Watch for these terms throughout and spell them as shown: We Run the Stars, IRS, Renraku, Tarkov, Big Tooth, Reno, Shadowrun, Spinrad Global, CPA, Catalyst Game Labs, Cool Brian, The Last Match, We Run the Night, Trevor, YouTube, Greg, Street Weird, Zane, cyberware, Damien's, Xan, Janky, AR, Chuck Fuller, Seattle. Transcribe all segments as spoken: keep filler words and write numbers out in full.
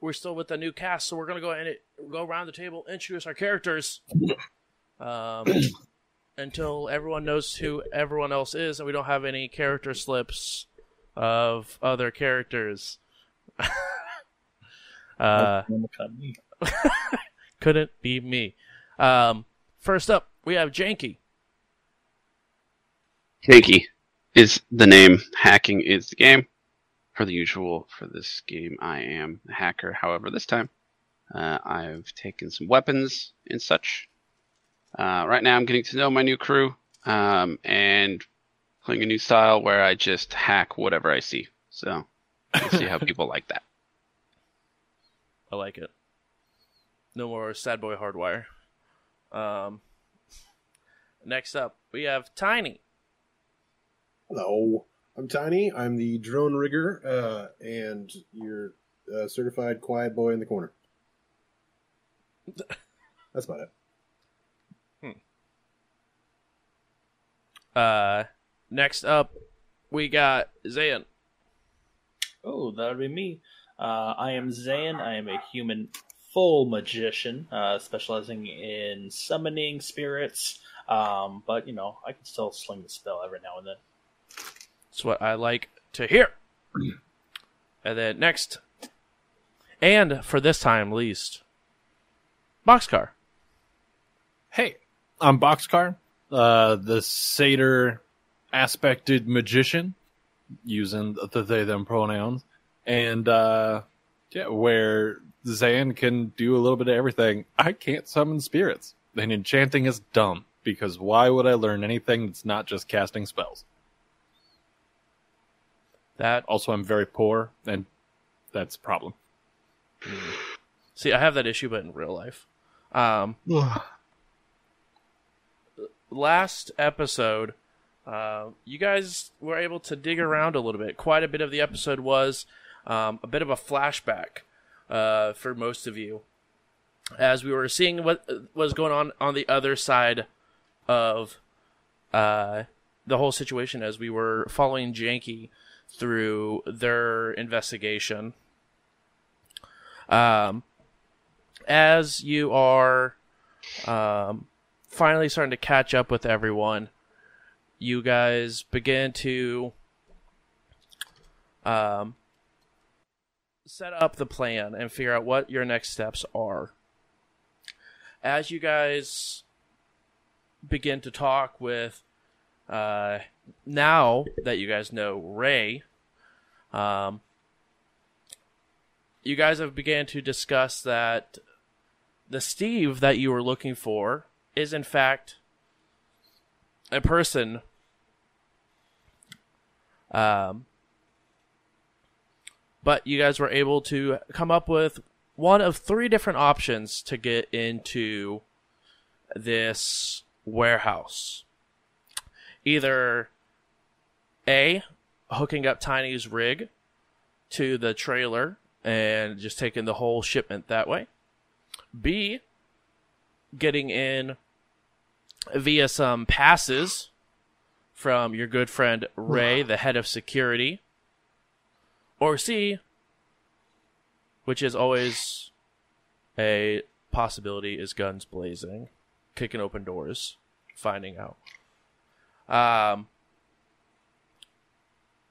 we're still with the new cast, so we're going to go and go around the table, introduce our characters um, until everyone knows who everyone else is, and we don't have any character slips of other characters. uh, couldn't be me. Um, first up, we have Janky. Janky is the name. Hacking is the game. For the usual, for this game, I am a hacker. However, this time, uh, I've taken some weapons and such. Uh, right now, I'm getting to know my new crew um, and playing a new style where I just hack whatever I see. So, we'll see how people like that. I like it. No more sad boy hardwire. Um, next up, we have Tiny. Hello. I'm Tiny. I'm the drone rigger, uh, and your uh, certified quiet boy in the corner. That's about it. Hmm. Uh, next up, we got Xan. Oh, that would be me. Uh, I am Xan. I am a human full magician, uh, specializing in summoning spirits. Um, but you know, I can still sling the spell every now and then. That's what I like to hear. And then next, and for this time least, Boxcar. Hey, I'm Boxcar, uh, the satyr aspected magician, using the they them pronouns, and uh, yeah, where Xan can do a little bit of everything. I can't summon spirits, and enchanting is dumb because why would I learn anything that's not just casting spells? That also, I'm very poor, and that's a problem. See, I have that issue, but in real life. Um, last episode, uh, you guys were able to dig around a little bit. Quite a bit of the episode was um, a bit of a flashback uh, for most of you, as we were seeing what was going on on the other side of uh, the whole situation, as we were following Janky through their investigation. Um, as you are um, finally starting to catch up with everyone, you guys begin to um, set up the plan and figure out what your next steps are. As you guys begin to talk with Uh, now that you guys know Ray, um, you guys have began to discuss that the Steve that you were looking for is in fact a person um, but you guys were able to come up with one of three different options to get into this warehouse. Either A, hooking up Tiny's rig to the trailer and just taking the whole shipment that way. B, getting in via some passes from your good friend Ray, the head of security. Or C, which is always a possibility, is guns blazing, kicking open doors, finding out. Um,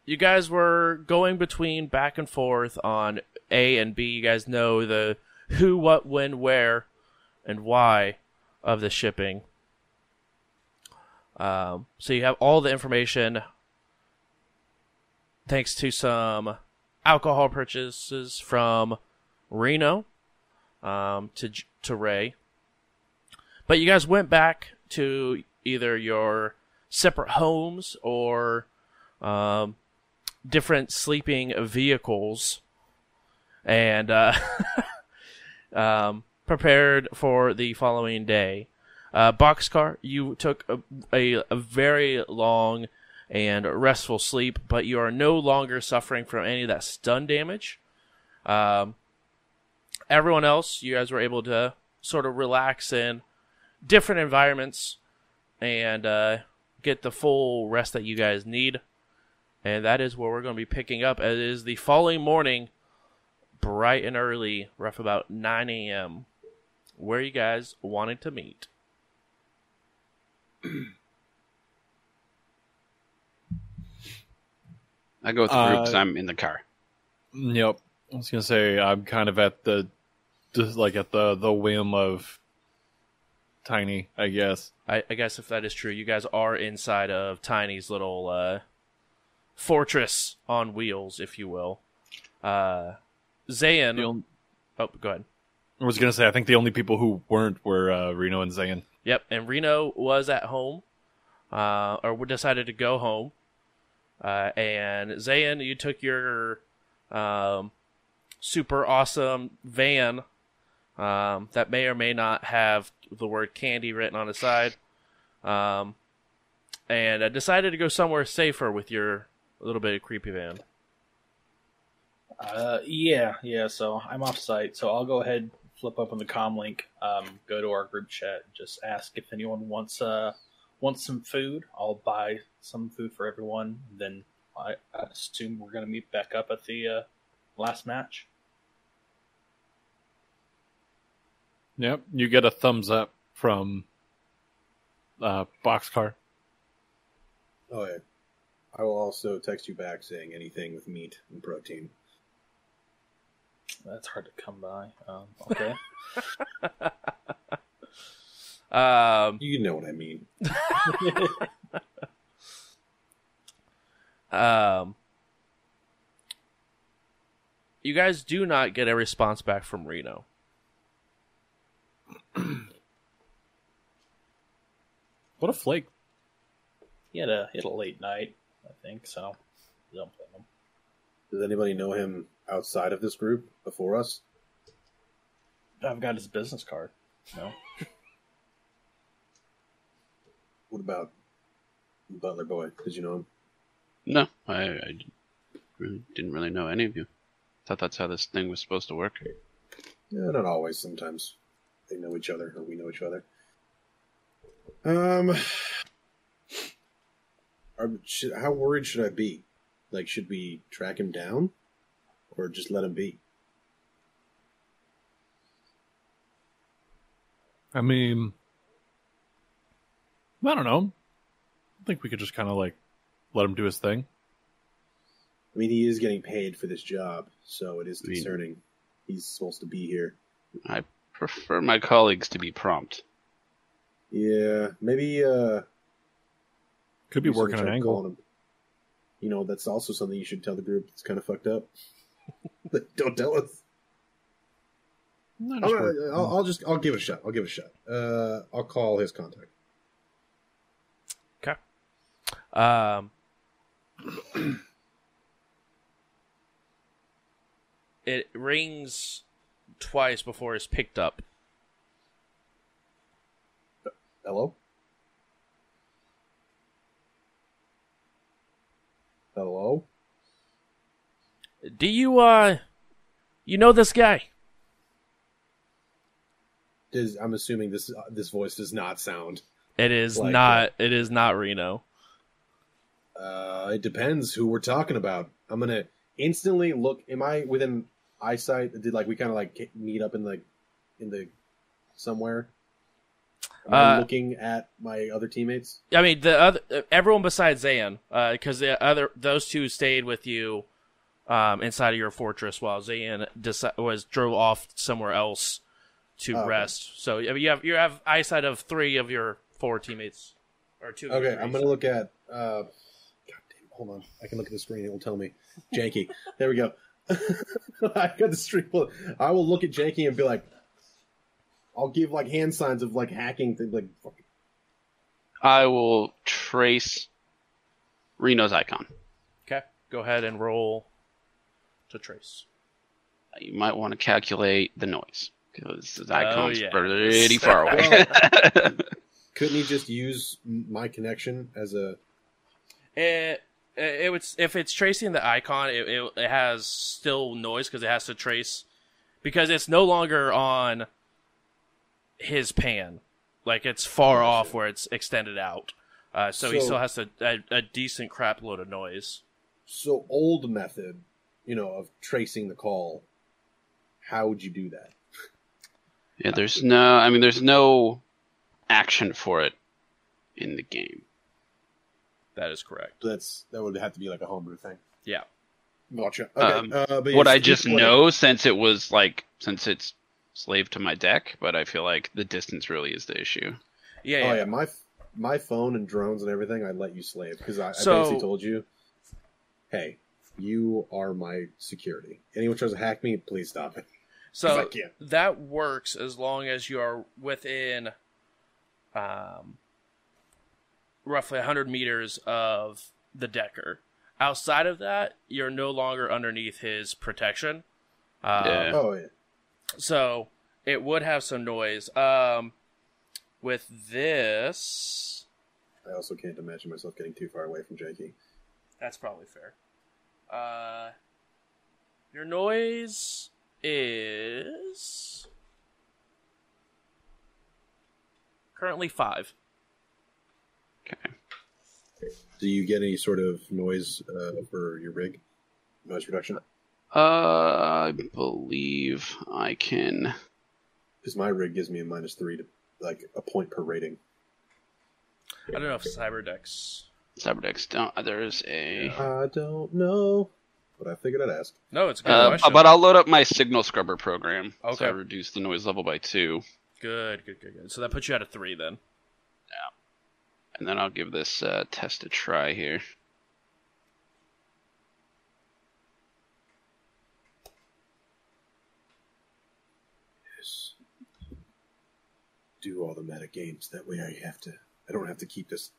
you guys were going between back and forth on A and B. You guys know the who, what, when, where, and why of the shipping. Um, so you have all the information thanks to some alcohol purchases from Reno, um, to, to Ray. But you guys went back to either your separate homes or um, different sleeping vehicles, and uh, um, prepared for the following day. Uh, Boxcar, you took a, a, a very long and restful sleep, but you are no longer suffering from any of that stun damage. Um, everyone else, you guys were able to sort of relax in different environments and uh, get the full rest that you guys need. And that is where we're going to be picking up. It is the following morning, bright and early, rough about nine a.m. Where are you guys wanting to meet? I go through because uh, I'm in the car. Yep. I was going to say, I'm kind of at the, just like at the, the whim of Tiny, I guess. I, I guess if that is true, you guys are inside of Tiny's little uh, fortress on wheels, if you will. Uh, Xan. On- oh, go ahead. I was going to say, I think the only people who weren't were uh, Reno and Xan. Yep, and Reno was at home, uh, or decided to go home. Uh, and Xan, you took your um, super awesome van um, that may or may not have the word candy written on the side, um, and uh, decided to go somewhere safer with your little bit of creepy van. Uh, yeah, yeah, so I'm off site, so I'll go ahead, flip up on the comm link, um, go to our group chat, just ask if anyone wants uh, wants some food. I'll buy some food for everyone, and then I assume we're going to meet back up at the uh, last match. Yep, you get a thumbs up from uh, Boxcar. Oh, yeah. I will also text you back saying anything with meat and protein. That's hard to come by. Um, okay. um, you know what I mean. um, you guys do not get a response back from Reno. What a flake. He had a, he had a late night, I think, so don't blame him. Does anybody know him outside of this group before us? I've got his business card. No. What about Butler Boy? Did you know him? No, I, I really didn't really know any of you. Thought that's how this thing was supposed to work. Yeah, not always. Sometimes they know each other, or we know each other. Um, are, should, how worried should I be? Like, should we track him down? Or just let him be? I mean, I don't know. I think we could just kind of, like, let him do his thing. I mean, he is getting paid for this job, so it is concerning. I mean, he's supposed to be here. I prefer my colleagues to be prompt. Yeah, maybe, uh... could be working on an angle. You know, that's also something you should tell the group. It's kind of fucked up. Don't tell us. Not I'll, sure. I'll, I'll just, I'll give it a shot. I'll give it a shot. Uh, I'll call his contact. Okay. Um, it rings twice before it's picked up. Hello? Hello? Do you, uh, you know this guy? Does, I'm assuming this uh, this voice does not sound. It is like not. That. It is not Reno. Uh, it depends who we're talking about. I'm gonna instantly look. Am I within eyesight? Did like we kind of like meet up in like in the somewhere? Am I uh, looking at my other teammates? I mean, the other everyone besides Xan, because uh, the other those two stayed with you. Um, inside of your fortress, while Xan deci- was drove off somewhere else to oh, rest. Okay. So I mean, you have you have eyesight of three of your four teammates, or two. Okay, I'm gonna look at. Uh, God damn! Hold on, I can look at the screen. It will tell me. Janky, there we go. I got the stream. I will look at Janky and be like, I'll give like hand signs of like hacking things. Like, fuck. I will trace Reno's icon. Okay, go ahead and roll. To trace, you might want to calculate the noise because the icon's oh, yeah. pretty far away. Well, couldn't he just use my connection as a? It it would if it's tracing the icon, it it, it has still noise because it has to trace because it's no longer on his pan, like it's far oh, off shit. Where it's extended out. Uh, so, so he still has to a, a decent crap load of noise. So old method. You know, of tracing the call how would you do that? Yeah, there's no, I mean, there's no action for it in the game. That is correct. That's that would have to be like a homebrew thing. Yeah. Gotcha. Okay. Um, uh, but what I just know, since it was like, since it's slave to my deck, but I feel like the distance really is the issue. Yeah. yeah. Oh yeah, my my phone and drones and everything, I let you slave because I, so, I basically told you, hey, you are my security. Anyone tries to hack me, please stop it. So that works as long as you are within um, roughly one hundred meters of the decker. Outside of that, you're no longer underneath his protection. Um, yeah. Oh, yeah. So it would have some noise. Um, with this... I also can't imagine myself getting too far away from Janky. That's probably fair. Uh, your noise... is currently five. Okay. Do you get any sort of noise uh, for your rig? Noise reduction? Uh, I believe I can. Because my rig gives me a minus three to like a point per rating. I don't know if Cyberdex. Cyberdex don't. There's a. I don't know. But I figured I'd ask. No, it's a good uh, question. But I'll load up my signal scrubber program. Okay. So I reduce the noise level by two. Good, good, good, good. So that puts you at a three then. Yeah. And then I'll give this uh, test a try here. Yes. Do all the meta games. That way I have to. I don't have to keep this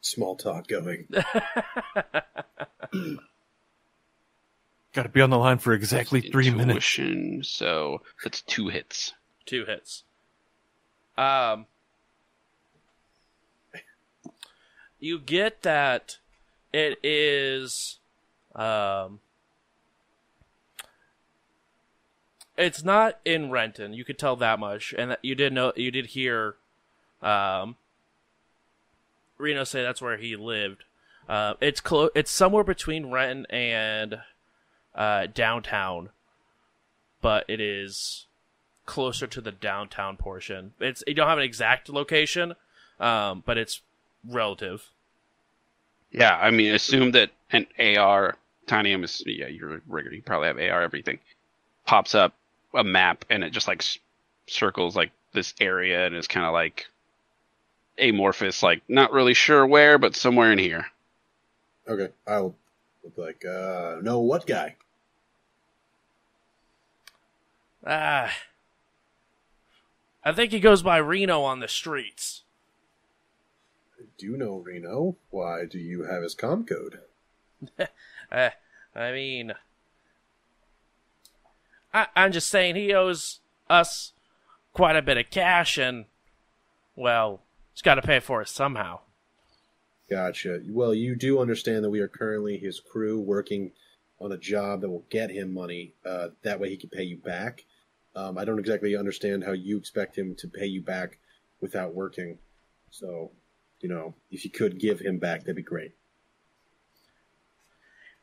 small talk going. Got to be on the line for exactly three Intuition, minutes. So that's two hits. Two hits. Um, you get that it is. Um, it's not in Renton. You could tell that much, and that you did know. You did hear. Um, Reno say that's where he lived. Uh, it's clo- It's somewhere between Renton and. Uh, downtown, but it is closer to the downtown portion. It's you don't have an exact location, um, but it's relative. Yeah, I mean, assume that an A R, Tiny, I'm assuming, yeah, you're rigor, you probably have A R everything, pops up a map, and it just like c- circles like this area, and is kind of like amorphous, like not really sure where, but somewhere in here. Okay, I'll. Look like, uh, no, what guy? Ah. I think he goes by Reno on the streets. I do know Reno. Why do you have his comm code? uh, I mean... I- I'm just saying he owes us quite a bit of cash and, well, he's got to pay for it somehow. Gotcha. Well, you do understand that we are currently his crew working on a job that will get him money. Uh, that way he can pay you back. Um, I don't exactly understand how you expect him to pay you back without working. So, you know, if you could give him back, that'd be great.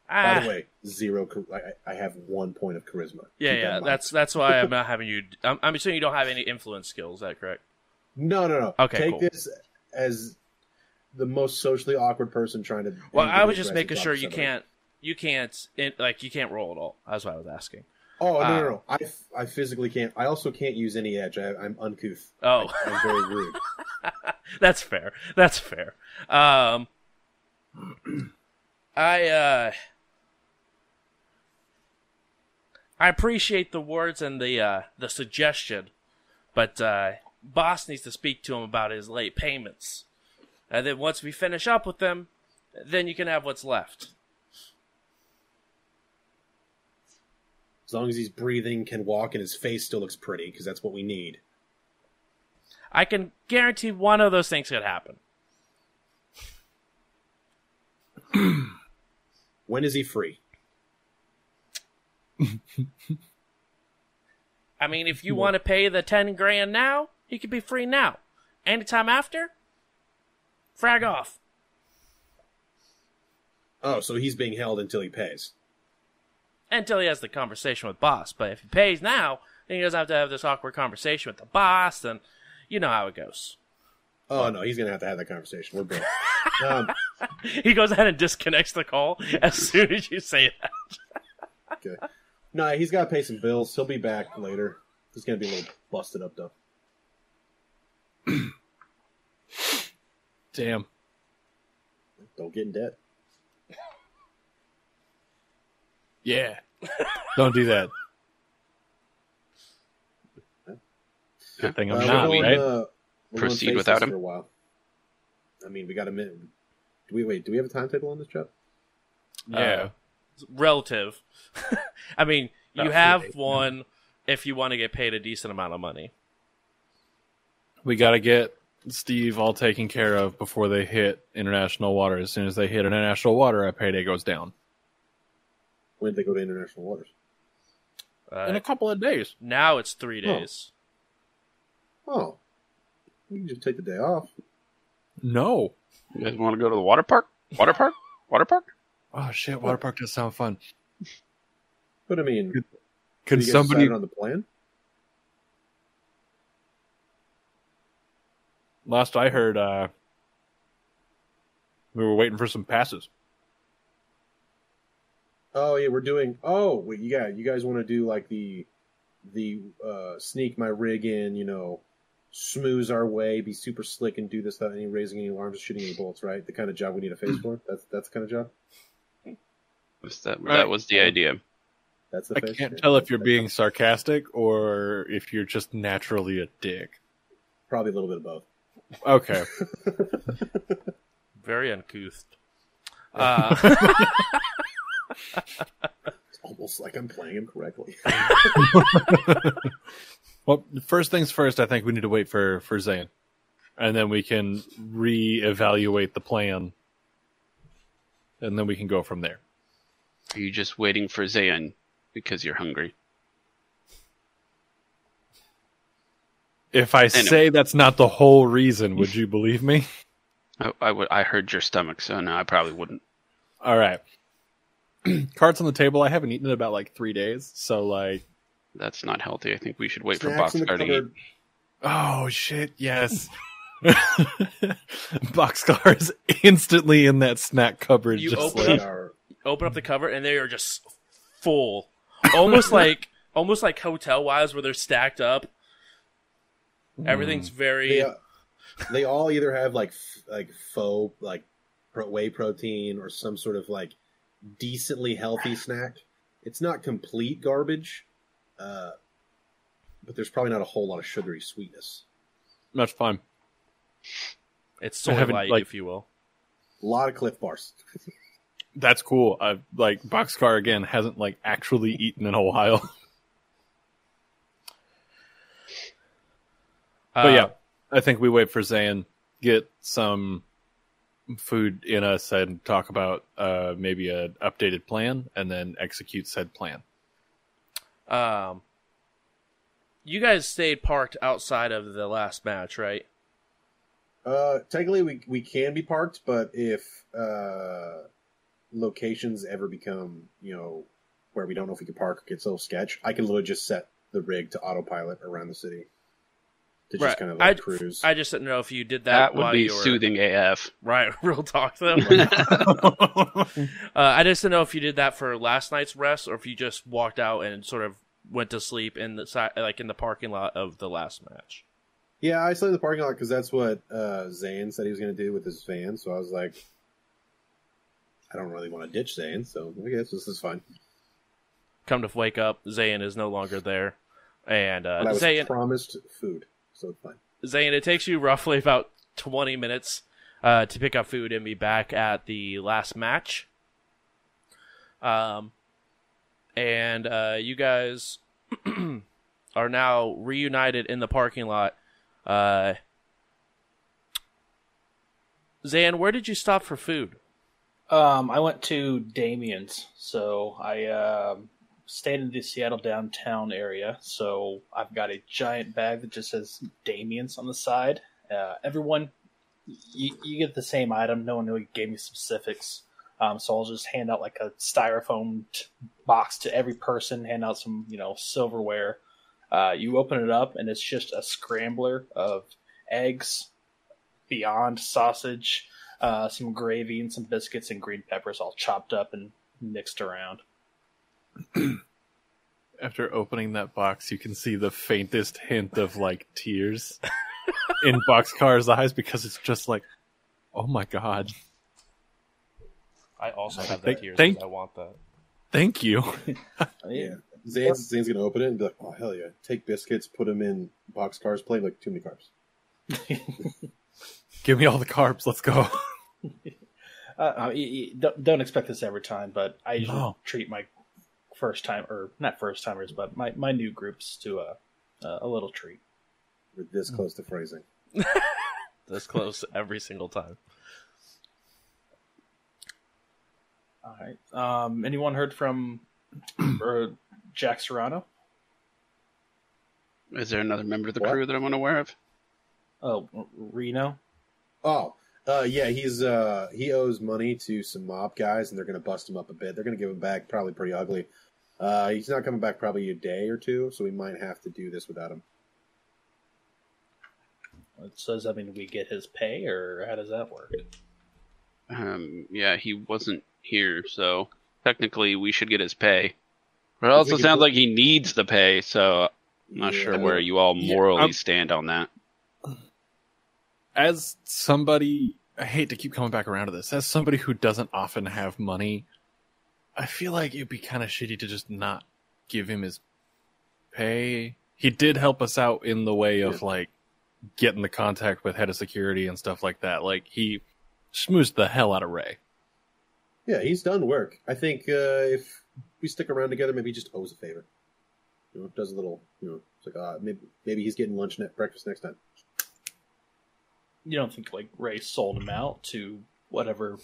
Ah. By the way, zero. I, I have one point of charisma. Yeah, Keep yeah. That that's that's why I'm not having you. I'm, I'm assuming you don't have any influence skills. Is that correct? No, no, no. Okay, Take cool. this as... the most socially awkward person trying to. Well, I was just making sure you can't, you can't, it, like you can't roll at all. That's what I was asking. Oh um, no, no, no! I, I physically can't. I also can't use any edge. I, I'm uncouth. Oh, I, I'm very rude. That's fair. That's fair. Um, I uh, I appreciate the words and the uh, the suggestion, but uh, boss needs to speak to him about his late payments. And then once we finish up with them, then you can have what's left. As long as he's breathing, can walk, and his face still looks pretty, because that's what we need. I can guarantee one of those things could happen. When is he free? I mean, if you want to pay the ten grand now, he could be free now. Anytime after... frag off. Oh, so he's being held until he pays. until he has the conversation with boss. But if he pays now, then he doesn't have to have this awkward conversation with the boss, and you know how it goes. Oh, no, he's going to have to have that conversation. We're good. Um, he goes ahead and disconnects the call as soon as you say that. Okay. No, he's got to pay some bills. He'll be back later. He's going to be a little busted up, though. Damn. Don't get in debt. Yeah. Don't do that. Good thing I'm uh, not, going, right? Uh, Proceed without him. For a while. I mean, we got a minute. Do we wait? Do we have a timetable on this trip? Yeah, uh, relative. I mean, you not have really. One if you want to get paid a decent amount of money. We got to get Steve all taken care of before they hit international water. As soon as they hit international water, our payday goes down. When did they go to international waters? Uh, In a couple of days. Now it's three days. Oh. oh. You can just take the day off. No. You guys want to go to the water park? Water park? Water park? Oh, shit. Water park does sound fun. But, I mean, could, can somebody decide on the plan? Last I heard, uh, we were waiting for some passes. Oh, yeah, we're doing... Oh, wait, yeah, you guys want to do, like, the the uh, sneak my rig in, you know... Smooze our way, be super slick, and do this without any raising any alarms or shooting any bullets, right? The kind of job we need a face for? That's that's the kind of job? That, right. that was the idea. That's the I face can't face tell face if you're face being face. sarcastic or if you're just naturally a dick. Probably a little bit of both. Okay. Very uncouth. Uh... it's almost like I'm playing him correctly. Well, first things first, I think we need to wait for, for Xan. And then we can reevaluate the plan. And then we can go from there. Are you just waiting for Xan because you're hungry? If I anyway. say that's not the whole reason, would you believe me? I, I, would, I heard your stomach, so no, I probably wouldn't. All right. Cards on the table. I haven't eaten in about like three days, so like... That's not healthy. I think we should wait Snacks for Boxcar to eat. Oh, shit, yes. Boxcar is instantly in that snack cupboard. You just open, like... up, open up the cupboard, and they are just full. Almost like almost like hotel-wise, where they're stacked up. Everything's mm. very... They, uh, they all either have like f- like faux like pro- whey protein or some sort of like decently healthy snack. It's not complete garbage. Uh, but there's probably not a whole lot of sugary sweetness. That's fine. It's soy light, like, if you will. A lot of Cliff Bars. That's cool. I, like Boxcar again hasn't like actually eaten in a while. uh, but yeah, I think we wait for Xan, get some food in us, and talk about uh, maybe an updated plan, and then execute said plan. Um, you guys stayed parked outside of the last match, right? Uh, technically we, we can be parked, but if, uh, locations ever become, you know, where we don't know if we can park, it's a little sketch. I can literally just set the rig to autopilot around the city to right. just kind of like I, cruise. I just didn't know if you did that. That would be soothing were... A F. Right. Real talk though. uh, I just didn't know if you did that for last night's rest or if you just walked out and sort of went to sleep in the like in the parking lot of the last match. Yeah. I slept in the parking lot cause that's what uh, Xan said he was going to do with his van. So I was like, I don't really want to ditch Xan. So I guess this is fine. Come to wake up. Xan is no longer there. And uh, I was Xan... promised food. So it's fine. Xan, it takes you roughly about twenty minutes uh, to pick up food and be back at the last match. Um, and uh, you guys are now reunited in the parking lot. Uh, Xan, where did you stop for food? Um, I went to Damien's, so I uh, stayed in the Seattle downtown area, so I've got a giant bag that just says Damien's on the side. Uh, everyone, you, you get the same item. No one really gave me specifics. Um, so I'll just hand out like a styrofoam t- box to every person, hand out some, you know, silverware. Uh, you open it up and it's just a scrambler of eggs, Beyond sausage, uh, some gravy and some biscuits and green peppers all chopped up and mixed around. After opening that box, you can see the faintest hint of like tears in Boxcar's eyes because it's just like, oh my god. I also have that tears because I want that. Thank you. Yeah. Zane's, Zane's going to open it and be like, oh, hell yeah. Take biscuits, put them in Boxcar's plate, like too many carbs. Give me all the carbs. Let's go. uh, you, you don't, don't expect this every time, but I usually no. treat my first time, or not first timers, but my, my new groups to a, a little treat. We're this close to phrasing. This close every single time. All right. Um, anyone heard from uh, Jack Serrano? Is there another member of the what? crew that I'm unaware of? Oh, Reno? Oh, uh, yeah, he's uh, he owes money to some mob guys, and they're going to bust him up a bit. They're going to give him back probably pretty ugly. Uh, he's not coming back probably a day or two, so we might have to do this without him. So does that mean we get his pay, or how does that work? Um, yeah, he wasn't here, so technically we should get his pay. But it also sounds like he needs the pay, so I'm not yeah, sure where you all morally yeah, stand on that. As somebody, I hate to keep coming back around to this, as somebody who doesn't often have money, I feel like it'd be kind of shitty to just not give him his pay. He did help us out in the way of, like, getting the contact with head of security and stuff like that. Like, he schmoozed the hell out of Ray. Yeah, he's done work. I think uh, if we stick around together, maybe he just owes a favor. You know, does a little, you know, it's like, uh, maybe, maybe he's getting lunch and breakfast next time. You don't think like Ray sold him out to whatever?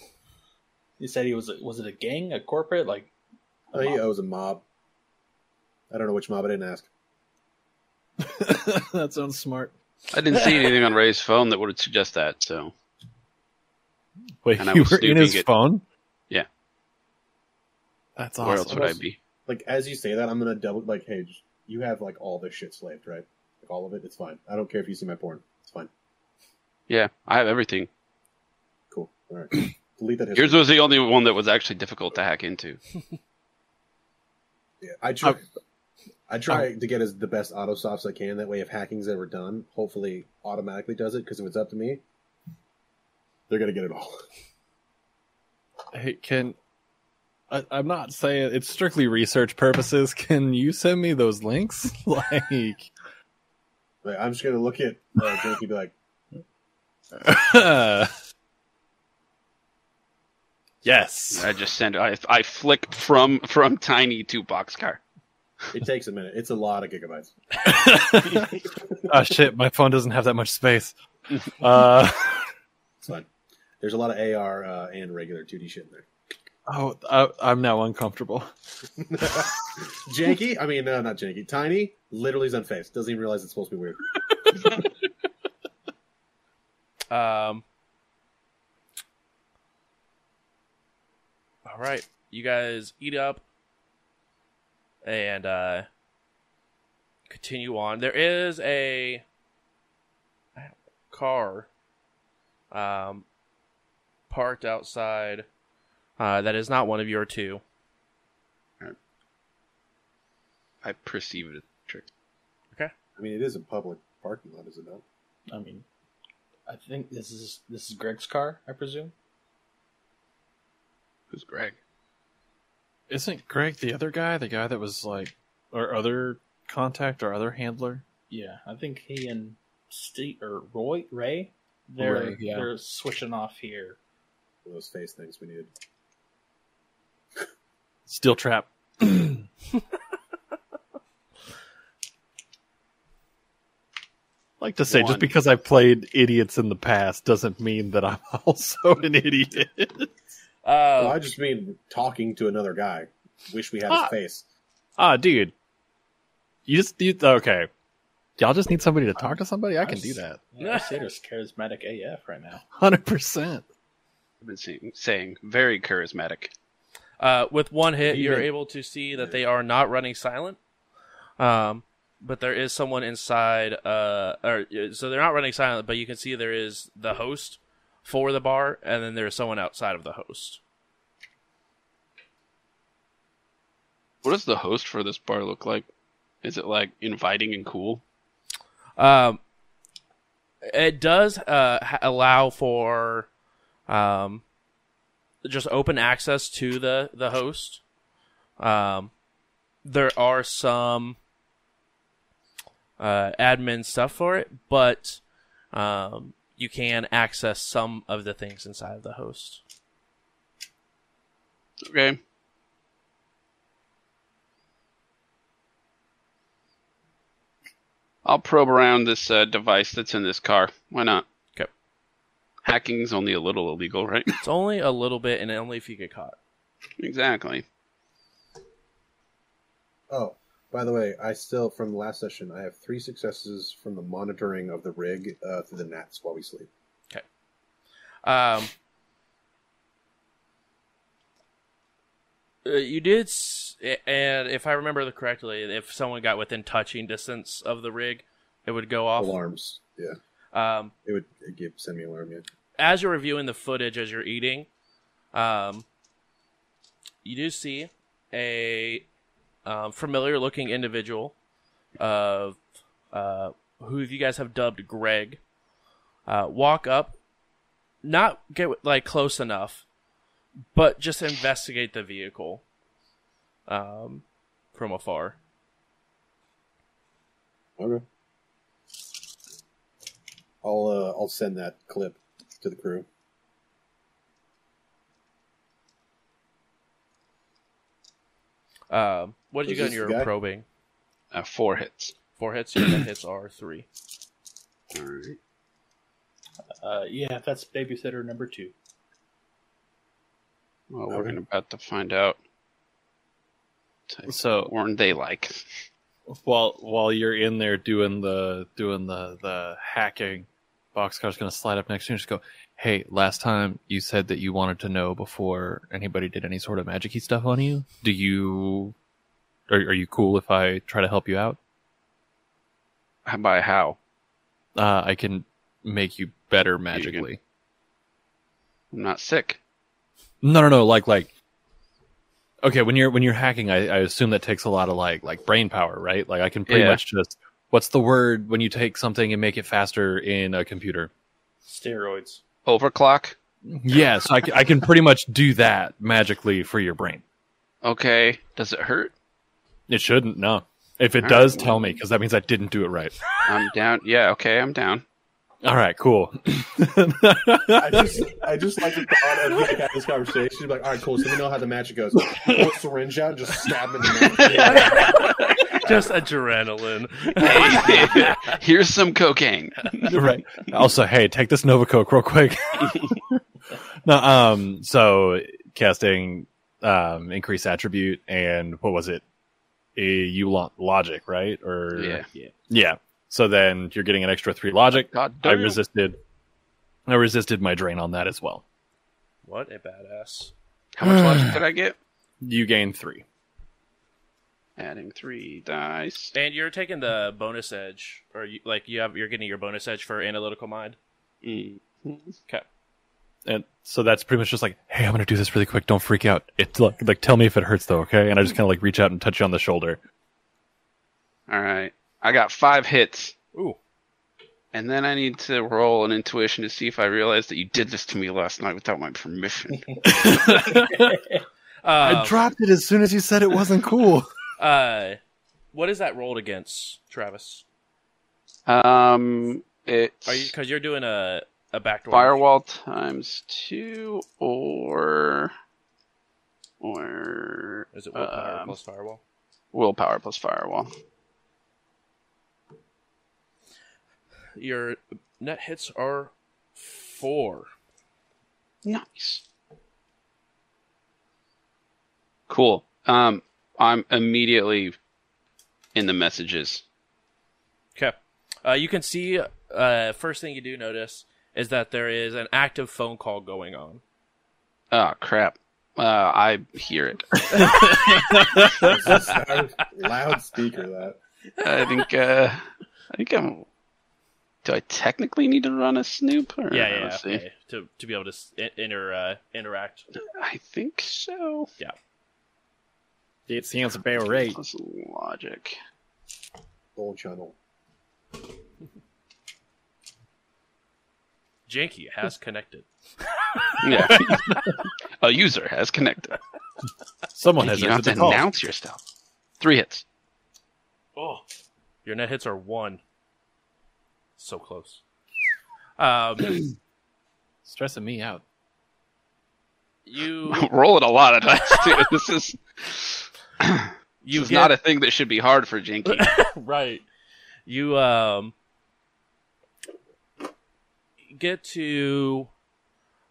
He said he was. Was it a gang, a corporate? Like, a oh, he owes a mob. I don't know which mob. I didn't ask. That sounds smart. I didn't see anything on Ray's phone that would suggest that. So, wait, and I you were in his it. phone? Yeah, that's awesome. Where else would I be? Like, as you say that, I'm gonna double. Like, hey, just, you have like all this shit slaved, right? Like all of it. It's fine. I don't care if you see my porn. It's fine. Yeah, I have everything. Cool. All right. Delete that history. Yours was the only one that was actually difficult to hack into. Yeah, I try, I, I try I, to get as the best auto stops I can. That way, if hacking's ever done, hopefully automatically does it. Because if it's up to me, they're going to get it all. Hey, can... I, I'm not saying... It's strictly research purposes. Can you send me those links? Like... Wait, I'm just going to look at uh, Janky and be like, yes. I just sent. I I flicked from from Tiny to Boxcar. It takes a minute. It's a lot of gigabytes. Oh shit! My phone doesn't have that much space. Uh, it's fine. There's a lot of A R uh, and regular two D shit in there. Oh, I, I'm now uncomfortable. Janky? I mean, no, not Janky. Tiny literally is unfazed. Doesn't even realize it's supposed to be weird. Um. All right, you guys eat up and uh, continue on. There is a car um, parked outside uh, that is not one of your two. I perceive it as a trick. Okay. I mean, it is a public parking lot, is it not? I mean... I think this is this is Greg's car, I presume. Who's Greg? Isn't Greg the other guy? The guy that was like, or other contact or other handler? Yeah, I think he and Steve or Roy Ray they're Ray, yeah. they're switching off here. Those face things we needed. Steel trap. Like to say, one. Just because I played idiots in the past doesn't mean that I'm also an idiot. Uh, well, I just mean talking to another guy. Wish we had ah, his face. Ah, dude, you just you, okay? Y'all just need somebody to talk to somebody. I, I can was, do that. Yeah, Seder's charismatic A F right now. Hundred percent. I've been seeing, saying very charismatic. Uh, with one hit, Even. You're able to see that they are not running silent. Um, but there is someone inside. Uh, or so they're not running silent, but you can see there is the host for the bar, and then there is someone outside of the host. What does the host for this bar look like? Is it like inviting and cool? Um, it does uh, allow for um, just open access to the the host. Um, there are some uh, admin stuff for it, but um, you can access some of the things inside of the host. Okay. I'll probe around this uh, device that's in this car. Why not? Okay. Hacking's only a little illegal, right? It's only a little bit, and only if you get caught. Exactly. Oh, by the way, I still, from the last session, I have three successes from the monitoring of the rig uh, through the naps while we sleep. Okay. Um, you did... S- And if I remember correctly, if someone got within touching distance of the rig, it would go off. Alarms, yeah. Um, it would it give, send me an alarm, yeah. As you're reviewing the footage as you're eating, um, you do see a um, familiar-looking individual of uh, who you guys have dubbed Greg uh, walk up, not get like close enough, but just investigate the vehicle. Um, from afar. Okay. I'll uh, I'll send that clip to the crew. Um, uh, what did Is you get in your guy? probing? Uh, four hits. Four hits. Your hits are three. All right. Uh, yeah, that's babysitter number two. Well, okay. We're about to find out. So, weren't they like? While while you're in there doing the doing the, the hacking, Boxcar's going to slide up next to you and just go, "Hey, last time you said that you wanted to know before anybody did any sort of magic-y stuff on you. Do you are, are you cool if I try to help you out? By how? Uh, I can make you better magically. I'm not sick. No, no, no. Like, like." Okay, when you're when you're hacking, I, I assume that takes a lot of like like brain power, right? Like I can pretty yeah. much just what's the word when you take something and make it faster in a computer? Steroids. Overclock? Yeah, so I, I can pretty much do that magically for your brain. Okay, does it hurt? It shouldn't. No, if it All does, right. tell me because that means I didn't do it right. I'm down. Yeah, okay, I'm down. All right, cool. I just, I just like the thought of having this conversation. Like, all right, cool. So we know how the magic goes. Pull a syringe out, and just stab him in the neck. Just adrenaline. Hey, here's some cocaine. Right. Also, hey, take this Nova Coke real quick. No. Um. So casting, um, increase attribute, and what was it? A, you lo- logic, right? Or yeah, yeah. yeah. So then you're getting an extra three logic. God damn. I resisted. I resisted my drain on that as well. What a badass! How much logic did I get? You gain three. Adding three dice, and you're taking the bonus edge, or you, like you have, you're getting your bonus edge for analytical mind. Mm-hmm. Okay. And so that's pretty much just like, hey, I'm gonna do this really quick. Don't freak out. It's like, like tell me if it hurts though, okay? And I just kind of like reach out and touch you on the shoulder. All right. I got five hits. Ooh. And then I need to roll an intuition to see if I realize that you did this to me last night without my permission. uh, I dropped it as soon as you said it wasn't cool. Uh, what is that rolled against, Travis? Um, it's... Are you, 'cause you're doing a, a backdoor. Firewall times two or... or is it willpower um, plus firewall? Willpower plus firewall. Your net hits are four. Nice. Cool. Um, I'm immediately in the messages. Okay. Uh, you can see, uh, first thing you do notice is that there is an active phone call going on. Oh, crap. Uh, I hear it. It's just a loudspeaker, that. I think, uh, I think I'm... Do I technically need to run a snoop? Or yeah, yeah, yeah. Okay. To, to be able to inter, uh, interact. I think so. Yeah. It sounds about right. That's logic. Old channel. Janky has connected. Yeah. A user has connected. Someone Janky, has you have to announce yourself. Three hits. Oh. Your net hits are one. So close. Um, stressing me out. You roll it a lot of dice too. This is you this get... is not a thing that should be hard for Janky. Right. You um get to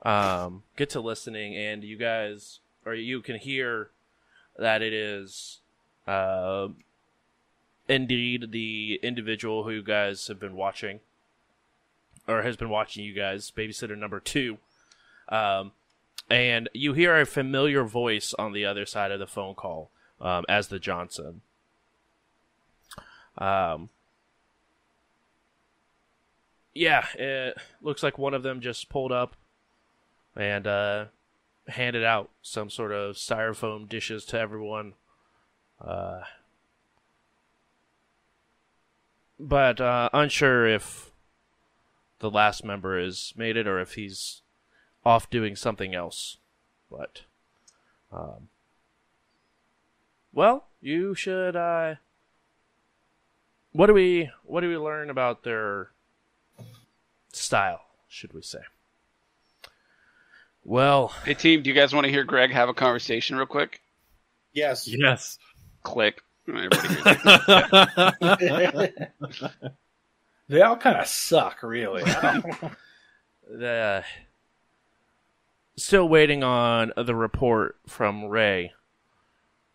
um get to listening, and you guys or you can hear that it is uh indeed the individual who you guys have been watching or has been watching you guys, babysitter number two. Um and you hear a familiar voice on the other side of the phone call, um as the Johnson. Um Yeah, it looks like one of them just pulled up and uh, handed out some sort of styrofoam dishes to everyone. Uh, but uh, unsure if the last member has made it or if he's off doing something else. But, um, well, you should. Uh, what do we? What do we learn about their style, should we say? Well, hey team, do you guys want to hear Greg have a conversation real quick? Yes. Yes. Click. They all kind of suck, really. The, still waiting on the report from Ray.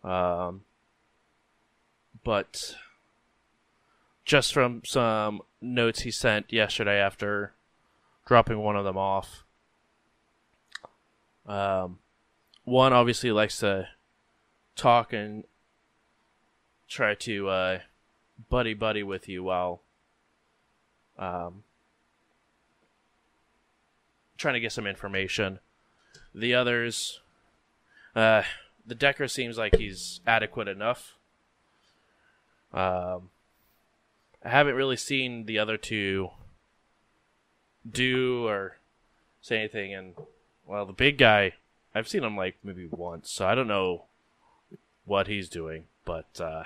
Um, but just from some notes he sent yesterday after dropping one of them off. Um, one obviously likes to talk and try to uh, buddy buddy with you while um, trying to get some information. The others, uh, the Decker seems like he's adequate enough. Um. I haven't really seen the other two do or say anything, and well, the big guy, I've seen him like maybe once, so I don't know what he's doing, but uh,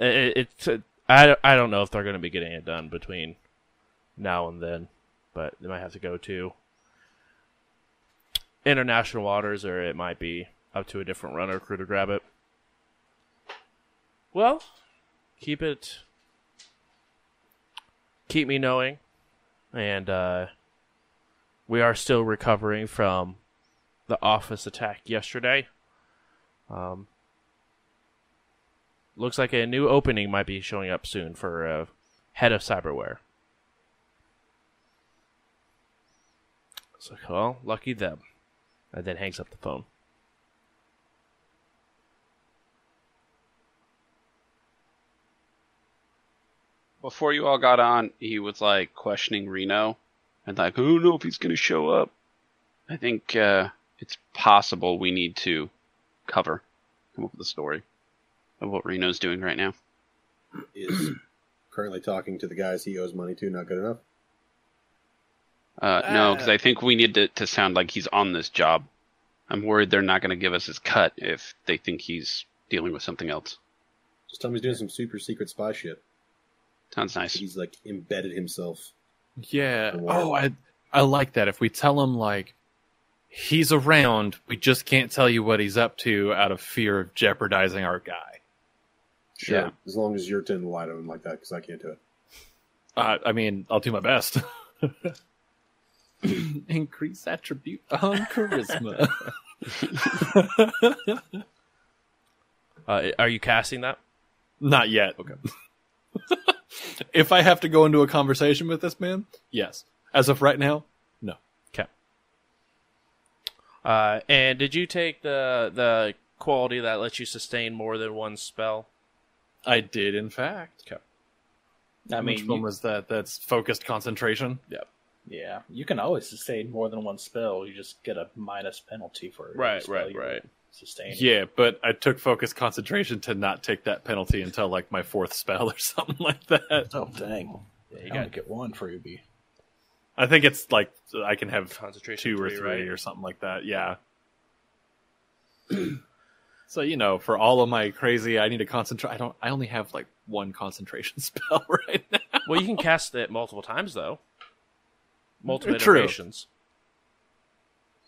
it, it's uh, I I don't know if they're going to be getting it done between now and then, but they might have to go to international waters, or it might be up to a different runner crew to grab it. Well. Keep it, keep me knowing, and uh, we are still recovering from the office attack yesterday. Um, looks like a new opening might be showing up soon for uh, head of cyberware. So, well, lucky them. And then hangs up the phone. Before you all got on, he was, like, questioning Reno and, like, I don't know if he's going to show up. I think uh, it's possible we need to cover, come up with a story of what Reno's doing right now. Is currently talking to the guys he owes money to not good enough? Uh, ah. No, because I think we need to, to sound like he's on this job. I'm worried they're not going to give us his cut if they think he's dealing with something else. Just tell him he's doing some super secret spy shit. Sounds nice. He's, like, embedded himself. Yeah. Oh, I I like that. If we tell him, like, he's around, we just can't tell you what he's up to out of fear of jeopardizing our guy. Sure. Yeah. As long as you're tending to lie to him like that, because I can't do it. Uh, I mean, I'll do my best. Increase attribute on charisma. uh, are you casting that? Not yet. Okay. If I have to go into a conversation with this man, yes. As of right now, no. Okay. Uh, and did you take the the quality that lets you sustain more than one spell? I did, in fact. Okay. I mean, which one you... was that? That's focused concentration? Yep. Yeah, you can always sustain more than one spell. You just get a minus penalty for it. Right, right, right. Sustain. Yeah, but I took focused concentration to not take that penalty until like my fourth spell or something like that. Oh, dang. Yeah, you got to get one freebie. I think it's like I can have concentration two or three, right? Or something like that. Yeah. So, you know, for all of my crazy, I need to concentrate. I don't. I only have like one concentration spell right now. Well, you can cast it multiple times, though. Multiple iterations.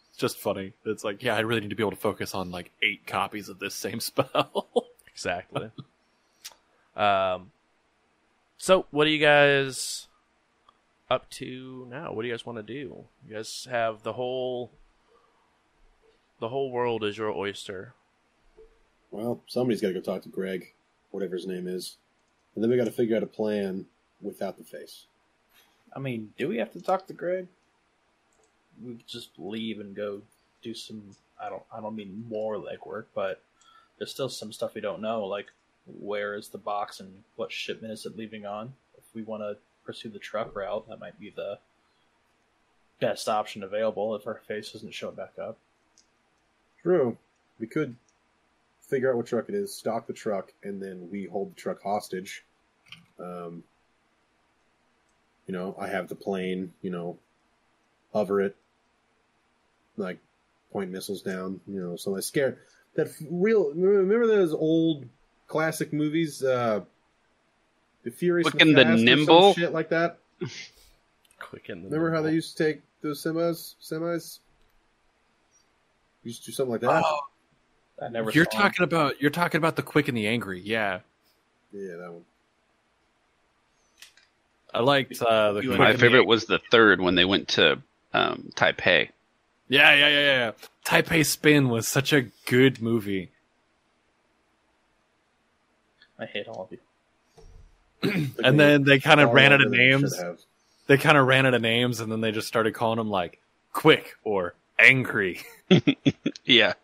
It's just funny. It's like, yeah, I really need to be able to focus on like eight copies of this same spell. Exactly. um. So, what are you guys up to now? What do you guys want to do? You guys have the whole, the whole world is your oyster. Well, somebody's got to go talk to Greg, whatever his name is, and then we got to figure out a plan without the face. I mean, do we have to talk to Greg? We could just leave and go do some. I don't. I don't mean more legwork, but there's still some stuff we don't know, like where is the box and what shipment is it leaving on. If we want to pursue the truck route, that might be the best option available. If our face isn't showing back up, true. We could figure out what truck it is, stalk the truck, and then we hold the truck hostage. Um. You know, I have the plane, you know, hover it, like, point missiles down, you know, so I scare... That real... Remember those old classic movies? Uh, the Furious Quick and the, the Nimble? Shit like that? Quick and the Remember Nimble. How they used to take those semis? Semis? Used to do something like that? Oh, I never you're saw talking them. about You're talking about the Quick and the Angry, yeah. Yeah, that one. I liked uh, the. My favorite was the third when they went to um, Taipei. Yeah, yeah, yeah, yeah. Taipei Spin was such a good movie. I hate all of you. And then they kind of ran out of names. They kind of ran out of names, and then they just started calling them like Quick or Angry. Yeah,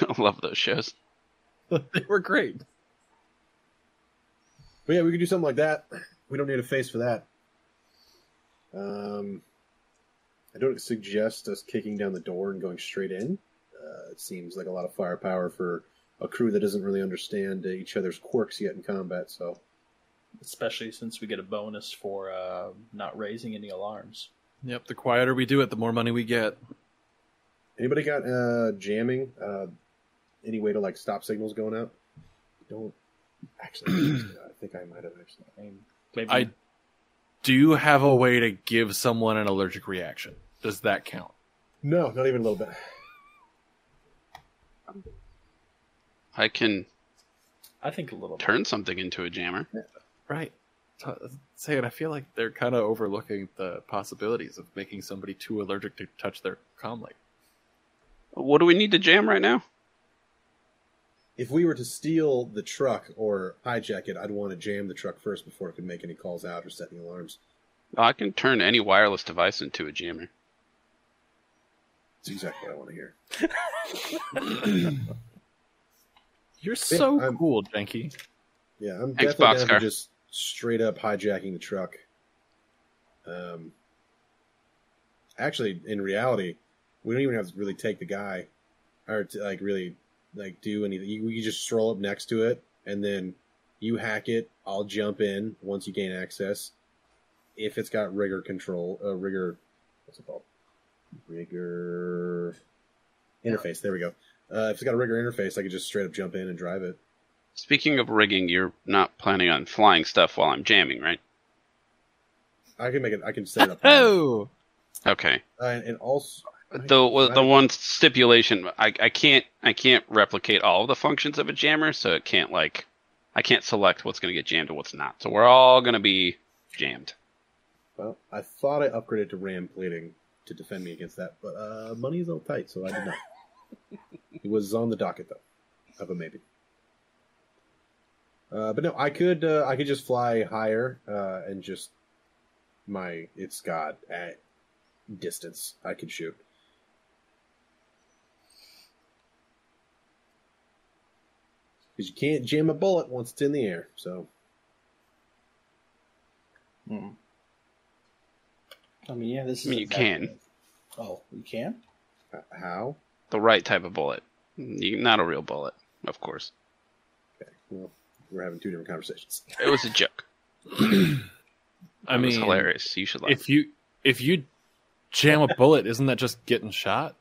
I love those shows. They were great. But yeah, we could do something like that. We don't need a face for that. Um, I don't suggest us kicking down the door and going straight in. Uh, it seems like a lot of firepower for a crew that doesn't really understand each other's quirks yet in combat. So, especially since we get a bonus for uh, not raising any alarms. Yep, the quieter we do it, the more money we get. Anybody got uh, jamming? Uh, any way to like stop signals going out? Don't actually. I think I might have actually. I mean, maybe. I do have a way to give someone an allergic reaction. Does that count? No, not even a little bit. I can. I think a little. Turn bit. Something into a jammer, yeah. Right? Saying I feel like they're kind of overlooking the possibilities of making somebody too allergic to touch their comlink. What do we need to jam right now? If we were to steal the truck or hijack it, I'd want to jam the truck first before it could make any calls out or set any alarms. I can turn any wireless device into a jammer. That's exactly what I want to hear. You're so yeah, cool, Janky. Yeah, I'm Thanks, definitely down to just straight up hijacking the truck. Um, actually, in reality, we don't even have to really take the guy or to, like really... like do anything. You, you just stroll up next to it, and then you hack it. I'll jump in once you gain access. If it's got rigor control, uh, rigor, what's it called? Rigor interface. There we go. Uh, if it's got a rigor interface, I could just straight up jump in and drive it. Speaking of rigging, you're not planning on flying stuff while I'm jamming, right? I can make it. I can set it up. Oh, okay. Uh, and, and also. The the one stipulation I, I can't I can't replicate all of the functions of a jammer, so it can't like I can't select what's going to get jammed and what's not. So we're all going to be jammed. Well, I thought I upgraded to RAM plating to defend me against that, but uh, money's all tight, so I did not. It was on the docket though, of a maybe. Uh, but no, I could uh, I could just fly higher uh, and just my it's got at distance I could shoot. because you can't jam a bullet once it's in the air. So, hmm. I mean, yeah, this is. I mean, you can. Thing. Oh, you can? Uh, how? The right type of bullet, not a real bullet, of course. Okay. Well, we're having two different conversations. It was a joke. I mean, it was hilarious. You should laugh. If you if you jam a bullet, isn't that just getting shot?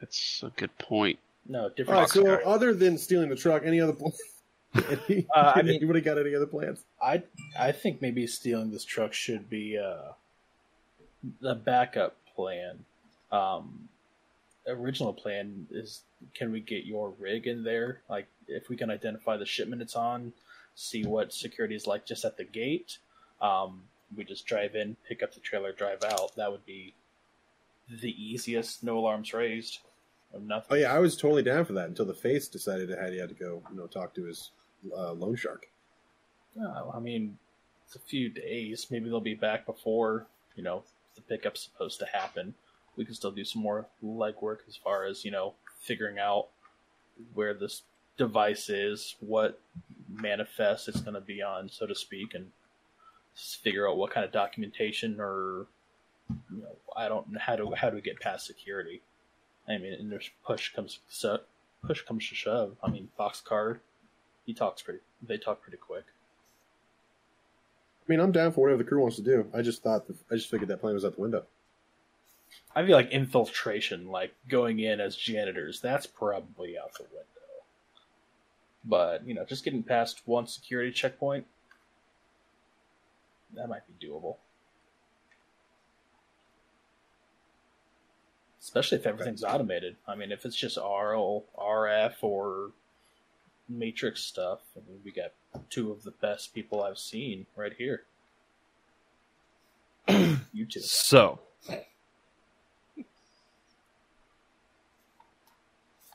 That's a good point. No, different. All right, so car. Other than stealing the truck, any other plans? any, uh, I mean, you would have got any other plans? I I think maybe stealing this truck should be uh, a backup plan. Um, original plan is: can we get your rig in there? Like, if we can identify the shipment it's on, see what security is like just at the gate. Um, we just drive in, pick up the trailer, drive out. That would be the easiest. No alarms raised. Nothing. Oh yeah, I was totally down for that until the face decided that he had to go, you know, talk to his uh, loan shark. No, I mean, it's a few days. Maybe they'll be back before, you know, the pickup's supposed to happen. We can still do some more legwork as far as, you know, figuring out where this device is, what manifest it's going to be on, so to speak, and figure out what kind of documentation or, you know, I don't know how to how do we get past security. I mean, and there's push comes push comes to shove. I mean, Boxcar, he talks pretty. They talk pretty quick. I mean, I'm down for whatever the crew wants to do. I just thought the, I just figured that plan was out the window. I feel like infiltration, like going in as janitors, that's probably out the window. But, you know, just getting past one security checkpoint, that might be doable. Especially if everything's automated. I mean, if it's just R L, R F, or Matrix stuff, I mean, we got two of the best people I've seen right here. You two. So,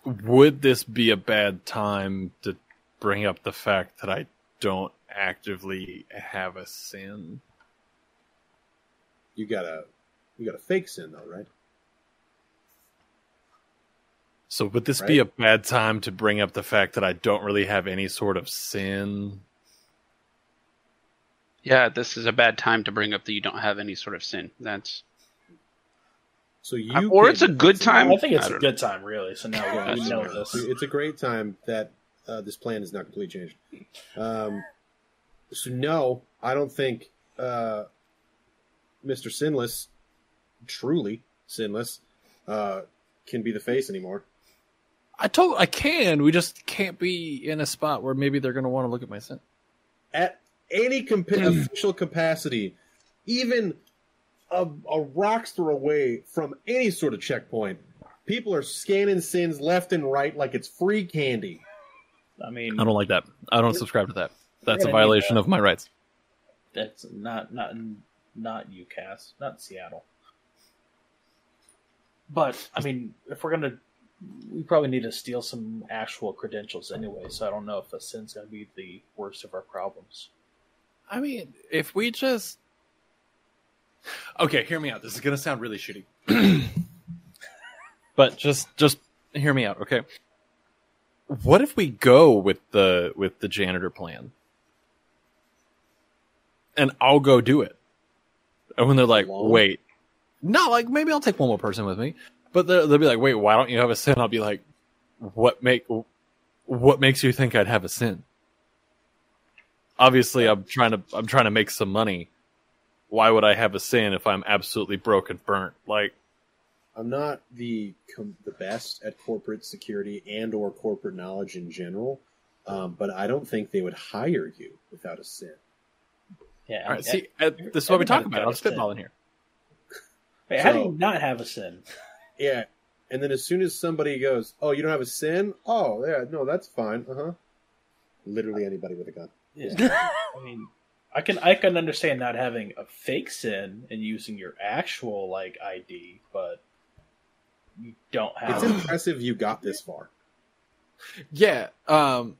would this be a bad time to bring up the fact that I don't actively have a sin? You got a, you got a fake sin though, right? So would this right? be a bad time to bring up the fact that I don't really have any sort of sin? Yeah, this is a bad time to bring up that you don't have any sort of sin. That's. So you uh, or it's a good time. I think it's I a good know. time, really. So now we know this. It's a great time that uh, this plan is not completely changed. Um, so no, I don't think uh, Mister Sinless, truly Sinless, uh, can be the face anymore. I told I can. We just can't be in a spot where maybe they're going to want to look at my sin. At any comp- official capacity, even A, a rock's throw away from any sort of checkpoint, people are scanning sins left and right like it's free candy. I mean, I don't like that. I don't subscribe to that. That's a violation of my rights. That's not not not U C A S, not Seattle. But I mean, if we're gonna, we probably need to steal some actual credentials anyway. So I don't know if a sin's gonna be the worst of our problems. I mean, if we just. Okay, hear me out. This is going to sound really shitty. But just just hear me out, okay? What if we go with the with the janitor plan? And I'll go do it. And when they're like, Hello? wait. No, like, maybe I'll take one more person with me. But they'll, they'll be like, wait, why don't you have a sin? I'll be like, what make what makes you think I'd have a sin? Obviously, I'm trying to I'm trying to make some money. Why would I have a sin if I'm absolutely broke and burnt? Like, I'm not the com- the best at corporate security and or corporate knowledge in general, um, but I don't think they would hire you without a sin. Yeah, all right. I mean, see, I, this is what we talk about. I'm spitballing here. Wait, so, how do you not have a sin? Yeah, and then as soon as somebody goes, "Oh, you don't have a sin? Oh, yeah, no, that's fine." Uh huh. Literally anybody with a gun. Yeah, I mean. I can I can understand not having a fake sin and using your actual like I D, but you don't have. It's impressive you got this far. Yeah. Um.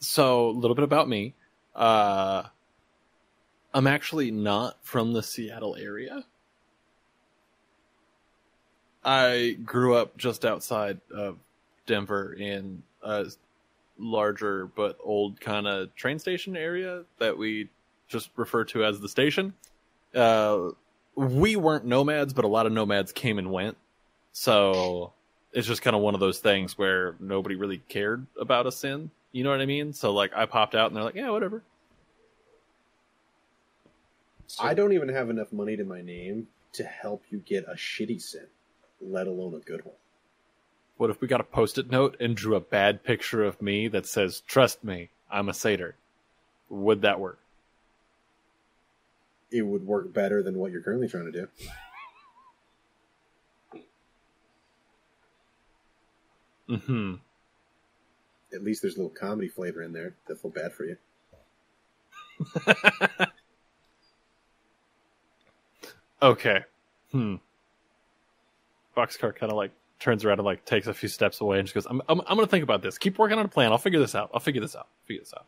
So a little bit about me. Uh, I'm actually not from the Seattle area. I grew up just outside of Denver in a larger but old kind of train station area that we just refer to as the station. Uh, we weren't nomads, but a lot of nomads came and went. So it's just kind of one of those things where nobody really cared about us in. You know what I mean? So, like, I popped out and they're like, yeah, whatever. So, I don't even have enough money to my name to help you get a shitty sin, let alone a good one. What if we got a post-it note and drew a bad picture of me that says, trust me, I'm a satyr? Would that work? It would work better than what you're currently trying to do. Mm-hmm. At least there's a little comedy flavor in there. That feel bad for you. Okay. Hmm. Boxcar kind of like turns around and like takes a few steps away and just goes, I'm, I'm, I'm going to think about this. Keep working on a plan. I'll figure this out. I'll figure this out. Figure this out.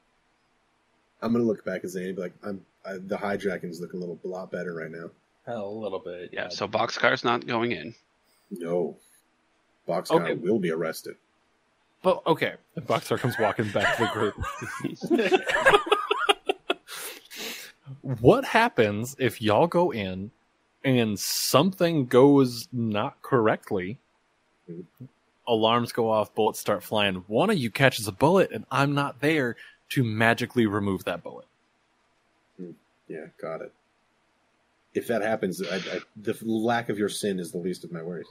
I'm going to look back at Zane and be like, I'm, I, the hijacking looking a little a lot better right now. A little bit. Yeah. yeah. So Boxcar's not going in. No. Boxcar okay. will be arrested. But okay. And Boxcar comes walking back to the group. What happens if y'all go in and something goes not correctly? Alarms go off, bullets start flying. One of you catches a bullet, and I'm not there to magically remove that bullet. Yeah, got it. If that happens, I, I, the lack of your sin is the least of my worries.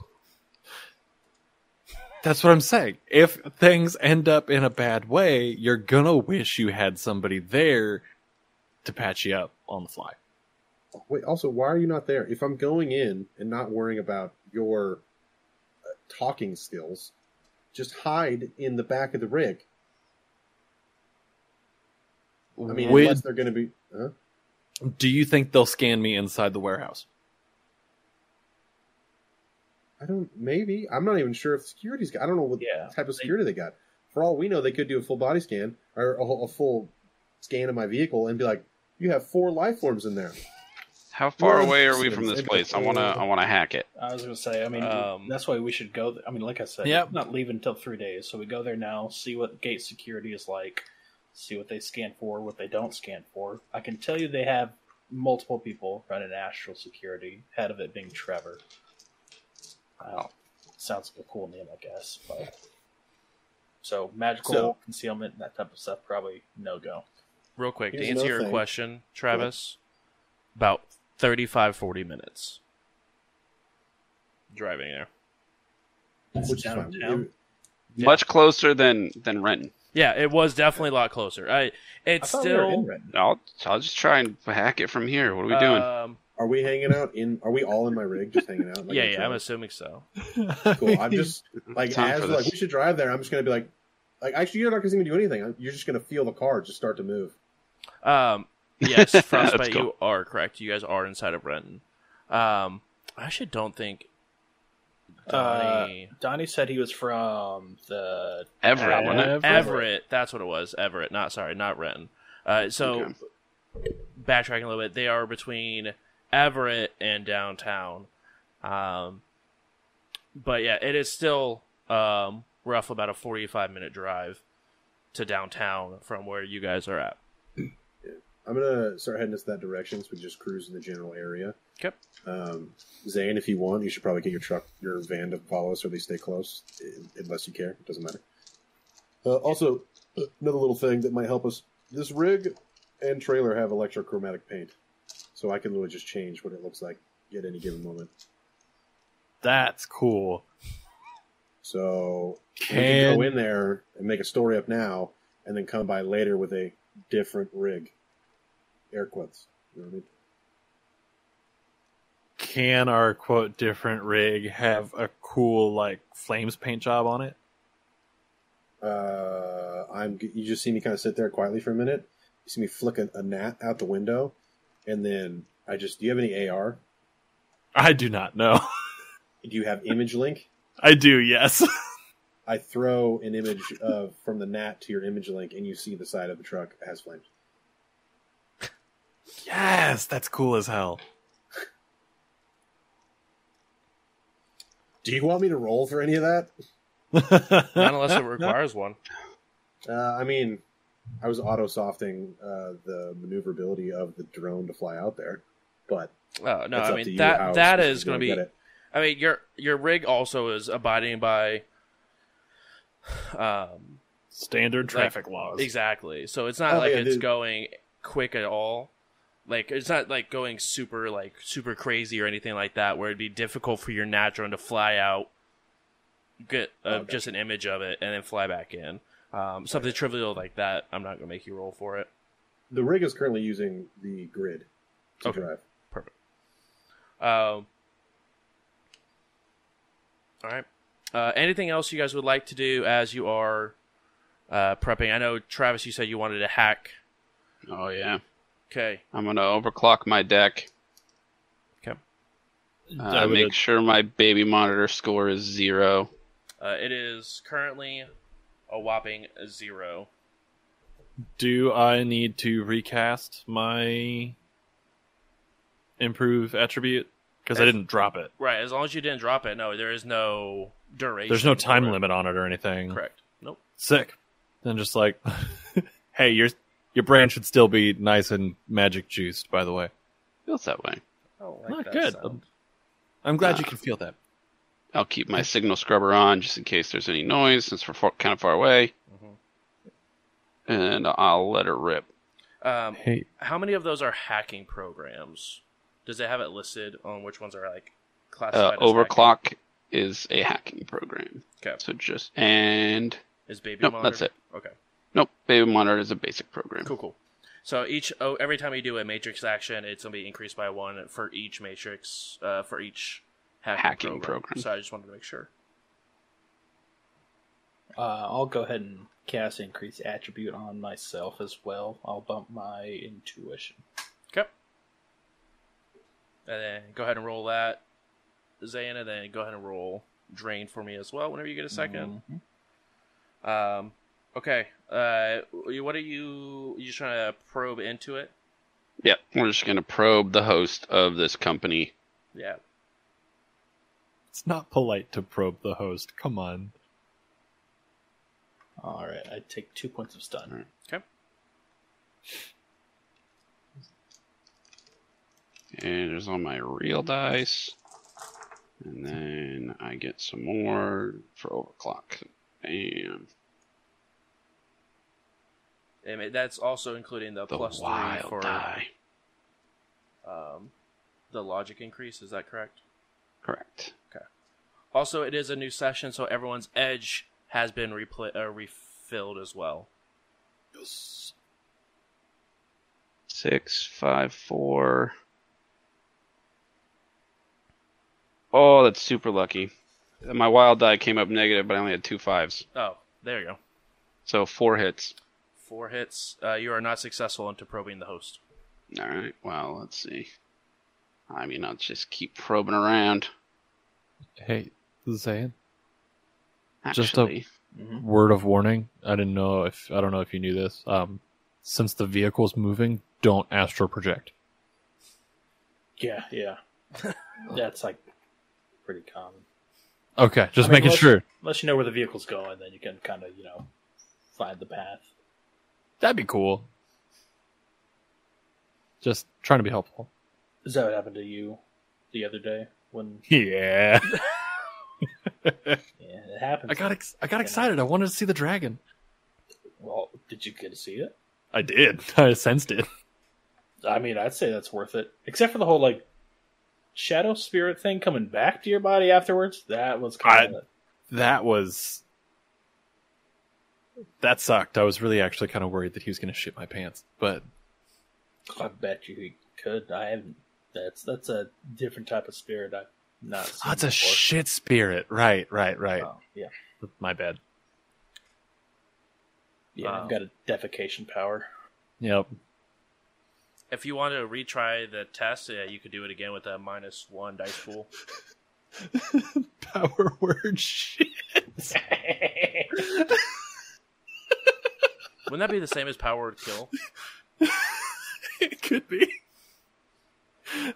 That's what I'm saying. If things end up in a bad way, you're going to wish you had somebody there to patch you up on the fly. Wait, also, why are you not there? If I'm going in and not worrying about your uh, talking skills, just hide in the back of the rig. I mean, With... unless they're going to be... Huh? Do you think they'll scan me inside the warehouse? I don't, maybe. I'm not even sure if security's got, I don't know what yeah, type of security they, they got. For all we know, they could do a full body scan, or a, a full scan of my vehicle, and be like, you have four life forms in there. How far We're away are we from this place? I want to I want to hack it. I was going to say, I mean, um, that's why we should go, th- I mean, like I said, yeah. I'm not leaving until three days, so we go there now, see what gate security is like, see what they scan for, what they don't scan for. I can tell you they have multiple people running astral security, head of it being Trevor. Wow. Sounds like a cool name, I guess. But... So, magical so, concealment and that type of stuff, probably no-go. Real quick, Here's to answer your thing. question, Travis, what? About thirty-five, forty minutes driving there. Which down down. Yeah. Much closer than, than Renton. Yeah, it was definitely a lot closer. I It's I still... We I'll, I'll just try and hack it from here. What are we doing? Um... Are we hanging out in? Are we all in my rig, just hanging out? Like yeah, yeah. I'm assuming so. Cool. I'm just like, as like we should drive there. I'm just gonna be like, like actually, you're not gonna see me do anything. You're just gonna feel the car just start to move. Um. Yes, Frostbite. Cool. You are correct. You guys are inside of Renton. Um. I actually don't think. Donnie. Uh, Donnie said he was from the Everett. Ad- wasn't it? Everett. That's what it was. Everett. Not sorry. Not Renton. Uh. So, okay. Backtracking a little bit, they are between Everett and downtown, um, but yeah, it is still um, rough about a forty-five minute drive to downtown from where you guys are at. Yeah. I'm gonna start heading us that direction, so we just cruise in the general area. Yep. Um, Zane, if you want, you should probably get your truck, your van to follow us, or at least stay close, unless you care. It doesn't matter. Uh, also, another little thing that might help us: this rig and trailer have electrochromatic paint. So I can literally just change what it looks like at any given moment. That's cool. So can... we can go in there and make a story up now, and then come by later with a different rig. Air quotes. You know what I mean? Can our quote different rig have a cool like flames paint job on it? Uh, I'm. You just see me kind of sit there quietly for a minute. You see me flick a, a gnat out the window. And then I just, do you have any A R? I do not, no. Do you have image link? I do, yes. I throw an image of from the N A T to your image link, and you see the side of the truck has flames. Yes, that's cool as hell. Do you want me to roll for any of that? Not unless it requires one. Uh, I mean, I was auto-softing uh, the maneuverability of the drone to fly out there, but oh, no, I mean that that is going to be. I mean, your your rig also is abiding by um, standard traffic like, laws, exactly. So it's not oh, like yeah, it's dude. going quick at all. Like it's not like going super like super crazy or anything like that, where it'd be difficult for your nat drone to fly out, get uh, okay. just an image of it, and then fly back in. Um, something trivial like that, I'm not going to make you roll for it. The rig is currently using the grid to okay. drive. Perfect. Um, all right. Uh, anything else you guys would like to do as you are uh, prepping? I know, Travis, you said you wanted to hack. Oh, yeah. Okay. I'm going to overclock my deck. Okay. Uh, make sure my baby monitor score is zero. Uh, it is currently... a whopping zero. Do I need to recast my improve attribute? Because I didn't drop it. Right, as long as you didn't drop it, no, there is no duration. There's no time limit on it or anything. Correct. Nope. Sick. Then just like, hey, your your brand should still be nice and magic juiced, by the way. Feels that way. Oh, like not good. Sound. I'm glad uh, you can feel that. I'll keep my signal scrubber on just in case there's any noise since we're far, kind of far away. Mm-hmm. And I'll let it rip. Um, hey. How many of those are hacking programs? Does it have it listed on which ones are like classified uh, as Overclock hacking? Is a hacking program. Okay. So just, and... Is Baby nope, Monitor? That's it. Okay. Nope, Baby Monitor is a basic program. Cool, cool. So each oh, every time you do a matrix action, it's going to be increased by one for each matrix, uh, for each... Hacking, hacking program. program. So I just wanted to make sure. Uh, I'll go ahead and cast Increase Attribute on myself as well. I'll bump my Intuition. Okay. And then go ahead and roll that, Xan, and then go ahead and roll Drain for me as well whenever you get a second. Mm-hmm. Um, okay. Uh, what are you... you just trying to probe into it? Yeah, we're just going to probe the host of this company. Yeah. It's not polite to probe the host. Come on. All right, I take two points of stun. Right. Okay. And there's all my real dice, and then I get some more for overclock. Bam. And that's also including the, the plus wild three for die. Um, the logic increase. Is that correct? Correct. Okay. Also, it is a new session, so everyone's edge has been repl- uh, refilled as well. Yes. Six, five, four. Oh, that's super lucky. My wild die came up negative, but I only had two fives. Oh, there you go. So four hits. Four hits. Uh, you are not successful into probing the host. All right. Well, let's see. I mean, I'll just keep probing around. Hey, Zane. Actually, just a mm-hmm. word of warning. I didn't know if I don't know if you knew this. Um, since the vehicle's moving, don't astral project. Yeah, yeah, that's like pretty common. Okay, just I mean, making unless, sure. Unless you know where the vehicle's going, then you can kind of you know find the path. That'd be cool. Just trying to be helpful. Is that what happened to you the other day? When yeah, yeah, it happens. I got ex- I got excited. I wanted to see the dragon. Well, did you get to see it? I did. I sensed it. I mean, I'd say that's worth it, except for the whole like shadow spirit thing coming back to your body afterwards. That was kind of that was that sucked. I was really actually kind of worried that he was going to shit my pants, but I bet you he could. I haven't. That's that's a different type of spirit. I've not. Seen oh, it's before. A shit spirit, right? Right? Right? Oh, yeah. My bad. Yeah, um, I've got a defecation power. Yep. If you want to retry the test, yeah, you could do it again with a minus one dice pool. Power word shit. Wouldn't that be the same as power word kill? It could be.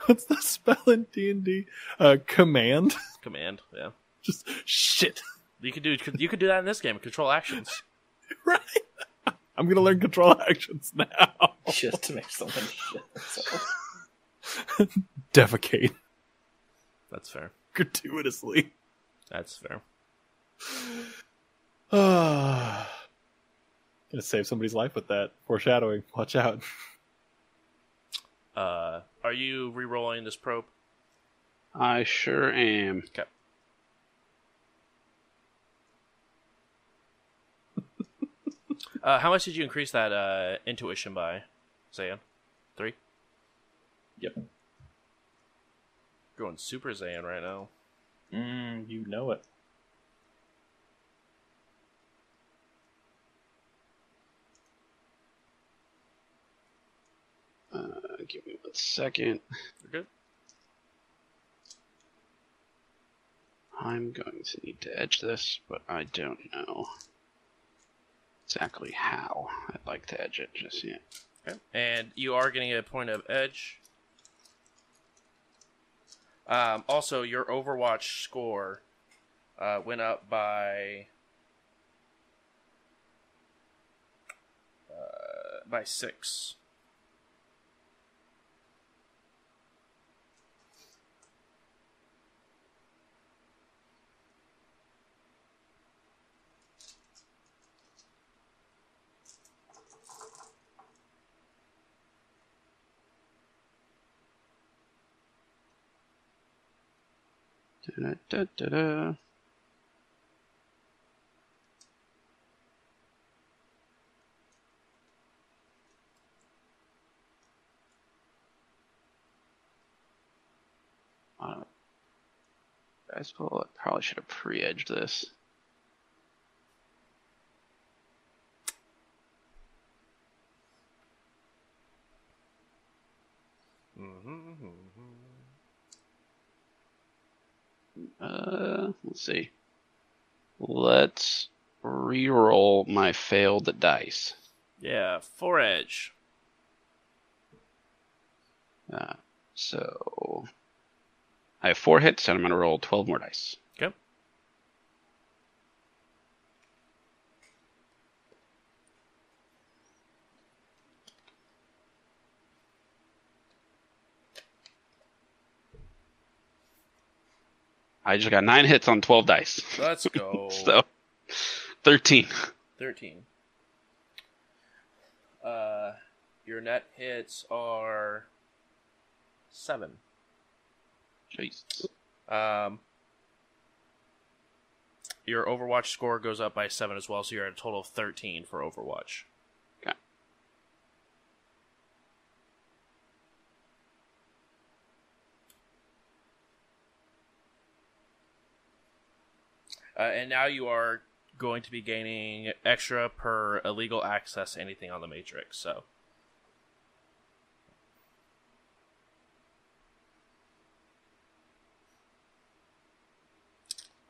What's the spell in D and D? Uh, command? Command, yeah. Just shit. You could do you could do that in this game. Control actions. Right. I'm gonna learn control actions now. Just to make something shit. Defecate. That's fair. Gratuitously. That's fair. Ah. Gonna save somebody's life with that. Foreshadowing. Watch out. Uh, are you re-rolling this probe? I sure am. Okay. Uh, how much did you increase that uh, intuition by, Xan? Three? Yep. Going super Xan right now. Mm, you know it. Uh, give me one second. You're good. I'm going to need to edge this, but I don't know exactly how I'd like to edge it just yet. Okay. And you are getting a point of edge. Um, also, your Overwatch score uh, went up by uh, by six. Da, da, da, da. Uh, I suppose I probably should have pre-edged this. Mm-hmm. Uh, let's see. Let's re-roll my failed dice. Yeah, four edge. Uh, so I have four hits, and I'm going to roll twelve more dice. Okay. I just got nine hits on twelve dice. Let's go. So, thirteen. Thirteen. Uh, your net hits are seven. Jesus. Um, your Overwatch score goes up by seven as well, so you're at a total of thirteen for Overwatch. Okay. Uh, and now you are going to be gaining extra per illegal access anything on the Matrix, so.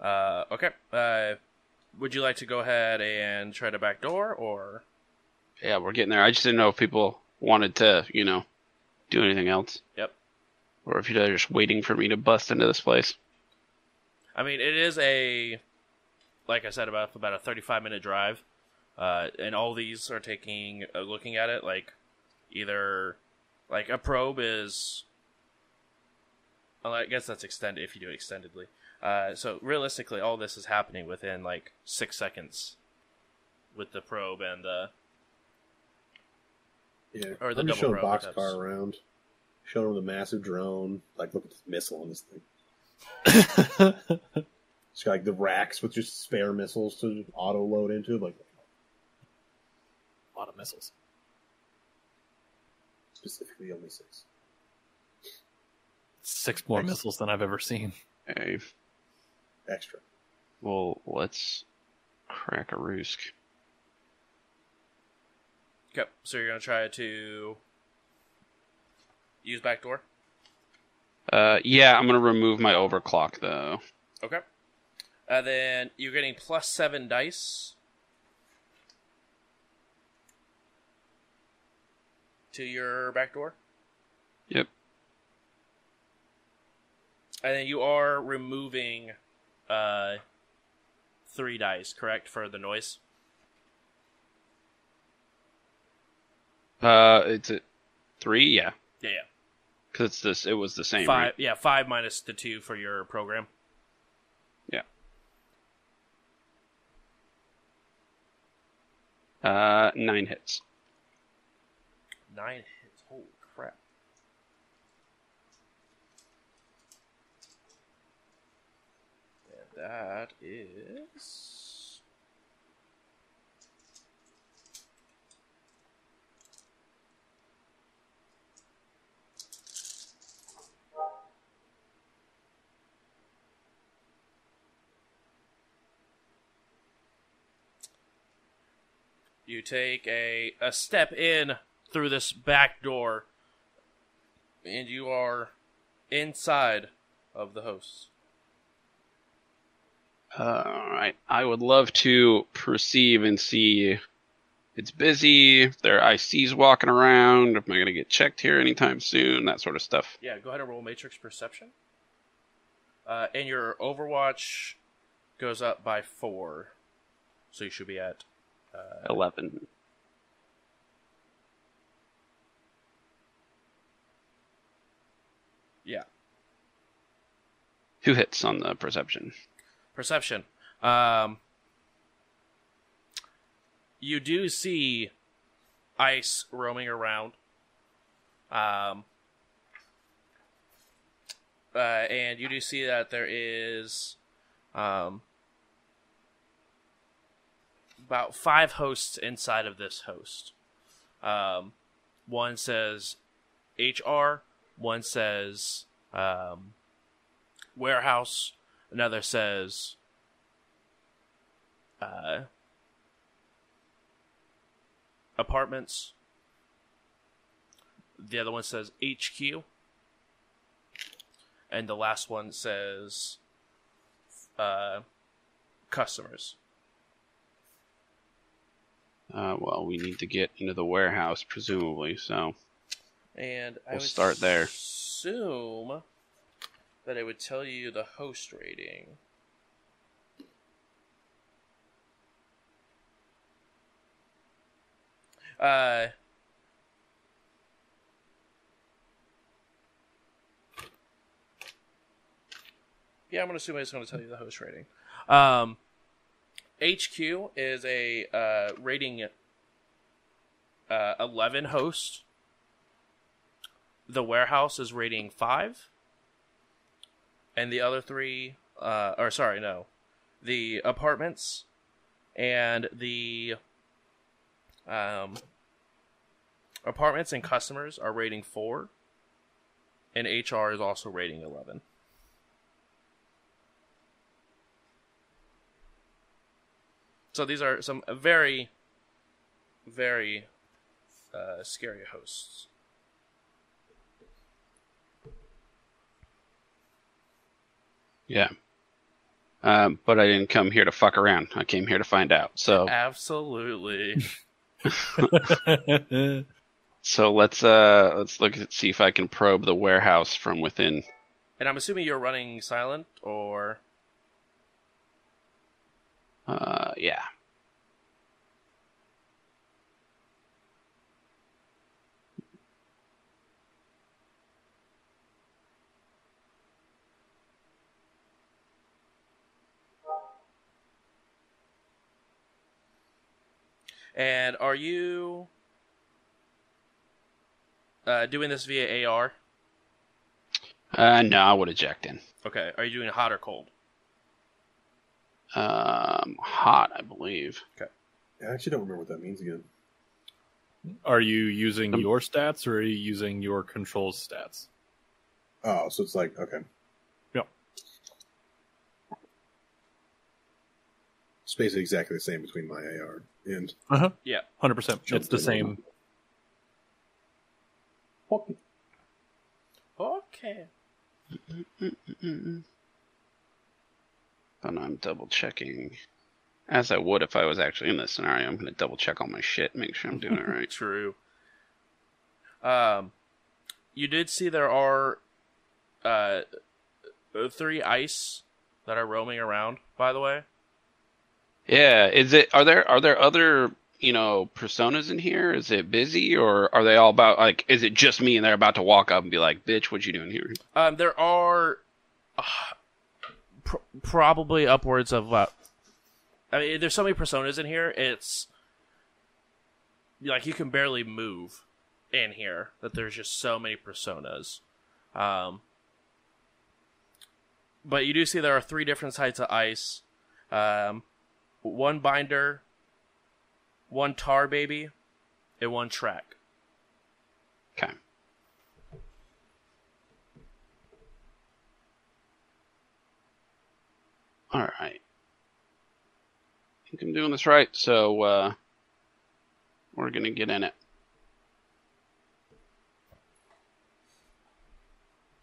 Uh, okay. Uh, would you like to go ahead and try to backdoor, or? Yeah, we're getting there. I just didn't know if people wanted to, you know, do anything else. Yep. Or if you're just waiting for me to bust into this place. I mean, it is a... Like I said, about about a thirty-five minute drive, uh, and all these are taking uh, looking at it like either like a probe is. Well, I guess that's extended if you do it extendedly. Uh, so realistically, all this is happening within like six seconds with the probe and the yeah. Or the I'm double probe. Boxcar cups. Around, showing them the massive drone. Like, look at this missile on this thing. It's got like the racks with just spare missiles to auto load into, like a lot of missiles. Specifically, only six. Six more Extra. missiles than I've ever seen. Hey. Extra. Well, let's crack a roosk. Okay, so you're gonna try to use backdoor? Uh, yeah, I'm gonna remove my overclock though. Okay. And uh, then you're getting plus seven dice to your backdoor. Yep. And then you are removing uh, three dice, correct, for the noise? Uh, it's at three, yeah. Yeah, yeah. Because it's this, it was the same, five, right? Yeah, five minus the two for your program. Yeah. Uh, nine hits. Nine hits, holy crap. And that is... You take a, a step in through this back door, and you are inside of the host. Uh, Alright, I would love to perceive and see if it's busy, if there are I Cs walking around, if I'm going to get checked here anytime soon, that sort of stuff. Yeah, go ahead and roll Matrix Perception. Uh, and your Overwatch goes up by four, so you should be at uh, eleven. Yeah. Who hits on the perception? Perception. Um, you do see ice roaming around. Um, uh, and you do see that there is um, about five hosts inside of this host. Um, one says H R. One says um, warehouse. Another says uh, apartments. The other one says H Q. And the last one says uh, customers. Uh, well, we need to get into the warehouse, presumably, so... And I we'll would start there. Assume that it would tell you the host rating. Uh, yeah, I'm gonna assume it's gonna tell you the host rating. Um, H Q is a uh, rating uh, eleven host. The warehouse is rating five, and the other three, uh, or sorry, no, the apartments and the um, apartments and customers are rating four, and H R is also rating eleven. So these are some very, very uh, scary hosts. Yeah, um, but I didn't come here to fuck around. I came here to find out. So absolutely. So let's uh, let's look at see if I can probe the warehouse from within. And I'm assuming you're running silent, or uh, yeah. And are you uh, doing this via A R? Uh, no, I would have jacked in. Okay. Are you doing hot or cold? Um, hot, I believe. Okay. I actually don't remember what that means again. Are you using um, your stats, or are you using your control stats? Oh, so it's like, okay. Yep. It's basically exactly the same between my A R. And uh-huh. Yeah, one hundred percent. It's the same. Okay. Okay. And I'm double checking. As I would if I was actually in this scenario, I'm going to double check all my shit, make sure I'm doing it right. True. Um, you did see there are uh, three ice that are roaming around, by the way. Yeah. Is it, are there, are there other, you know, personas in here? Is it busy, or are they all about, like, is it just me and they're about to walk up and be like, bitch, what you doing here? Um, there are uh, pr- probably upwards of, uh, I mean, there's so many personas in here. It's like, you can barely move in here, that there's just so many personas. Um, but you do see there are three different types of ice. Um, one binder, one tar baby, and one track. Okay. All right. I think I'm doing this right, so uh, we're going to get in it.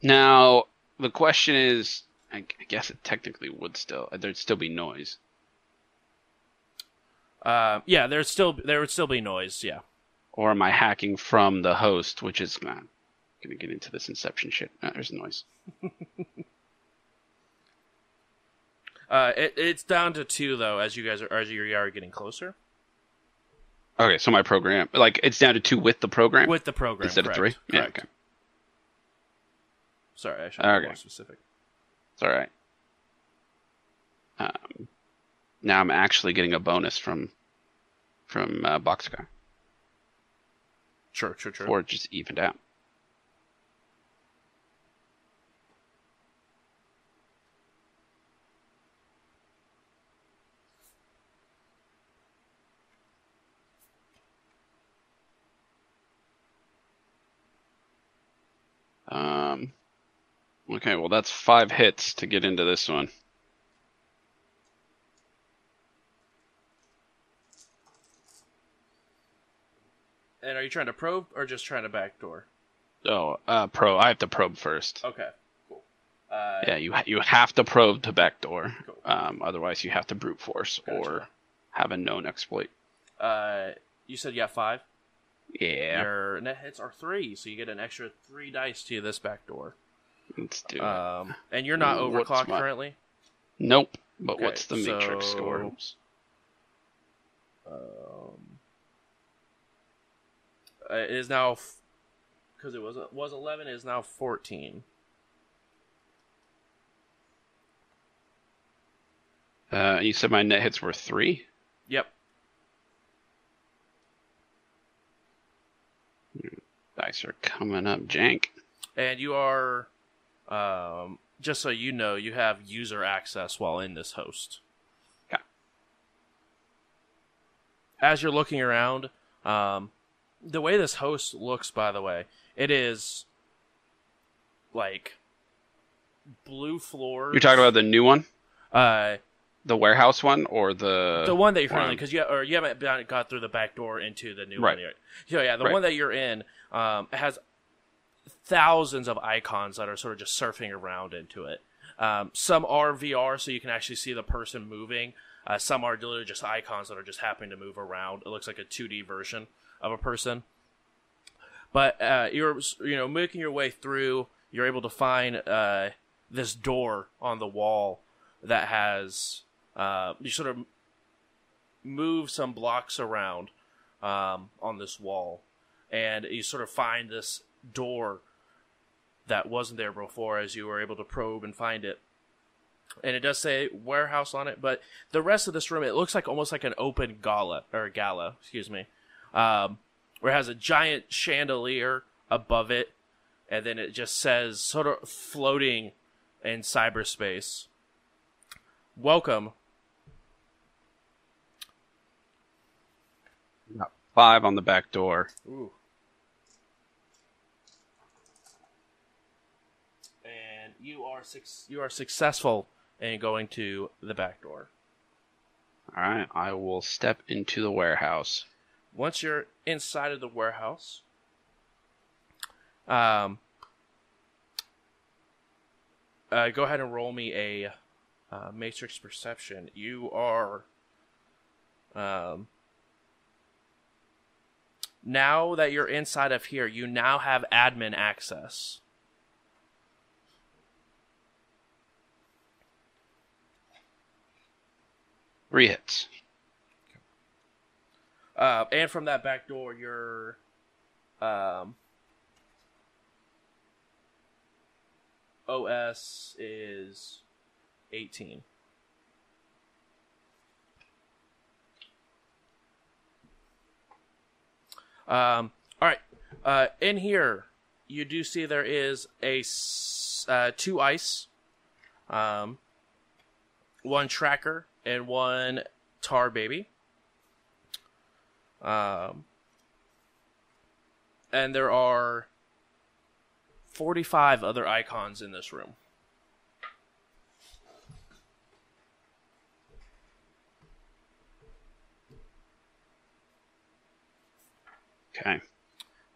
Now, the question is, I guess it technically would still, there'd still be noise. Uh, yeah, there'd still, there would still be noise, yeah. Or am I hacking from the host, which is, nah, I'm going to get into this Inception shit. Nah, there's noise. uh, it, it's down to two, though, as you guys are, as you are getting closer. Okay, so my program, like, it's down to two with the program? With the program, instead correct, of three? Correct. Yeah, okay. Sorry, I should be okay. more specific. It's all right. Um, now I'm actually getting a bonus from from uh, Boxcar. Sure, sure, sure. Or just evened out. Um. Okay, well, that's five hits to get into this one. And are you trying to probe or just trying to backdoor? Oh, uh, probe. I have to probe first. Okay, cool. Uh, yeah, you you have to probe to backdoor. Cool. Um, otherwise, you have to brute force gotcha. or have a known exploit. Uh, you said you have five? Yeah. Your net hits are three, so you get an extra three dice to this backdoor. Let's do it. Um, and you're not Ooh, overclocked my... currently? Nope. But okay, what's the so... matrix score? Um, it is now, because f- it was was eleven, it is now fourteen. Uh, you said my net hits were three? Yep. Dice are coming up, jank. And you are, um, just so you know, you have user access while in this host. Yeah. As you're looking around, um, the way this host looks, by the way, it is, like, blue floors. You're talking about the new one? Uh, the warehouse one, or the... The one that you're currently, because you, or you haven't got through the back door into the new right. one yet. So, yeah, the right. one that you're in um, has... thousands of icons that are sort of just surfing around into it. Um, some are V R, so you can actually see the person moving. Uh, some are literally just icons that are just happening to move around. It looks like a two D version of a person. But uh, you're you know making your way through. You're able to find uh, this door on the wall that has uh, you sort of move some blocks around um, on this wall, and you sort of find this door that wasn't there before as you were able to probe and find it. And it does say warehouse on it, but the rest of this room, it looks like almost like an open gala, or gala, excuse me, um, where it has a giant chandelier above it, and then it just says, sort of floating in cyberspace, welcome. Got five on the back door. Ooh. You are su- you are successful in going to the back door. All right, I will step into the warehouse. Once you're inside of the warehouse, um, uh, go ahead and roll me a uh, matrix perception. You are, um, now that you're inside of here, you now have admin access. Three hits. Uh, and from that back door, you're... Um, O S is eighteen. Um, all right. Uh, in here, you do see there is a uh, two ice, um, one tracker, and one tar baby. Um, and there are forty-five other icons in this room. Okay.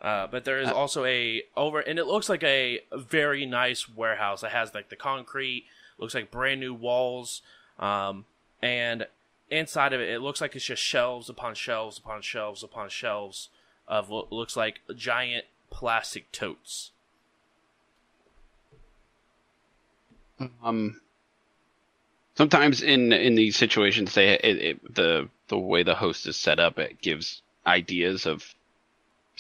Uh, but there is uh, also a over, and it looks like a very nice warehouse. It has like the concrete, looks like brand new walls, um, and inside of it, it looks like it's just shelves upon shelves upon shelves upon shelves of what looks like giant plastic totes. Um, sometimes in in these situations, they it, it, the the way the host is set up, it gives ideas of.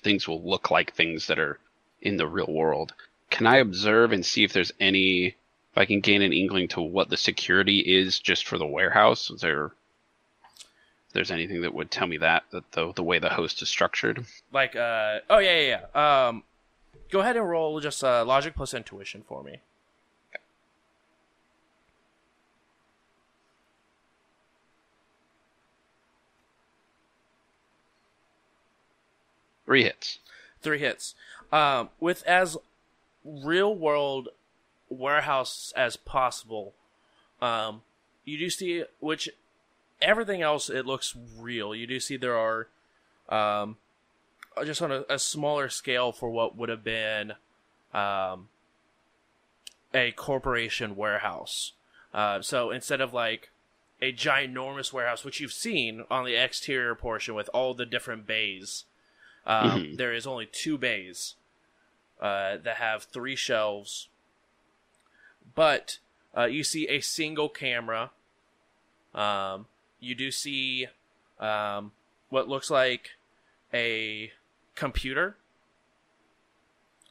Things will look like things that are in the real world. Can I observe and see if there's any, if I can gain an inkling to what the security is just for the warehouse? Is there, if there's anything that would tell me that, that the, the way the host is structured? Like, uh, oh yeah, yeah, yeah. Um, go ahead and roll just uh, logic plus intuition for me. Three hits. Three hits. Um, with as real-world warehouse as possible, um, you do see, which everything else, it looks real. You do see there are, um, just on a, a smaller scale for what would have been um, a corporation warehouse. Uh, so instead of like a ginormous warehouse, which you've seen on the exterior portion with all the different bays, Um, mm-hmm. There is only two bays uh, that have three shelves, but uh, you see a single camera. Um, you do see um, what looks like a computer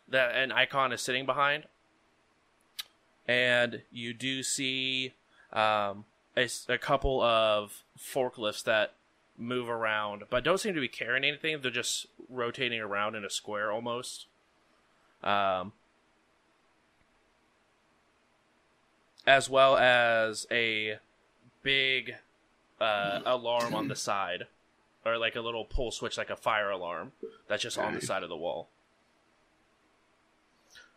that an icon is sitting behind, and you do see um, a, a couple of forklifts that move around, but don't seem to be carrying anything. They're just rotating around in a square almost. Um, as well as a big uh, alarm on the side, or like a little pull switch, like a fire alarm that's just on the side of the wall.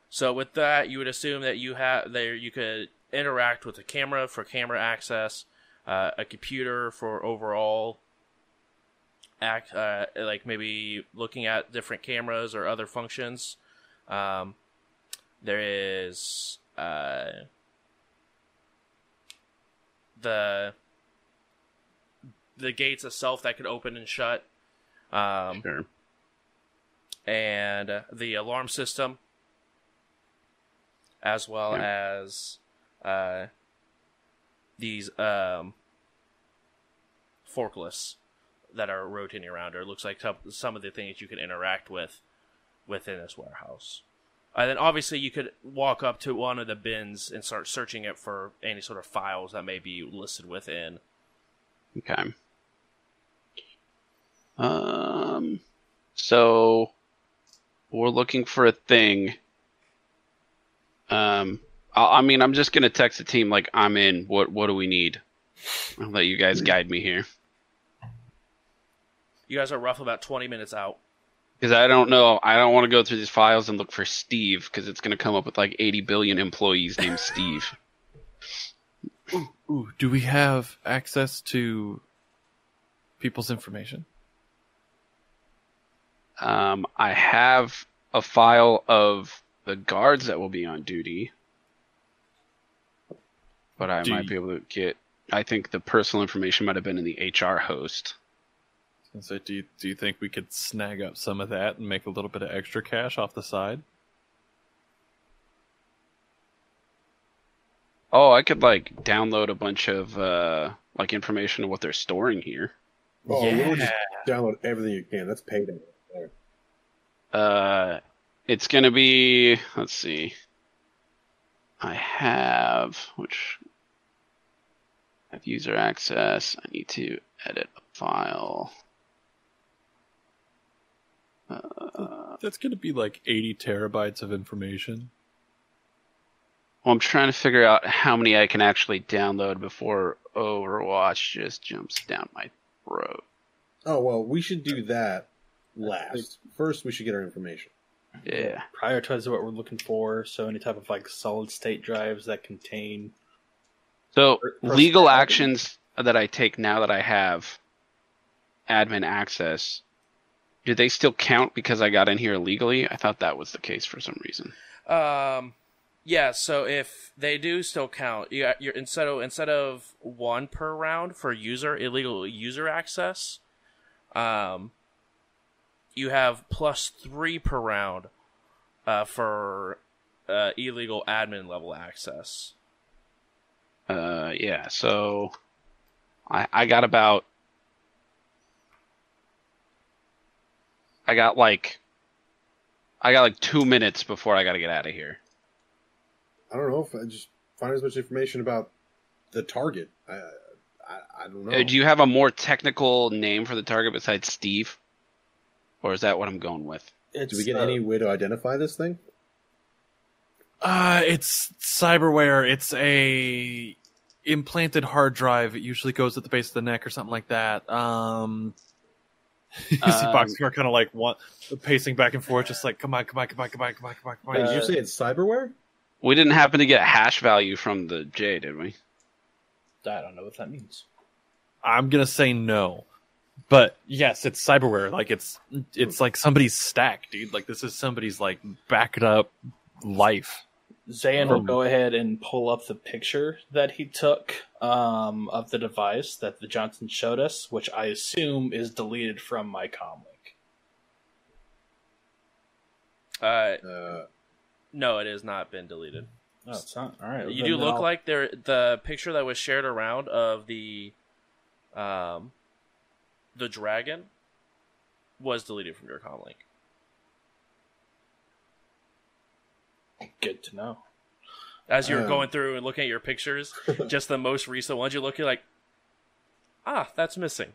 So with that, you would assume that you have there you could interact with a camera for camera access, uh, a computer for overall. Act, uh, like maybe looking at different cameras or other functions. Um, there is uh, the the gates itself that could open and shut, um, sure. And the alarm system, as well yeah. as uh, these um, forklifts. That are rotating around, or it looks like some of the things you can interact with within this warehouse. And then obviously you could walk up to one of the bins and start searching it for any sort of files that may be listed within. Okay. Um. So we're looking for a thing. Um. I, I mean, I'm just gonna text the team like I'm in. What What do we need? I'll let you guys guide me here. You guys are roughly about twenty minutes out. Because I don't know. I don't want to go through these files and look for Steve, because it's going to come up with like eighty billion employees named Steve. Ooh, ooh, do we have access to people's information? Um, I have a file of the guards that will be on duty. But I do might you... be able to get... I think the personal information might have been in the H R host. And so do you, do you think we could snag up some of that and make a little bit of extra cash off the side? Oh, I could like download a bunch of uh, like information of what they're storing here. Oh, yeah. Lord, just download everything you can. That's payday. Uh, it's going to be, let's see. I have, which I have user access. I need to edit a file. Uh, That's going to be like eighty terabytes of information. Well, I'm trying to figure out how many I can actually download before Overwatch just jumps down my throat. Oh, well, we should do that last. First, we should get our information. Yeah. Prioritize what we're looking for. So any type of like solid state drives that contain. So legal actions that I take now that I have admin access, do they still count because I got in here illegally? I thought that was the case for some reason. Um, yeah. So if they do still count, you you're instead of instead of one per round for user illegal user access, um. You have plus three per round uh, for uh, illegal admin level access. Uh, yeah, so I, I got about... I got like... I got like two minutes before I got to get out of here. I don't know. If I just find as much information about the target. I, I, I don't know. Do you have a more technical name for the target besides Steve? Or is that what I'm going with? It's, Do we get uh, any way to identify this thing? Uh, it's cyberware. It's a implanted hard drive. It usually goes at the base of the neck or something like that. Um, you um, see Boxcar kind of like want, pacing back and forth, just like, come on, come on, come on, come on, come on, come on, come on. Uh, Did you say it's cyberware? We didn't happen to get a hash value from the J, did we? I don't know what that means. I'm going to say no. But yes, it's cyberware. Like it's it's like somebody's stack, dude. Like this is somebody's like backed up life. Xan will go ahead and pull up the picture that he took um, of the device that the Johnson showed us, which I assume is deleted from my comlink. Uh, uh no, it has not been deleted. No, it's not. All right. You do look like there the picture that was shared around of the um. The dragon was deleted from your comlink. Good to know. As you're um, going through and looking at your pictures, just the most recent ones you look at, like, ah, that's missing.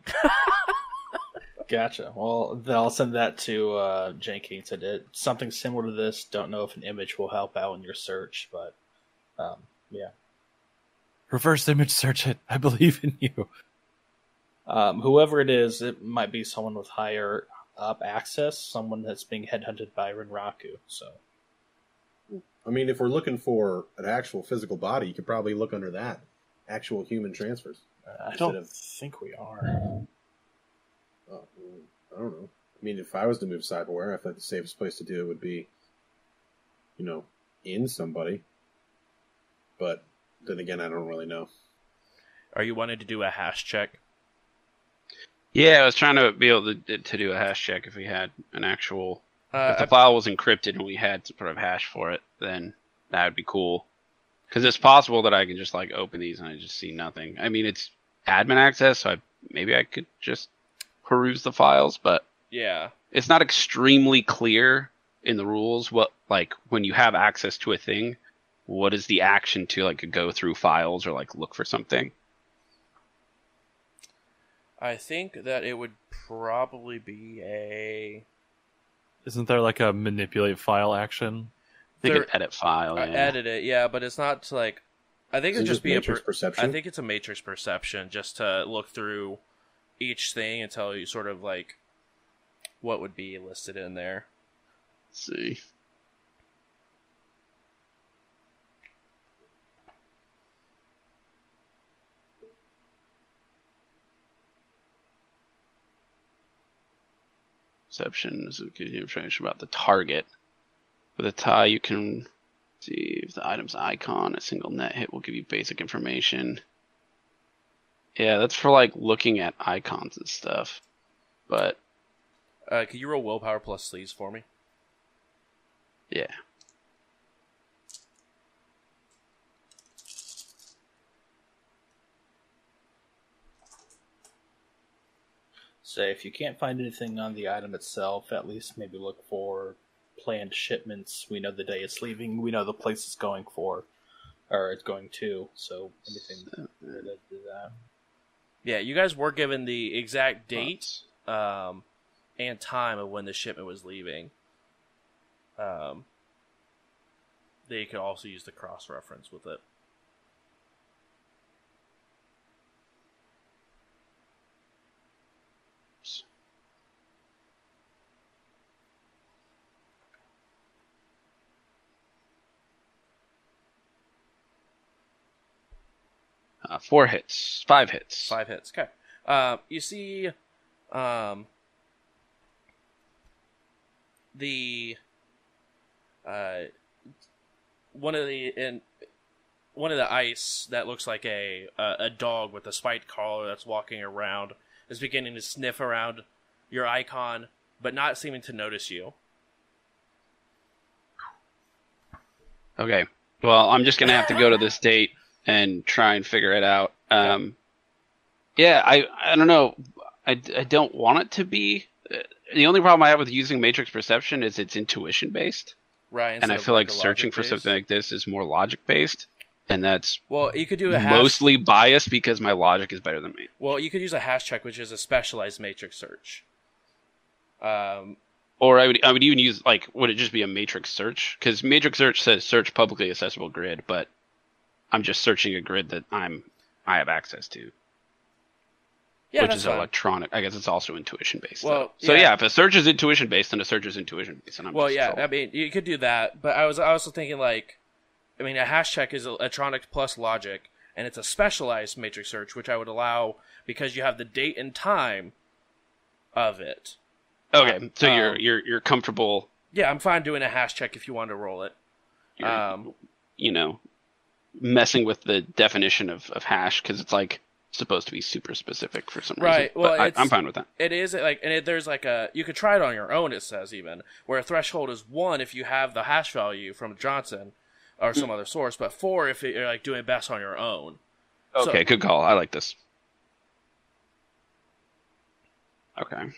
Gotcha. Well, then I'll send that to uh, Janky and said it. Something similar to this. Don't know if an image will help out in your search, but um, yeah. Reverse image search it. I believe in you. Um, whoever it is, it might be someone with higher up access, someone that's being headhunted by Renraku. So, I mean, if we're looking for an actual physical body, you could probably look under that. Actual human transfers. Uh, I don't of... think we are. Uh, I don't know. I mean, if I was to move cyberware, I thought the safest place to do it would be, you know, in somebody. But then again, I don't really know. Are you wanting to do a hash check? Yeah, I was trying to be able to, to do a hash check if we had an actual... Uh, if the file was encrypted and we had some sort of hash for it, then that would be cool. Because it's possible that I can just like open these and I just see nothing. I mean, it's admin access, so I, maybe I could just peruse the files, but yeah, it's not extremely clear in the rules what, like, when you have access to a thing, what is the action to like go through files or like look for something. I think that it would probably be a... Isn't there like a manipulate file action? I think an edit file. Yeah. Edit it, yeah, but it's not like... I think it would just be a... Per- perception? I think it's a matrix perception, just to look through each thing and tell you sort of like what would be listed in there. Let's see. Perception is information about the target. With a tie, you can see if the item's icon, a single net hit will give you basic information. Yeah, that's for like looking at icons and stuff. But uh, can you roll willpower plus sleeves for me? Yeah. say if you can't find anything on the item itself, at least maybe look for planned shipments. We know the day it's leaving. We know the place it's going for, or it's going to. So anything so, that do that. Yeah, you guys were given the exact date um, and time of when the shipment was leaving. Um, they could also use the cross reference with it. Uh, four hits. Five hits. Five hits, okay. Uh, you see um, the uh, one of the in, one of the ice that looks like a uh, a dog with a spiked collar that's walking around is beginning to sniff around your icon, but not seeming to notice you. Okay. Well, I'm just going to have to go to this date and try and figure it out. Um, yeah, I I don't know. I, I don't want it to be. The only problem I have with using Matrix Perception is it's intuition based. Right. And I feel like, like searching for something like this is more logic based. And that's well, you could do a hash... mostly biased because my logic is better than me. Well, you could use a hash check, which is a specialized matrix search. Um, Or I would I would even use, like, would it just be a matrix search? Because matrix search says search publicly accessible grid, but I'm just searching a grid that I'm I have access to. Yeah, which that's is fine. Electronic. I guess it's also intuition based. Well, yeah. So yeah, if a search is intuition based, then a search is intuition based. And I'm well, just yeah, sold. I mean, you could do that, but I was also thinking, like, I mean, a hash check is electronic plus logic, and it's a specialized matrix search, which I would allow because you have the date and time of it. Okay, so um, you're you're you're comfortable. Yeah, I'm fine doing a hash check if you want to roll it. Um, you know. Messing with the definition of, of hash because it's like supposed to be super specific for some reason. Right. Well, but I, I'm fine with that. It is like, and it, there's like a you could try it on your own. It says even where a threshold is one if you have the hash value from Johnson or some mm. other source, but four if you're like doing best on your own. Okay, so, good call. I like this. Okay.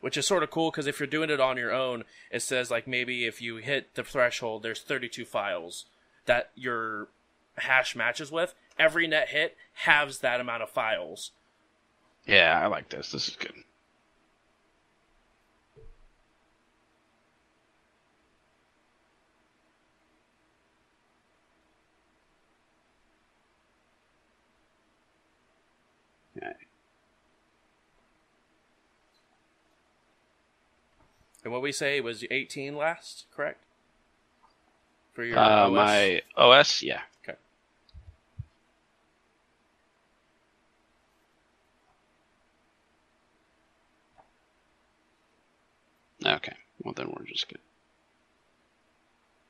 Which is sort of cool, because if you're doing it on your own, it says, like, maybe if you hit the threshold, there's thirty-two files that your hash matches with. Every net hit halves that amount of files. Yeah, I like this. This is good. And what we say was eighteen last, correct? For your uh, O S? My O S, yeah. Okay. Okay. Well, then we're just good.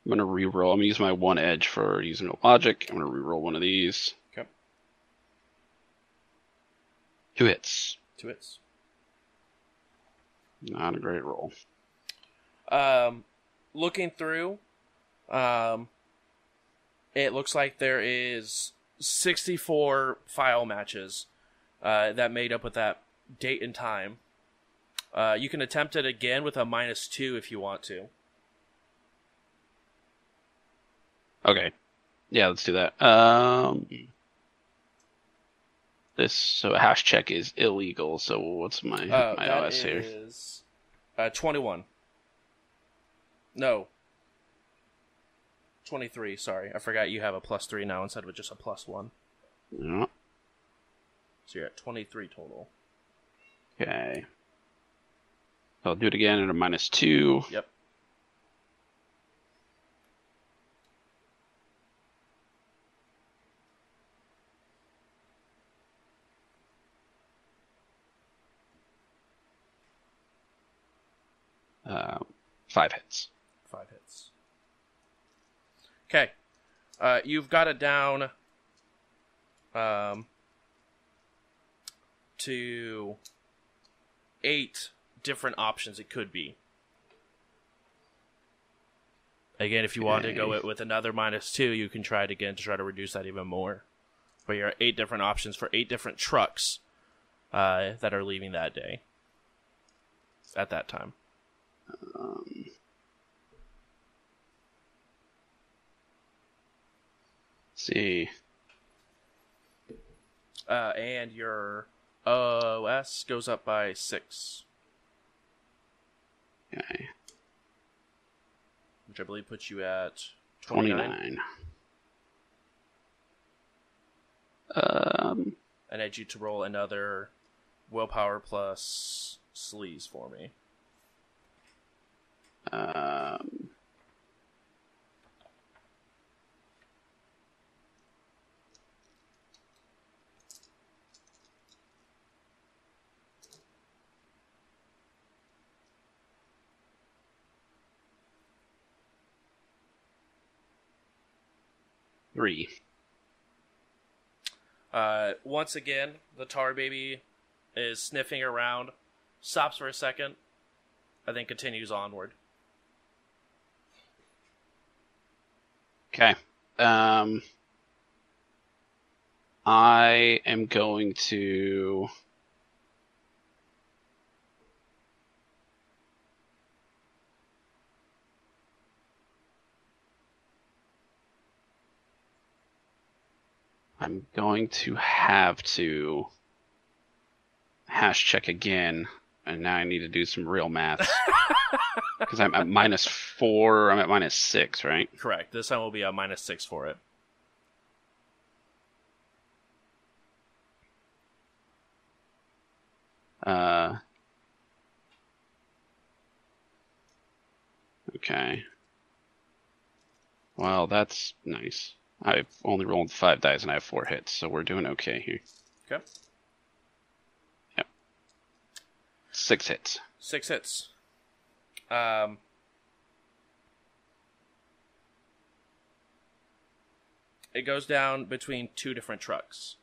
I'm going to re-roll. I'm going to use my one edge for using no logic. I'm going to re-roll one of these. Okay. Two hits. Two hits. Not a great roll. Um, looking through, um, it looks like there is sixty-four file matches uh, that made up with that date and time. Uh, you can attempt it again with a minus two if you want to. Okay. Yeah, let's do that. Um, this so hash check is illegal. So what's my uh, my that O S here? Is, uh, twenty-one. No. twenty-three, sorry. I forgot you have a plus three now instead of just a plus one. Yeah. So you're at twenty-three total. Okay. I'll do it again at a minus two. Yep. Uh, five hits. Five hits. Okay. Uh, you've got it down um, to eight different options it could be. Again, if you want to go with another minus two, you can try it again to try to reduce that even more. But you have eight different options for eight different trucks uh, that are leaving that day. At that time. Um, see. Uh, and your O S goes up by six. Okay. Which I believe puts you at twenty-nine. twenty-nine. Um, I need you to roll another willpower plus sleaze for me. Um, three. Uh, once again, the tar baby is sniffing around, stops for a second, and then continues onward. Okay. Um, I am going to... I'm going to have to hash check again, and now I need to do some real math. Because I'm at minus four, I'm at minus six, right? Correct. This time will be a minus six for it. Uh. Okay. Well, that's nice. I've only rolled five dice and I have four hits, so we're doing okay here. Okay. Yep. Six hits. Six hits. Um. It goes down between two different trucks.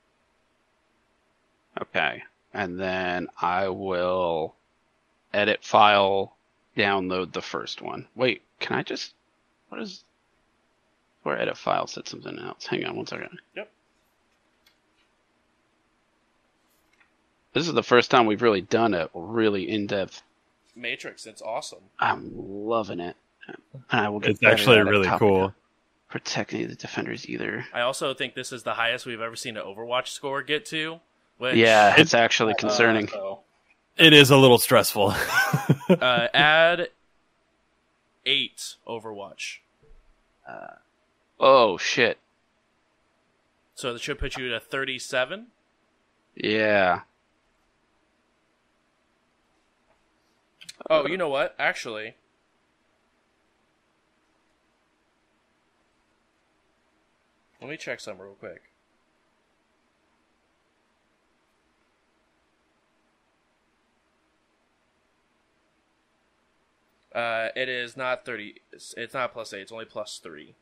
Okay. And then I will edit file, download the first one. Wait, can I just... What is... Or edit file said something else. Hang on one second. Yep. This is the first time we've really done a really in-depth Matrix. It's awesome. I'm loving it. And I will get It's actually really cool. Protecting the defenders either. I also think this is the highest we've ever seen an Overwatch score get to. Which, yeah, it's actually concerning. Uh, so. It is a little stressful. uh, add eight Overwatch. Uh, Oh, shit. So that should put you to thirty-seven? Yeah. Oh, you know what? Actually. Let me check some real quick. Uh, it is not thirty. It's not plus eight. It's only plus three.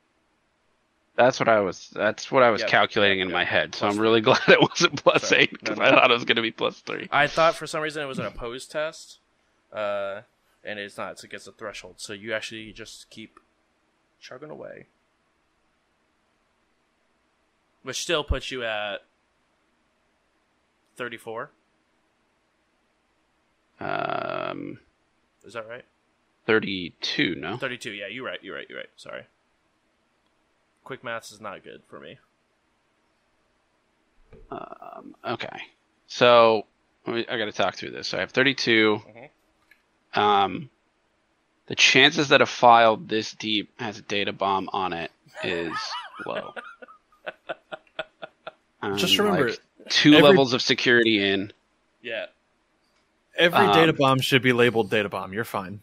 That's what I was. That's what I was yep, calculating yep, in yep, my head. So I'm really glad it wasn't plus Sorry, eight because no, no. I thought it was going to be plus three. I thought for some reason it was an opposed test, uh, and it's not. It's against the threshold. So you actually just keep chugging away, which still puts you at thirty-four. Um, is that right? Thirty-two. No. Thirty-two. Yeah, you're right. You're right. You're right. Sorry. Quick maths is not good for me. Um, okay. So, I got to talk through this. So I have thirty-two. Mm-hmm. Um, the chances that a file this deep has a data bomb on it is low. Um, Just remember... Like two every... levels of security in. Yeah. Every um, data bomb should be labeled data bomb. You're fine.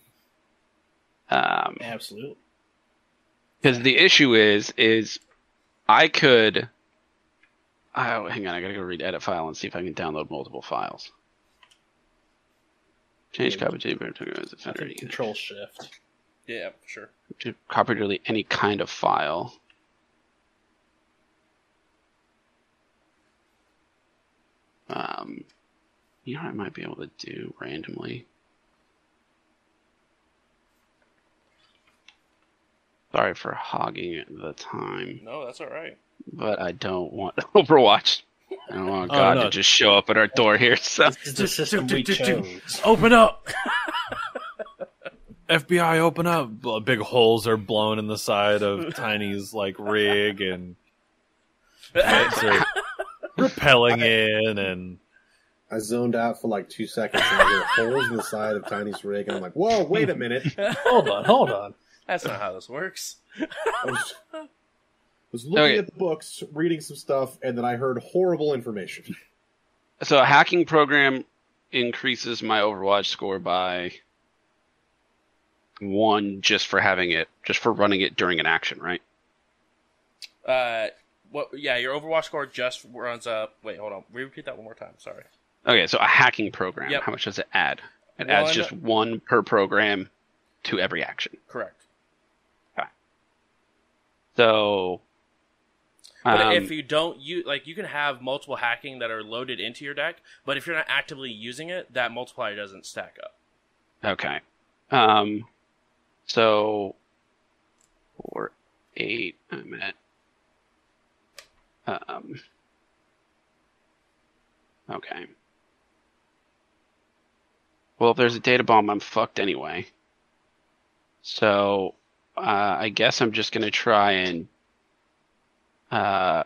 Um, Absolutely. Because the issue is, is I could... Oh, hang on, I gotta go read edit file and see if I can download multiple files. Change yeah, copy to... Control-Shift. Yeah, sure. To copy really any kind of file. Um, you know what I might be able to do randomly? Sorry for hogging the time. No, that's all right. But I don't want Overwatch. I don't want God oh, no. to just show up at our door here. So. This is the system we chose. Open up! F B I, open up! Big holes are blown in the side of Tiny's like rig, and lights are rappelling in, and I zoned out for like two seconds. And there were holes in the side of Tiny's rig, and I'm like, "Whoa, wait a minute! hold on, hold on! That's not how this works." I was, was looking okay. at the books, reading some stuff, and then I heard horrible information. So, a hacking program increases my Overwatch score by one just for having it, just for running it during an action, right? Uh, what? Yeah, your Overwatch score just runs up. Wait, hold on. Repeat that one more time. Sorry. Okay, so a hacking program. Yep. How much does it add? It one, adds just one per program to every action. Correct. Okay. So, but um, if you don't use, like, you can have multiple hacking that are loaded into your deck, but if you're not actively using it, that multiplier doesn't stack up. Okay. Um. So, four, eight, I'm at, um, okay. Well, if there's a data bomb, I'm fucked anyway. So, uh, I guess I'm just going to try and, uh,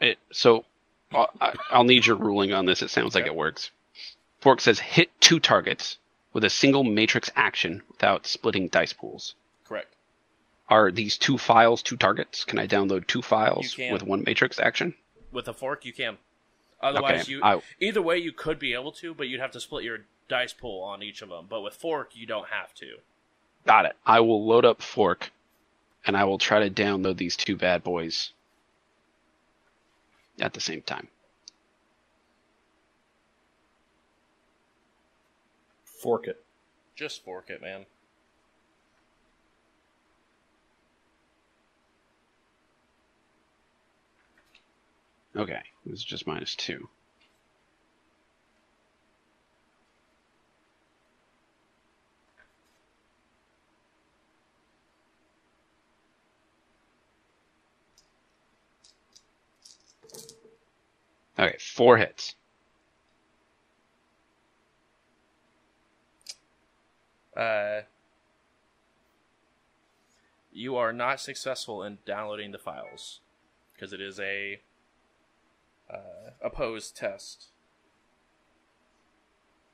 it, so, I'll, I'll need your ruling on this. It sounds okay. like it works. Fork says hit two targets with a single matrix action without splitting dice pools. Correct. Are these two files two targets? Can I download two files with one matrix action? With a fork, you can. Otherwise, okay. you I... either way, you could be able to, but you'd have to split your dice pool on each of them. But with fork, you don't have to. Got it. I will load up fork, and I will try to download these two bad boys at the same time. Fork it. Just fork it, man. Okay, it was just minus two. Okay, four hits. Uh, you are not successful in downloading the files because it is a uh, opposed test.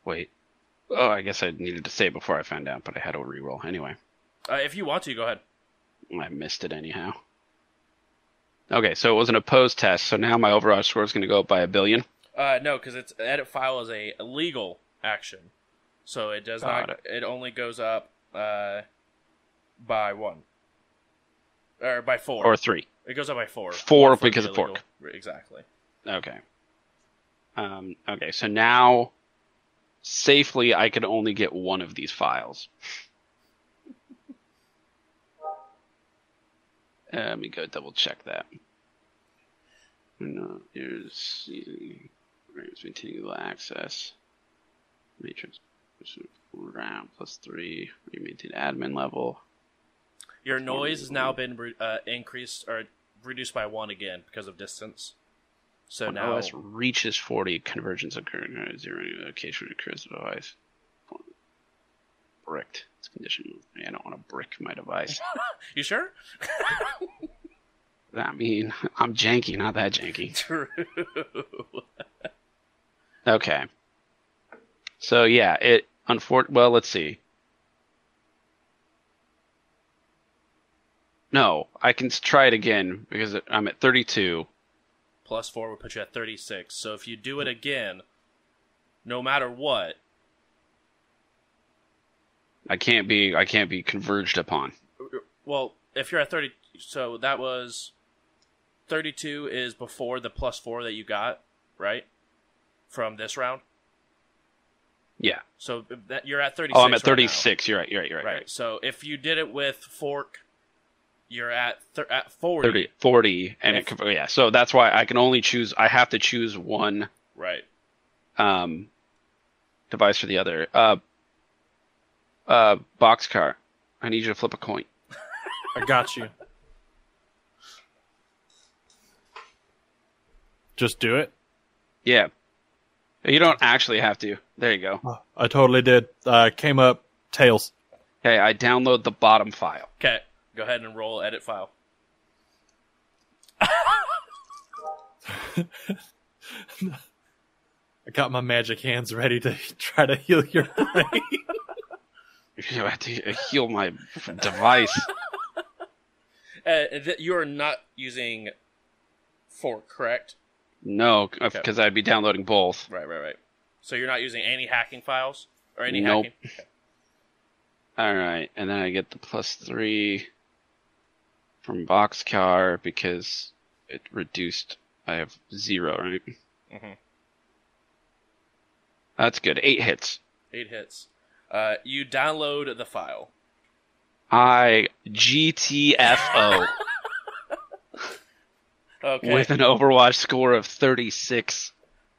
Wait. Oh, I guess I needed to say it before I found out, but I had a reroll anyway. Uh, if you want to, go ahead. I missed it anyhow. Okay, so it was an opposed test, so now my overall score is going to go up by a billion? Uh, no, because it's edit file is a illegal action. So it does Got not. It. it only goes up uh, by one, or by four, or three. It goes up by four. Four, four because of fork. Exactly. Okay. Um, okay. So now, safely, I could only get one of these files. uh, let me go double check that. No, here's maintaining access matrix. Round plus three. You maintain admin level. Your noise has now been re- uh, increased or reduced by one again because of distance. So when now O S reaches forty, convergence occurs at zero. Occasionally occurs to the device. Bricked. It's conditioned. I don't want to brick my device. You sure? I mean, I'm janky, not that janky. True. Okay. So yeah, it unfor- well, let's see. No, I can try it again because it, I'm at thirty-two. Plus four would put you at thirty-six. So if you do it again, no matter what, I can't be I can't be converged upon. Well, if you're at thirty, so that was thirty-two is before the plus four that you got, right? From this round. Yeah. So that, you're at thirty-six. Oh, I'm at thirty-six. Right, you're right. You're right. You're right. Right. Right. So if you did it with fork, you're at thir- at forty. thirty, forty, and if, it, yeah. So that's why I can only choose. I have to choose one. Right. Um, device for the other. Uh. Uh, boxcar. I need you to flip a coin. I got you. Just do it? Yeah. You don't actually have to. There you go. Oh, I totally did. Uh, came up tails. Okay, I download the bottom file. Okay, go ahead and roll edit file. I got my magic hands ready to try to heal your brain. You have to heal my device. Uh, th- you are not using fork, correct? No, because okay. I'd be downloading both. Right, right, right. So you're not using any hacking files? Or any nope. hacking? Okay. Alright, and then I get the plus three from Boxcar because it reduced. I have zero, right? Mm-hmm. That's good. Eight hits. Eight hits. Uh, you download the file. I G T F O. Okay. With an Overwatch score of thirty-six.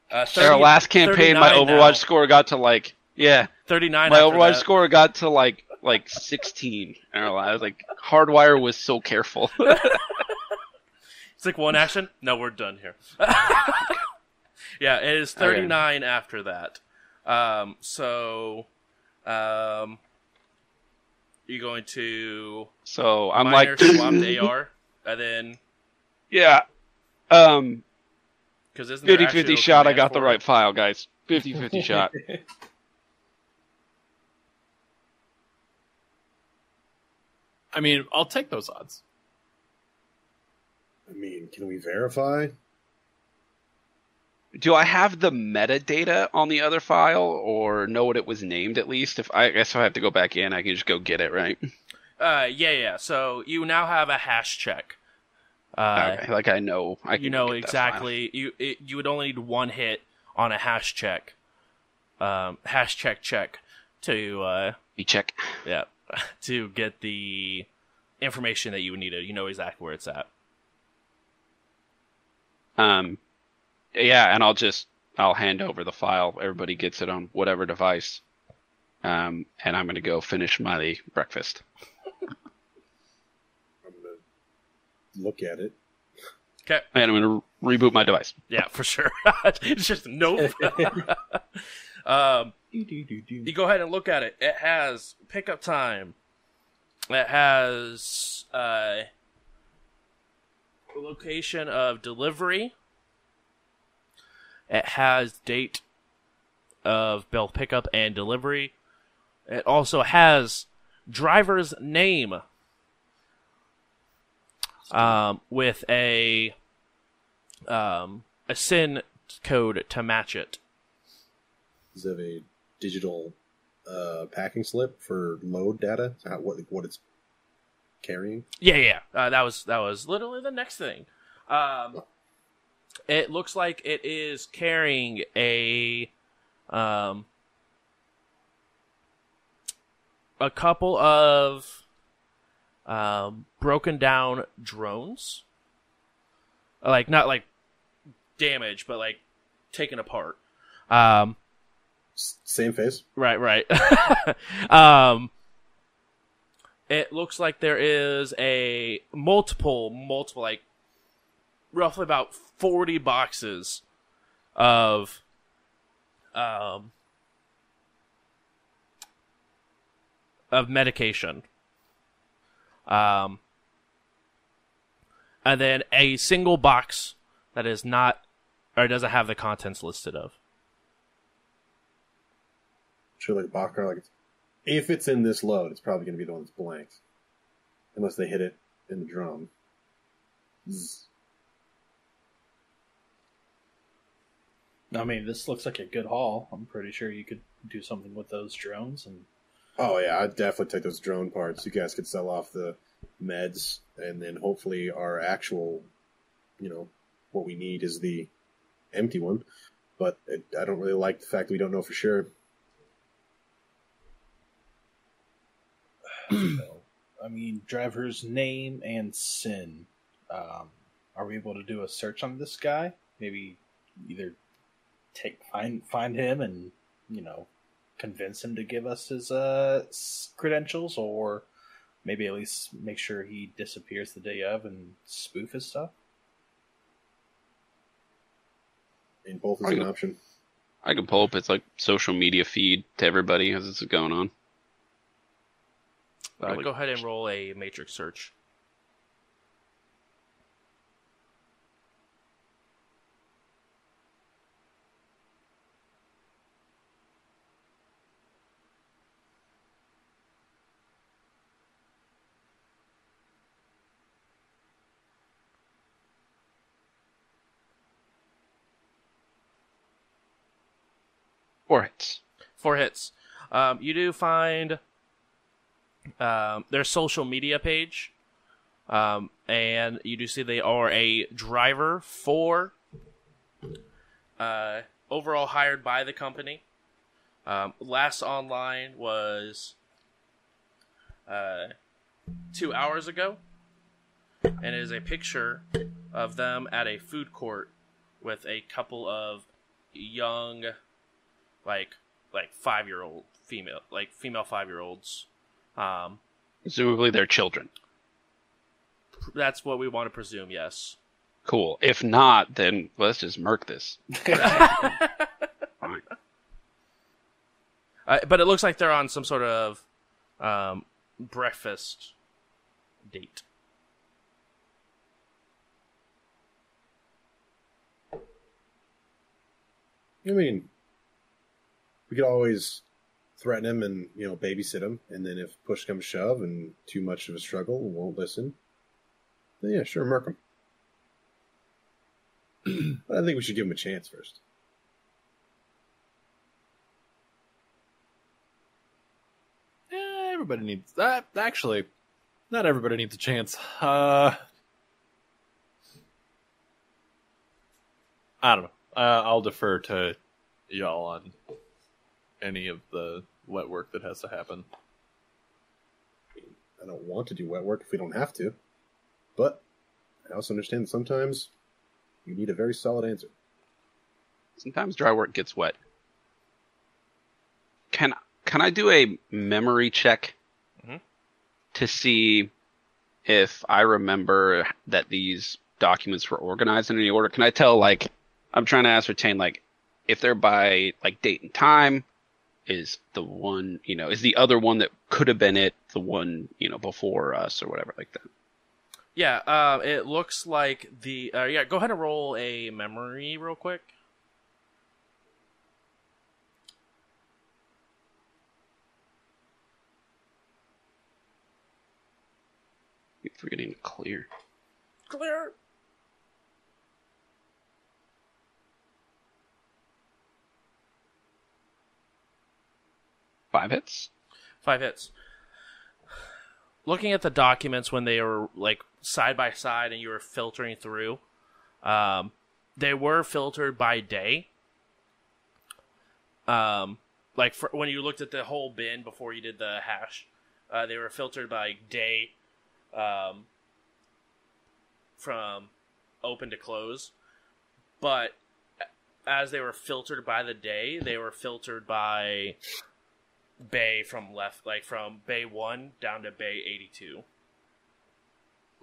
Uh, thirty, Our last campaign, my Overwatch now. score got to like yeah, thirty-nine. My Overwatch that. score got to like like sixteen. I was like, Hardwire was so careful. It's like one action. No, we're done here. Yeah, it is thirty-nine okay. after that. Um, so, um, you're going to so I'm like swapped A R, and then yeah. Um, fifty-fifty shot, I got the right file, guys. fifty-fifty shot. I mean, I'll take those odds. I mean, can we verify? Do I have the metadata on the other file, or know what it was named at least? If I, I guess I have to go back in, I can just go get it, right? Uh, yeah, yeah. So you now have a hash check. Uh, okay, like I know, I can you know exactly. You it, you would only need one hit on a hash check, um, hash check check to uh, you check, yeah, to get the information that you needed. You know exactly where it's at. Um, yeah, and I'll just I'll hand over the file. Everybody gets it on whatever device, um, and I'm gonna go finish my breakfast. Look at it. Okay. And I'm going to re- reboot my device. Yeah, for sure. It's just nope. um, you go ahead and look at it. It has pickup time. It has uh, location of delivery. It has date of both pickup and delivery. It also has driver's name. Um, with a um, a S I N code to match it. Does it have a digital uh, packing slip for load data? How, what what it's carrying? Yeah, yeah. Uh, that was that was literally the next thing. Um, it looks like it is carrying a um, a couple of. Um, broken down drones, like not like damaged, but like taken apart. Um, Same face, right? Right. um, it looks like there is a multiple, multiple, like roughly about forty boxes of um of medication. Um, and then a single box that is not, or doesn't have the contents listed of. Sure, like Boxcar, like it's, if it's in this load, it's probably going to be the one that's blank, unless they hit it in the drum. Zzz. I mean, this looks like a good haul. I'm pretty sure you could do something with those drones and. Oh, yeah, I'd definitely take those drone parts. You guys could sell off the meds, and then hopefully our actual, you know, what we need is the empty one. But it, I don't really like the fact that we don't know for sure. So, I mean, driver's name and S I N. Um, are we able to do a search on this guy? Maybe either take find find him and, you know... convince him to give us his uh, credentials, or maybe at least make sure he disappears the day of and spoof his stuff? I mean, both is I an could, option. I could pull up its like social media feed to everybody as it's going on. Uh, like, go ahead and roll a matrix search. Four hits. Four hits. Um, you do find um, their social media page, um, and you do see they are a driver for, uh, overall hired by the company. Um, last online was uh, two hours ago, and it is a picture of them at a food court with a couple of young... Like, like five-year-old female, like female five-year-olds. Um, Presumably they're children. That's what we want to presume, yes. Cool. If not, then let's just murk this. Fine. Uh, but it looks like they're on some sort of um, breakfast date. I mean... We could always threaten him and, you know, babysit him. And then if push comes shove and too much of a struggle won't listen, then yeah, sure, murk him. But I think we should give him a chance first. Yeah, everybody needs that. Actually, not everybody needs a chance. Uh, I don't know. Uh, I'll defer to y'all on... any of the wet work that has to happen. I don't want to do wet work if we don't have to. But I also understand that sometimes you need a very solid answer. Sometimes dry work gets wet. Can can I do a memory check mm-hmm. to see if I remember that these documents were organized in any order? Can I tell, like, I'm trying to ascertain, like, if they're by, like, date and time, is the one, you know, is the other one that could have been it, the one, you know, before us or whatever like that? Yeah, uh, it looks like the, uh, yeah, go ahead and roll a memory real quick. Keep forgetting to clear. Clear! Five hits? Five hits. Looking at the documents when they were, like, side by side and you were filtering through, um, they were filtered by day. Um, like, for, when you looked at the whole bin before you did the hash, uh, they were filtered by day, um, from open to close. But as they were filtered by the day, they were filtered by... bay from left, like from bay one down to bay eighty-two.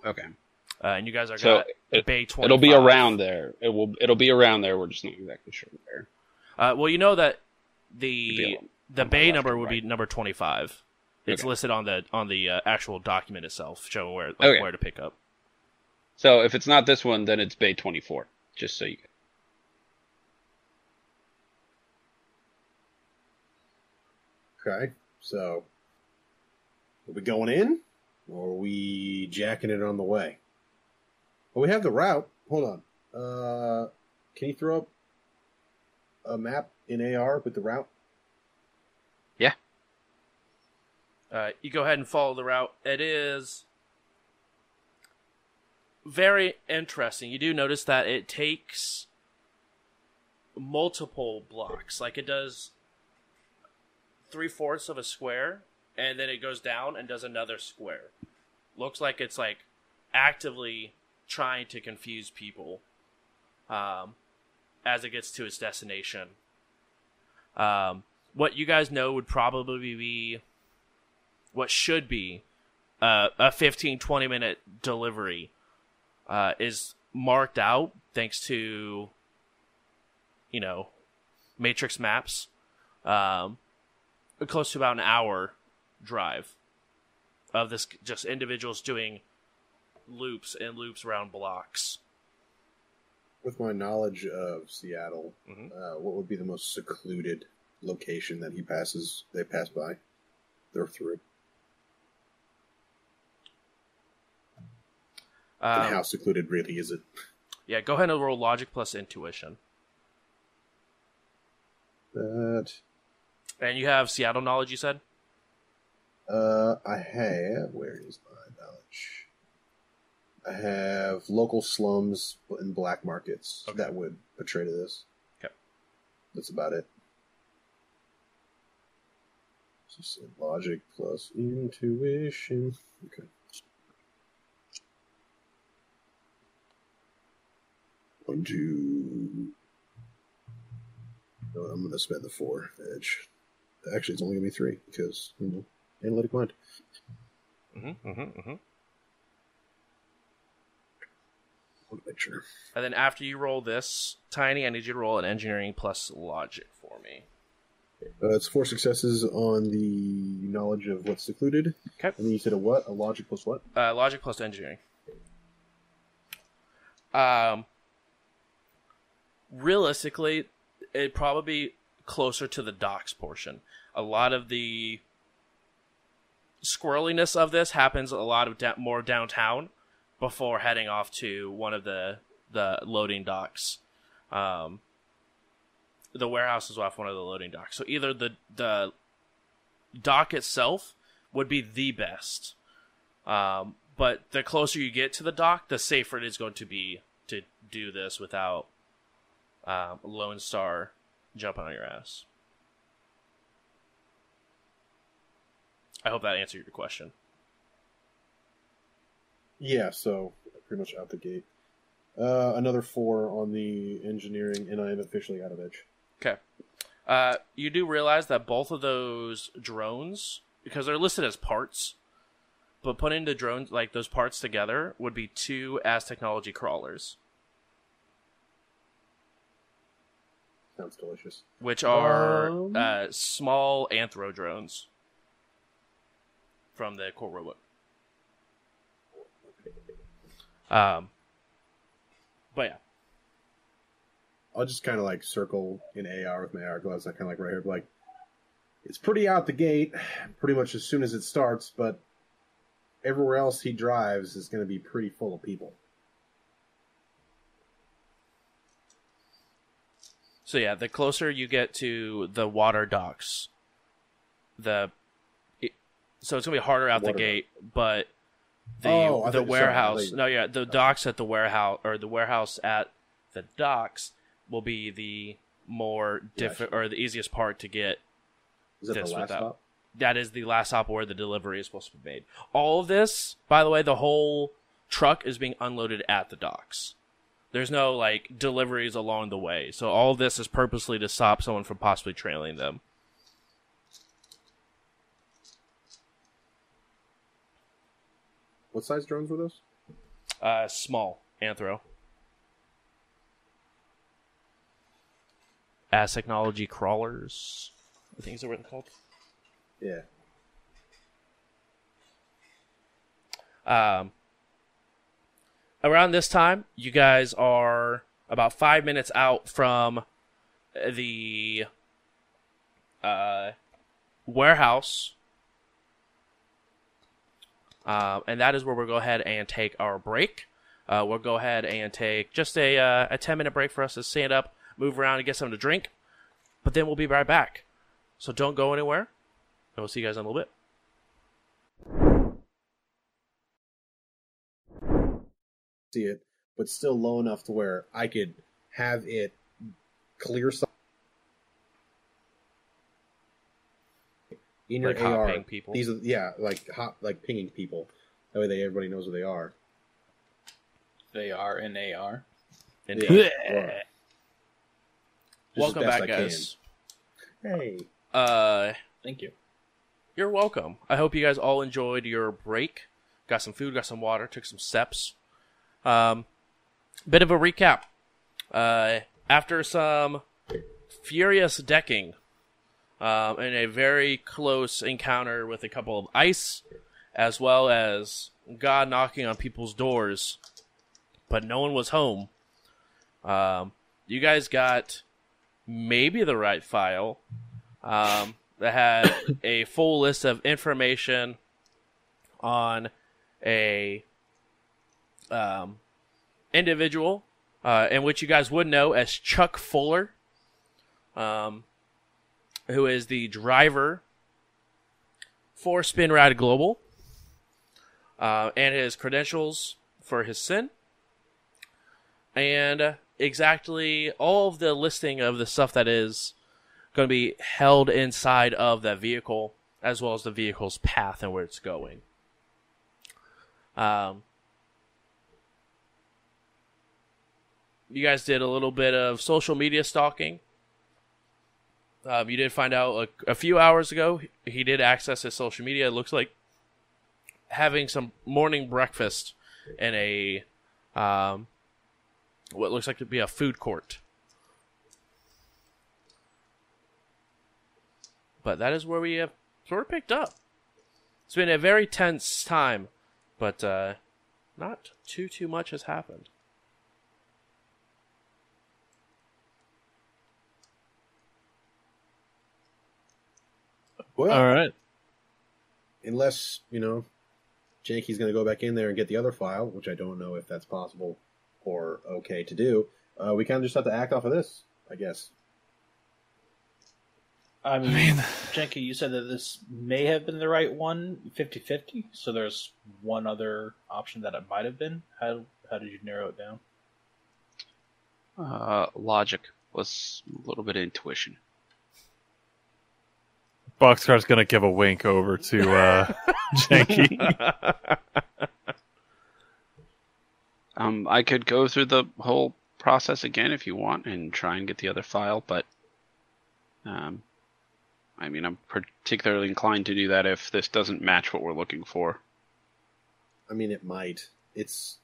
Okay. Uh, and you guys are so gonna bay twenty-five. It'll be around there. It will. It'll be around there. We're just not exactly sure where. Uh, well, you know that the the bay number would be number twenty-five. It's okay. Listed on the on the uh, actual document itself, showing where like, okay. where to pick up. So if it's not this one, then it's bay twenty-four. Just so you. Okay, so are we going in, or are we jacking it on the way? Well, we have the route. Hold on. Uh, can you throw up a map in A R with the route? Yeah. Uh, you go ahead and follow the route. It is very interesting. You do notice that it takes multiple blocks. Like, it does... three-fourths of a square, and then it goes down and does another square. Looks like it's, like, actively trying to confuse people um, as it gets to its destination. Um, what you guys know would probably be... What should be uh, a fifteen, twenty minute delivery uh, is marked out thanks to, you know, Matrix maps, um, close to about an hour drive of this, just individuals doing loops and loops around blocks. With my knowledge of Seattle, mm-hmm. uh, what would be the most secluded location that he passes? They pass by, they're through. Um, and how secluded really is it? Yeah, go ahead and roll logic plus intuition. That. And you have Seattle knowledge, you said? Uh, I have. Where is my knowledge? I have local slums and black markets okay. that would portray to this. Okay. That's about it. Just logic plus intuition. Okay. One, two. No, I'm going to spend the four edge. Actually, it's only going to be three because, you know, analytic mind. Mm-hmm, mm-hmm, mm-hmm. Picture. And then after you roll this, Tiny, I need you to roll an engineering plus logic for me. Uh, it's four successes on the knowledge of what's secluded. Okay. And then you said a what? A logic plus what? Uh, logic plus engineering. Um, realistically, it'd probably be closer to the docks portion. A lot of the squirreliness of this happens a lot of da- more downtown. Before heading off to one of the the loading docks, um, the warehouse is off one of the loading docks. So either the the dock itself would be the best, um, but the closer you get to the dock, the safer it is going to be to do this without um, Lone Star jumping on your ass. I hope that answered your question. Yeah, so pretty much out the gate. Uh, another four on the engineering, and I am officially out of edge. Okay. Uh, you do realize that both of those drones, because they're listed as parts, but putting the drones, like those parts together, would be two as technology crawlers. Sounds delicious. Which are um... uh, small anthro drones from the core robot. Um, but yeah, I'll just kind of like circle in A R with my A R gloves. I kind of like right here, like it's pretty out the gate, pretty much as soon as it starts. But everywhere else he drives is going to be pretty full of people. So yeah, the closer you get to the water docks, the it, so it's gonna be harder out water the gate, dock. But. The oh, the warehouse. No, yeah, the docks at the warehouse or the warehouse at the docks will be the more diff- yeah, or the easiest part to get. Is that this the last without. Stop? That is the last stop where the delivery is supposed to be made. All of this, by the way, the whole truck is being unloaded at the docks. There's no like deliveries along the way. So all of this is purposely to stop someone from possibly trailing them. What size drones were those? Uh, small. Anthro. As technology crawlers. I think is that what they're called? Yeah. Um, around this time, you guys are about five minutes out from the uh, warehouse. Uh, and that is where we'll go ahead and take our break. Uh, we'll go ahead and take just a uh, a ten-minute break for us to stand up, move around, and get something to drink. But then we'll be right back. So don't go anywhere, and we'll see you guys in a little bit. See it, but still low enough to where I could have it clear some in your like A R, hot ping people. These are yeah, like hot, like pinging people. That way, they everybody knows who they are. They are in A R. In yeah. A R. Welcome back, I guys. Can. Hey. Uh, thank you. You're welcome. I hope you guys all enjoyed your break. Got some food, got some water, took some steps. Um, bit of a recap. Uh, after some furious decking um, and a very close encounter with a couple of ice, as well as God knocking on people's doors, but no one was home, um, you guys got maybe the right file um, that had a full list of information on a um, individual uh, in which you guys would know as Chuck Fuller, um, who is the driver for Spinrad Global, uh, and his credentials for his sin, and exactly all of the listing of the stuff that is going to be held inside of that vehicle, as well as the vehicle's path and where it's going. Um, you guys did a little bit of social media stalking. Um, you did find out a, a few hours ago, he did access his social media. It looks like having some morning breakfast in a, um, what looks like to be a food court. But that is where we have sort of picked up. It's been a very tense time. But uh, not too, too much has happened. Well, all right. Unless, you know, Janky's going to go back in there and get the other file, which I don't know if that's possible or okay to do. Uh, we kind of just have to act off of this, I guess. I mean, I mean Janky, you said that this may have been the right one, fifty-fifty, so there's one other option that it might have been. How how did you narrow it down? Uh, logic, plus a little bit of intuition. Boxcar's going to give a wink over to uh, Janky. um, I could go through the whole process again if you want and try and get the other file, but... Um, I mean, I'm particularly inclined to do that if this doesn't match what we're looking for. I mean, it might. It's...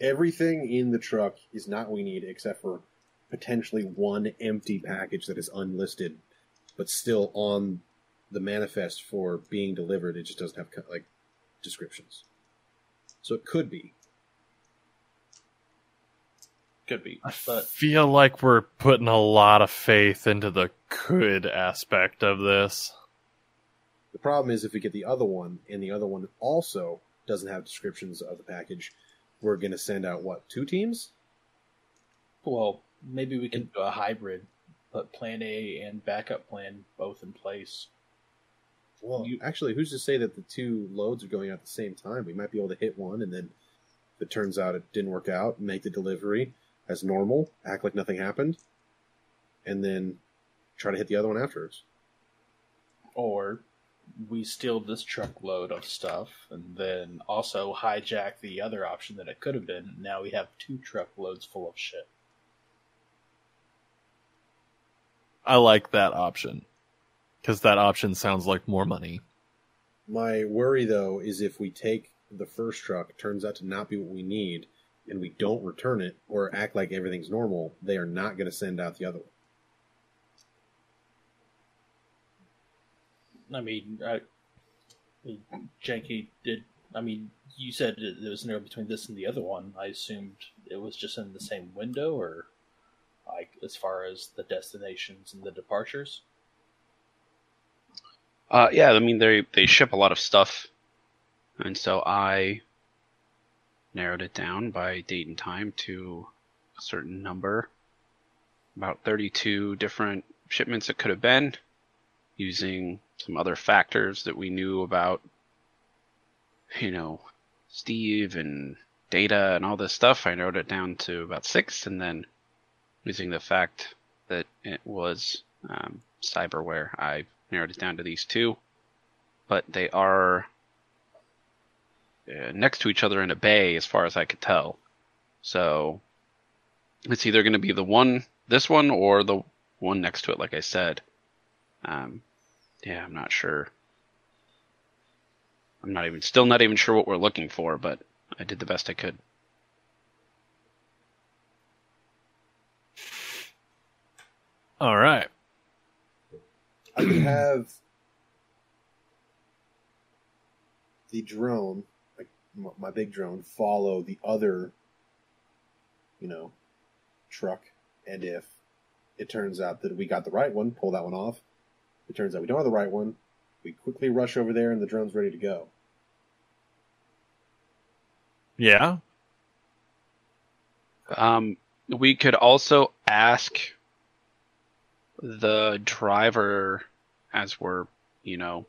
Everything in the truck is not what we need, except for potentially one empty package that is unlisted, but still on the manifest for being delivered. It just doesn't have, like, descriptions. So it could be. Could be. I but... feel like we're putting a lot of faith into the could aspect of this. The problem is if we get the other one, and the other one also doesn't have descriptions of the package, we're going to send out, what, two teams? Well, maybe we can and... do a hybrid, but plan A and backup plan both in place. Well, you... actually, who's to say that the two loads are going out at the same time? We might be able to hit one, and then if it turns out it didn't work out, make the delivery as normal, act like nothing happened, and then try to hit the other one afterwards. Or we steal this truckload of stuff and then also hijack the other option that it could have been. Now we have two truckloads full of shit. I like that option, because that option sounds like more money. My worry, though, is if we take the first truck, it turns out to not be what we need, and we don't return it or act like everything's normal, they are not going to send out the other one. I mean, I, Janky did, I mean, you said there was an error between this and the other one. I assumed it was just in the same window, or like as far as the destinations and the departures? Uh, yeah, I mean, they they ship a lot of stuff, and so I... narrowed it down by date and time to a certain number. About thirty-two different shipments it could have been, using some other factors that we knew about, you know, Steve and data and all this stuff. I narrowed it down to about six, and then using the fact that it was um, cyberware, I narrowed it down to these two. But they are... next to each other in a bay, as far as I could tell. So it's either going to be the one, this one, or the one next to it, like I said. Um, yeah, I'm not sure I'm not even, still not even sure what we're looking for, but I did the best I could. All right. I have the drone, like my big drone, follow the other, you know, truck. And if it turns out that we got the right one, pull that one off. If it turns out we don't have the right one, we quickly rush over there and the drone's ready to go. Yeah. Um, we could also ask the driver as we're, you know,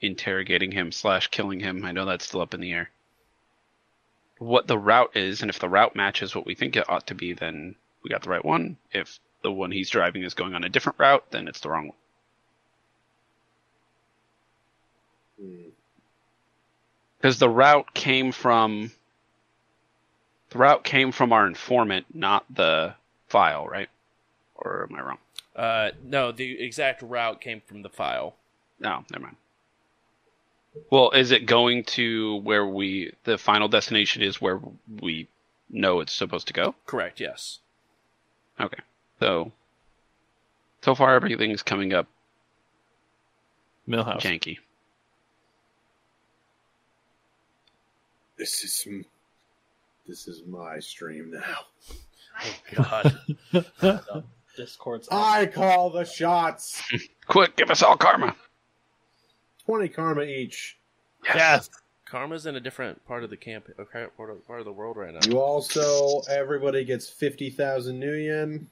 interrogating him slash killing him. I know that's still up in the air. What the route is, and if the route matches what we think it ought to be, then we got the right one. If the one he's driving is going on a different route, then it's the wrong one. Because the route came from the route came from our informant, not the file, right? Or am I wrong? Uh, no, the exact route came from the file. No, never mind. Well, is it going to where we the final destination is where we know it's supposed to go? Correct. Yes. Okay. So so far everything's coming up. Millhouse. Janky. This is this is my stream now. Oh God! No, Discord's. I call the shots. Quick, give us all karma. Twenty karma each. Yes. yes. Karma's in a different part of the camp, part of, part of the world right now. You also, everybody gets fifty thousand new yen.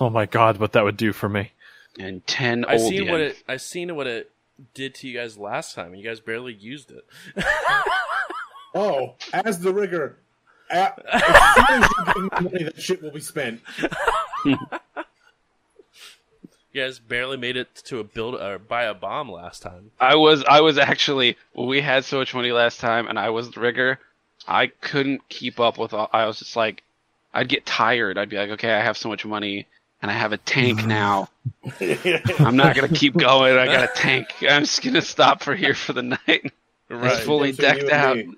Oh my God! What that would do for me. And ten I old seen yen. What it, I seen what it did to you guys last time, and you guys barely used it. Oh, as the rigger, as soon as you give me money, that shit will be spent. You guys barely made it to a build or buy a bomb last time. I was, I was actually. We had so much money last time, and I was the rigger. I couldn't keep up with all. I was just like, I'd get tired. I'd be like, okay, I have so much money, and I have a tank now. I'm not gonna keep going. I got a tank. I'm just gonna stop for here for the night. Right. It's fully decked out. Me,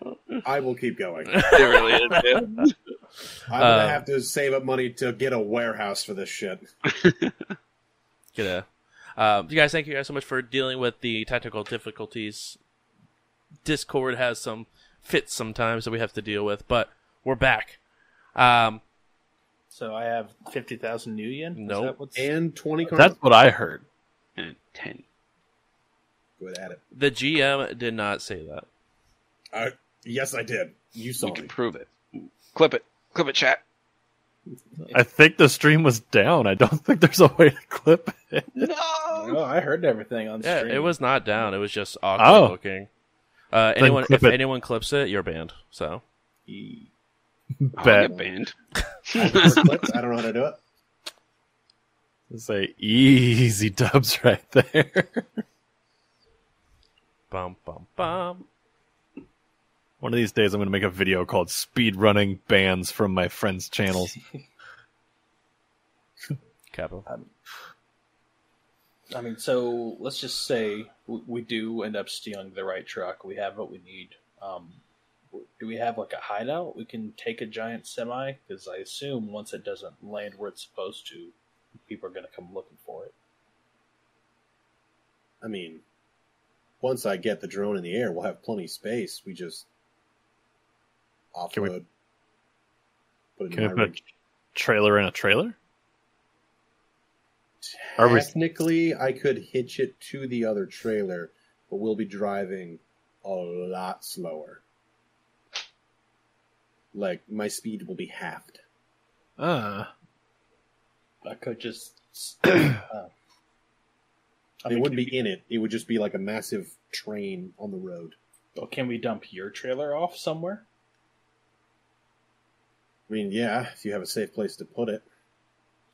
I will keep going. It really is. I'm going to have to save up money to get a warehouse for this shit. Get a, um, you guys, thank you guys so much for dealing with the technical difficulties. Discord has some fits sometimes that we have to deal with, but we're back. Um, so I have fifty thousand new yen? No. Nope. And twenty cards? That's what I heard. And ten. At it. The G M did not say that. Uh, yes, I did. You saw. You can prove it. Clip it. Clip it, chat. I think the stream was down. I don't think there's a way to clip it. No, no I heard everything on yeah, stream. It was not down. It was just awkward oh. looking. Uh, anyone, if it. anyone clips it, you're banned. So. E- I'll get banned. I don't know how to do it. It's like easy dubs right there. Bum, bum, bum. One of these days I'm going to make a video called Speed Running Bans from My Friends' Channels. Capital. Um, I mean, so let's just say we, we do end up stealing the right truck. We have what we need. Um, do we have like a hideout? We can take a giant semi? Because I assume once it doesn't land where it's supposed to, people are going to come looking for it. I mean... Once I get the drone in the air, we'll have plenty of space. We just offload. Can we put, can we put a trailer in a trailer? Technically, we... I could hitch it to the other trailer, but we'll be driving a lot slower. Like, my speed will be halved. Uh. I could just... uh. I mean, it wouldn't be we... in it. It would just be like a massive train on the road. Well, can we dump your trailer off somewhere? I mean, yeah, if you have a safe place to put it.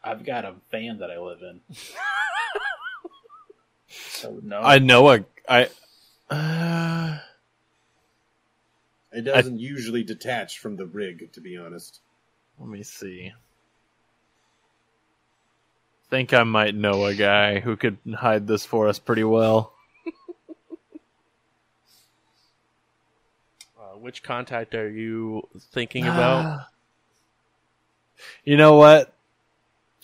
I've got a van that I live in. So no. I know a... I, uh, it doesn't I, usually detach from the rig, to be honest. Let me see. Think I might know a guy who could hide this for us pretty well. Which contact are you thinking about? You know what?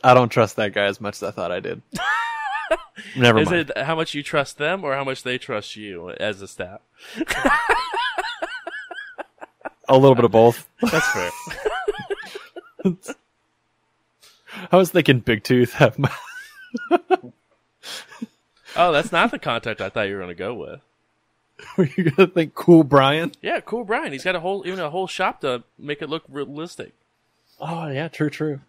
I don't trust that guy as much as I thought I did. Never mind. Is it how much you trust them or how much they trust you as a staff? A little bit of both. That's fair. I was thinking Big Tooth. Have my... Oh, that's not the contact I thought you were going to go with. Were you going to think Cool Brian? Yeah, Cool Brian. He's got a whole, even a whole shop to make it look realistic. Oh, yeah, true, true.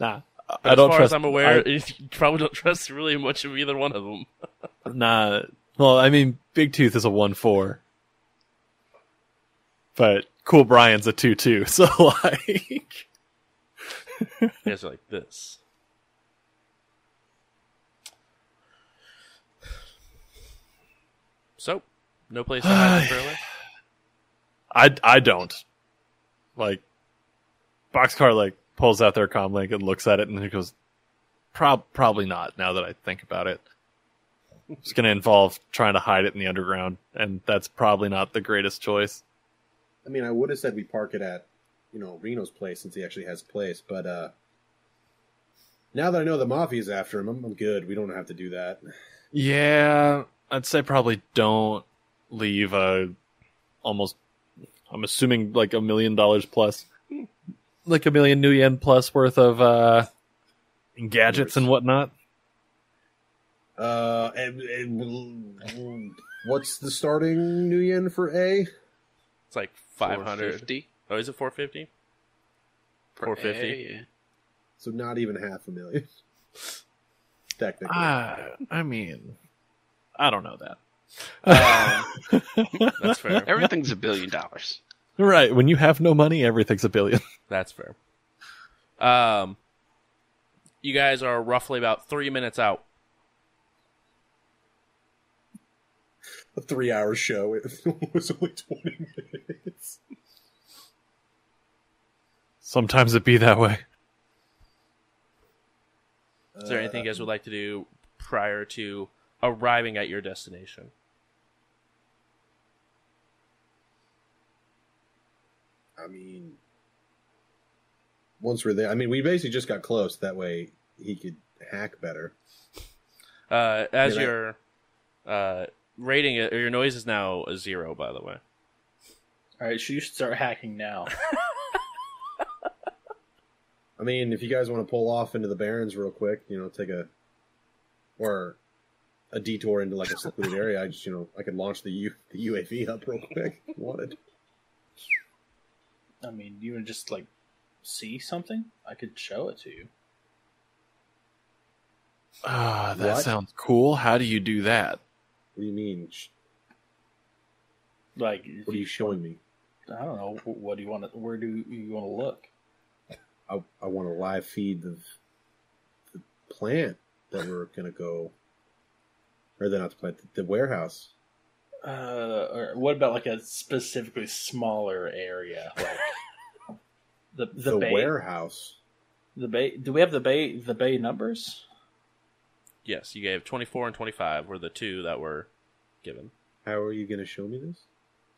Nah. But I don't as far trust, as I'm aware, I, you probably don't trust really much of either one of them. Nah. Well, I mean, Big Tooth is a one four. But Cool Brian's a two two. So, like... You guys are like this. So, no place to hide the trailer? I, I don't. Like, Boxcar, like, pulls out their comm link and looks at it, and he goes, Prob- probably not, now that I think about it. It's going to involve trying to hide it in the underground, and that's probably not the greatest choice. I mean, I would have said we park it at, you know, Reno's place, since he actually has a place, but uh, now that I know the Mafia's after him, I'm, I'm good. We don't have to do that. Yeah, I'd say probably don't leave a almost, I'm assuming, like a million dollars plus. Like a million new yen plus worth of uh, gadgets and whatnot. Uh, and, and what's the starting new yen for A? It's like five hundred. Oh, is it four fifty? four fifty. A. So not even half a million. Technically. Uh, I mean, I don't know that. Uh, that's fair. Everything's a billion dollars. Right. When you have no money, everything's a billion. That's fair. Um, you guys are roughly about three minutes out. A three-hour show. It was only twenty minutes. Sometimes it be that way. Is there anything you guys would like to do prior to arriving at your destination? I mean, once we're there, I mean, we basically just got close. That way he could hack better. Uh, as you know, your uh, rating, or your noise is now a zero, by the way. All right, so you should start hacking now. I mean, if you guys want to pull off into the Barrens real quick, you know, take a, or a detour into like a secluded area, I just, you know, I could launch the, U, the U A V up real quick if you wanted. I mean, you would just, like, see something? I could show it to you. Ah, uh, that what? Sounds cool. How do you do that? What do you mean? Like, what are you showing me? I don't know. What do you want to, where do you want to look? I I want to live feed the, the plant that we're going to go, or not the plant, the, the warehouse. Uh, or what about like a specifically smaller area, like the the, the bay, warehouse? The bay. Do we have the bay? The bay numbers? Yes, you gave twenty-four and twenty-five were the two that were given. How are you going to show me this?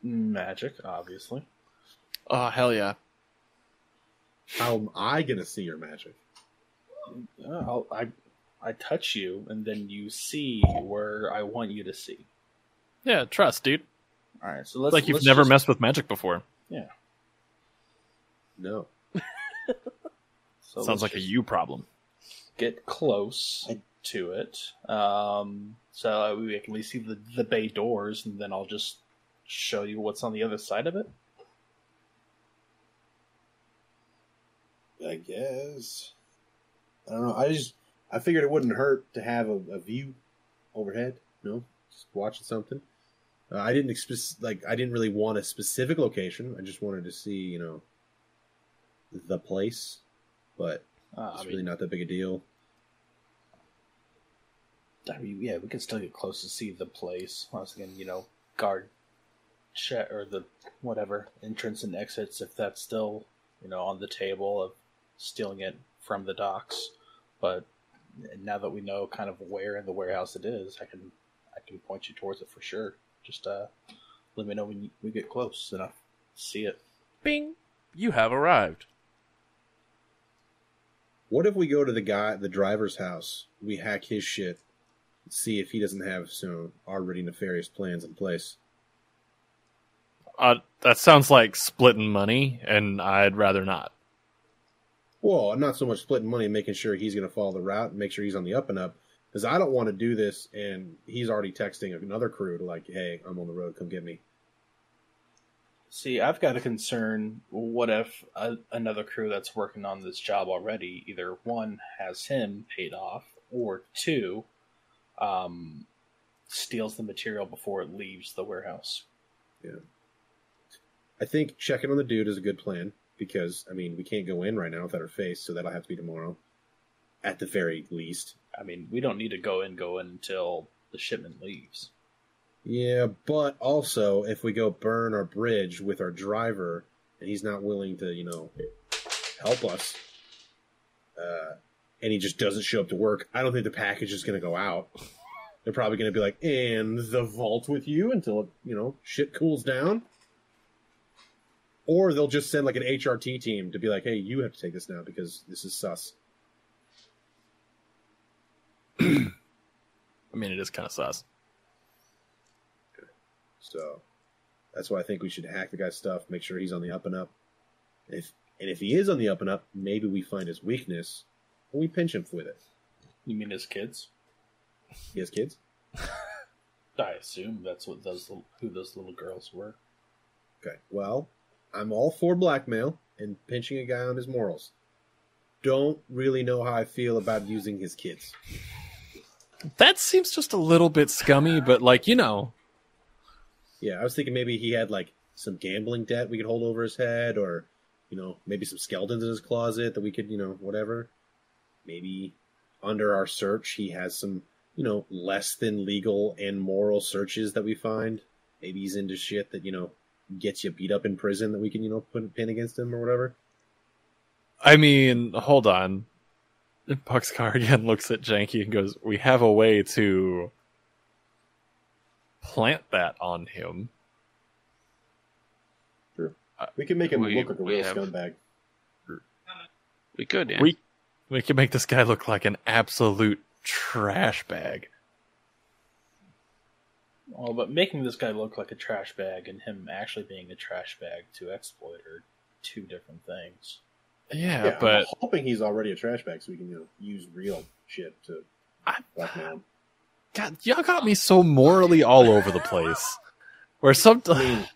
Magic, obviously. Oh hell yeah! How am I going to see your magic? I'll, I I touch you, and then you see where I want you to see. Yeah, trust, dude. All right, so let's like you've let's never just... messed with magic before. Yeah. No. So sounds like a you problem. Get close I... to it, um, so we can at least see the, the bay doors, and then I'll just show you what's on the other side of it. I guess. I don't know. I just I figured it wouldn't hurt to have a, a view overhead. No, just watching something. Uh, I didn't exp- like. I didn't really want a specific location. I just wanted to see, you know, the place. But uh, it's I mean, really not that big a deal. I mean, yeah, we can still get close to see the place. Once again, you know, guard check or the whatever entrance and exits, if that's still, you know, on the table of stealing it from the docks. But now that we know kind of where in the warehouse it is, I can. I can point you towards it for sure. Just uh, Let me know when we get close and I see it. Bing! You have arrived. What if we go to the guy, the driver's house, we hack his shit, see if he doesn't have some already nefarious plans in place? Uh, that sounds like splitting money, and I'd rather not. Well, not so much splitting money and making sure he's going to follow the route and make sure he's on the up and up, because I don't want to do this, and he's already texting another crew to like, hey, I'm on the road, come get me. See, I've got a concern, what if a, another crew that's working on this job already, either one, has him paid off, or two, um, steals the material before it leaves the warehouse. Yeah. I think checking on the dude is a good plan, because, I mean, we can't go in right now without her face, so that'll have to be tomorrow, at the very least. I mean, we don't need to go in, go in until the shipment leaves. Yeah, but also, if we go burn our bridge with our driver, and he's not willing to, you know, help us, uh, and he just doesn't show up to work, I don't think the package is going to go out. They're probably going to be like, and the vault with you until, you know, shit cools down. Or they'll just send, like, an H R T team to be like, hey, you have to take this now because this is sus. I mean, it is kind of sus. So that's why I think we should hack the guy's stuff, make sure he's on the up and up. If and if he is on the up and up, maybe we find his weakness and we pinch him with it. You mean his kids? He has kids? I assume that's what those little, who those little girls were. Okay, well, I'm all for blackmail and pinching a guy on his morals. Don't really know how I feel about using his kids. That seems just a little bit scummy, but like, you know. Yeah, I was thinking maybe he had, like, some gambling debt we could hold over his head, or, you know, maybe some skeletons in his closet that we could, you know, whatever. Maybe under our search he has some, you know, less than legal and moral searches that we find. Maybe he's into shit that, you know, gets you beat up in prison that we can, you know, put a pin against him or whatever. I mean, hold on. Boxcar again looks at Janky and goes, we have a way to plant that on him. Sure. We can make him we, look like a real have, scumbag. We could, yeah. We, we can make this guy look like an absolute trash bag. Well, but making this guy look like a trash bag and him actually being a trash bag to exploit are two different things. Yeah, yeah, but I'm hoping he's already a trash bag so we can, you know, use real shit to blackmail him. God, y'all got me so morally all over the place. Or something. I mean,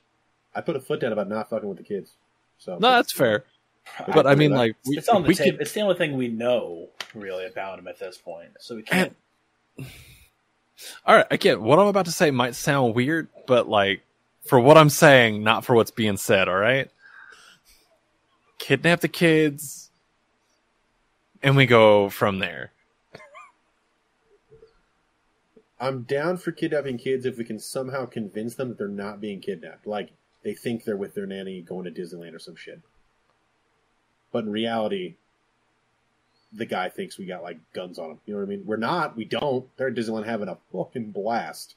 I put a foot down about not fucking with the kids. So no, that's fair. But I, I mean, like, we, it's on the we tape. Could... It's the only thing we know really about him at this point. So we can't. And... All right, again, what I'm about to say might sound weird, but like, for what I'm saying, not for what's being said. All right, kidnap the kids, and we go from there. I'm down for kidnapping kids if we can somehow convince them that they're not being kidnapped. Like, they think they're with their nanny going to Disneyland or some shit. But in reality, the guy thinks we got, like, guns on him. You know what I mean? We're not. We don't. They're at Disneyland having a fucking blast.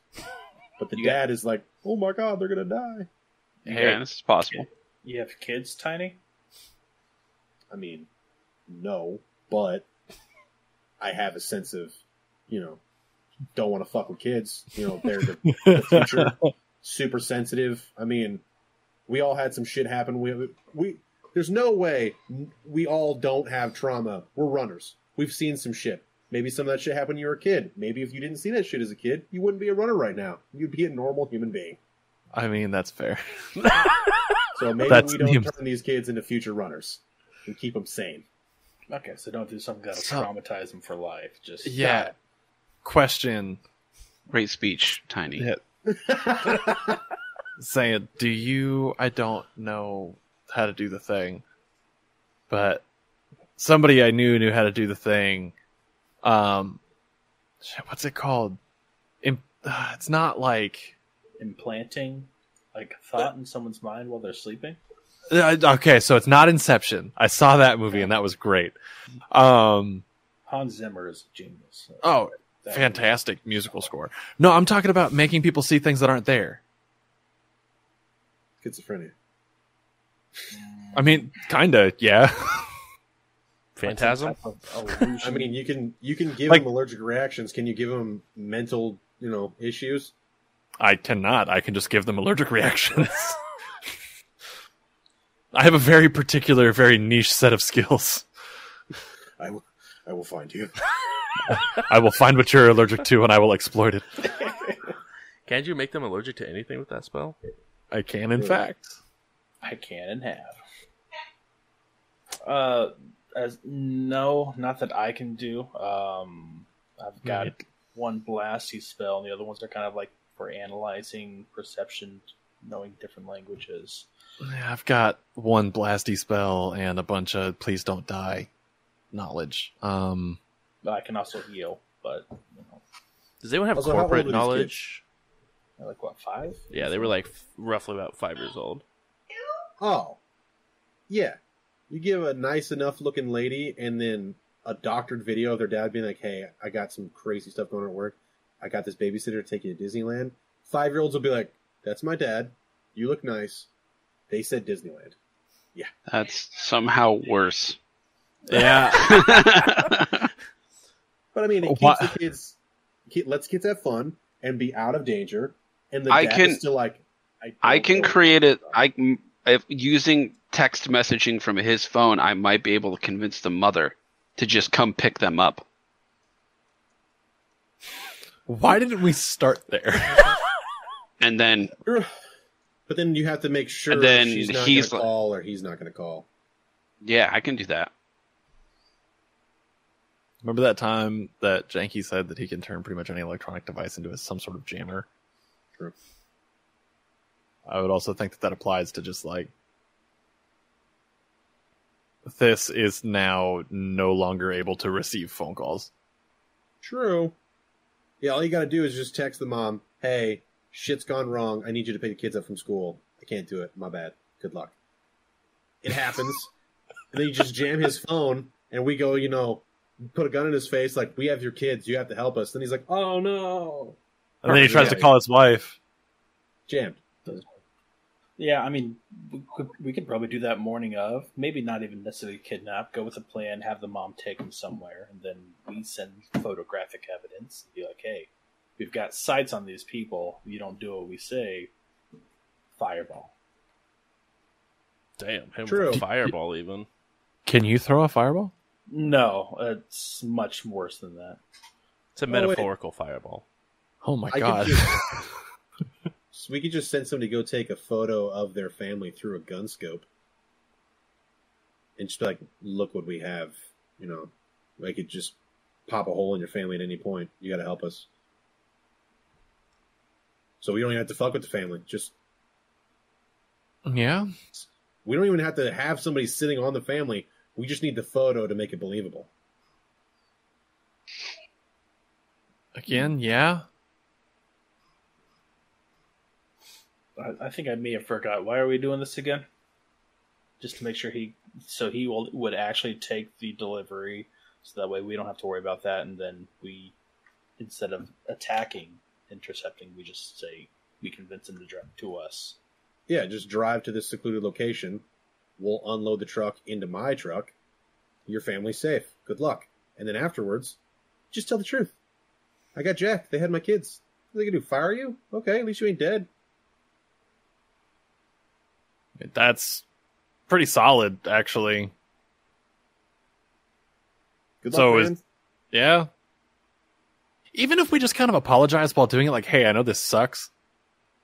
But the yeah. dad is like, oh my god, they're going to die. Hey, yeah, this is possible. You have kids, Tiny? I mean, no. But I have a sense of, you know... don't want to fuck with kids. You know, they're the, the future. Super sensitive. I mean, we all had some shit happen. We, we, there's no way we all don't have trauma. We're runners. We've seen some shit. Maybe some of that shit happened when you were a kid. Maybe if you didn't see that shit as a kid, you wouldn't be a runner right now. You'd be a normal human being. I mean, that's fair. So maybe that's we don't him. turn these kids into future runners and keep them sane. Okay, so don't do something that'll so, traumatize them for life. Just yeah. That. Question. Great speech, Tiny. Yeah. Saying, do you... I don't know how to do the thing, but somebody I knew knew how to do the thing. Um, what's it called? Im- uh, it's not like... Implanting like a thought uh, in someone's mind while they're sleeping? Uh, okay, so it's not Inception. I saw that movie, and that was great. Um, Hans Zimmer is a genius. So. Oh, That fantastic musical score. No, I'm talking about making people see things that aren't there. schizophrenia. I mean, kinda, yeah. Phantasm. I mean, you can you can give like, him allergic reactions. Can you give him mental, you know, issues? I cannot. I can just give them allergic reactions. I have a very particular, very niche set of skills. I will, I will find you. I will find what you're allergic to, and I will exploit it. Can't you make them allergic to anything with that spell? I can, in yeah. fact. I can and have. Uh, as, no, not that I can do. Um, I've got right. one blasty spell, and the other ones are kind of like for analyzing perception, knowing different languages. I've got one blasty spell and a bunch of please don't die knowledge. Um, I can also heal, but you know. Does anyone have also, corporate knowledge? They're like what, five? Yeah, they were like roughly about five years old. Oh, yeah. You give a nice enough looking lady and then a doctored video of their dad being like, "Hey, I got some crazy stuff going on at work. I got this babysitter to take you to Disneyland." Five year olds will be like, "That's my dad. You look nice. They said Disneyland." Yeah. That's somehow worse. Yeah. But I mean, it keeps the kids, let's kids have fun and be out of danger. And the I dad can, is still like, I, I can create it. I if using text messaging from his phone, I might be able to convince the mother to just come pick them up. Why didn't we start there? And then... But then you have to make sure then she's not going to call or he's not going to call. Yeah, I can do that. Remember that time that Janky said that he can turn pretty much any electronic device into some sort of jammer? True. I would also think that that applies to just like... This is now no longer able to receive phone calls. True. Yeah, all you gotta do is just text the mom, "Hey, shit's gone wrong. I need you to pick the kids up from school. I can't do it. My bad. Good luck." It happens. And then you just jam his phone, and we go, you know, put a gun in his face, like, "We have your kids. You have to help us." Then he's like, "Oh, no." And then he tries yeah. to call his wife. Jammed. Yeah, I mean, we could, we could probably do that morning of. Maybe not even necessarily kidnap. Go with a plan, have the mom take him somewhere, and then we send photographic evidence. And be like, "Hey, we've got sights on these people. You don't do what we say. Fireball." Damn, him True. With a fireball even. Can you throw a fireball? No, it's much worse than that. It's a oh, metaphorical wait. Fireball. Oh my I god. Could so we could just send somebody to go take a photo of their family through a gun scope. And just be like, "Look what we have." You know, I could just pop a hole in your family at any point. You gotta help us. So we don't even have to fuck with the family. Just yeah. We don't even have to have somebody sitting on the family. We just need the photo to make it believable. Again, yeah. I, I think I may have forgot. Why are we doing this again? Just to make sure he, so he will would actually take the delivery, so that way we don't have to worry about that. And then we, instead of attacking. Intercepting, we just say we convince him to drive to us. Yeah, just drive to this secluded location. We'll unload the truck into my truck. Your family's safe. Good luck. And then afterwards, just tell the truth. "I got jacked. They had my kids. What are they gonna do? Fire you? Okay, at least you ain't dead." That's pretty solid, actually. Good luck, so man. Is, yeah. Even if we just kind of apologize while doing it, like, "Hey, I know this sucks,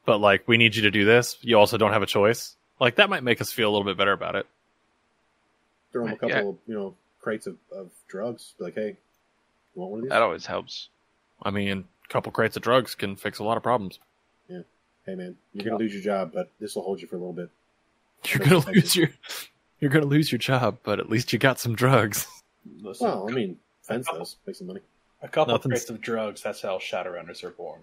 but, like, we need you to do this. You also don't have a choice." Like, that might make us feel a little bit better about it. Throw them a couple, yeah. of, you know, crates of, of drugs. Be like, "Hey, you want one of these?" That always helps. I mean, a couple crates of drugs can fix a lot of problems. Yeah. "Hey, man, you're yeah. going to lose your job, but this will hold you for a little bit. You're going to lose your you're going to lose your job, but at least you got some drugs." Well, I mean, fence those. Make some money. A couple Nothing's... of crates of drugs, that's how Shadowrunners are born.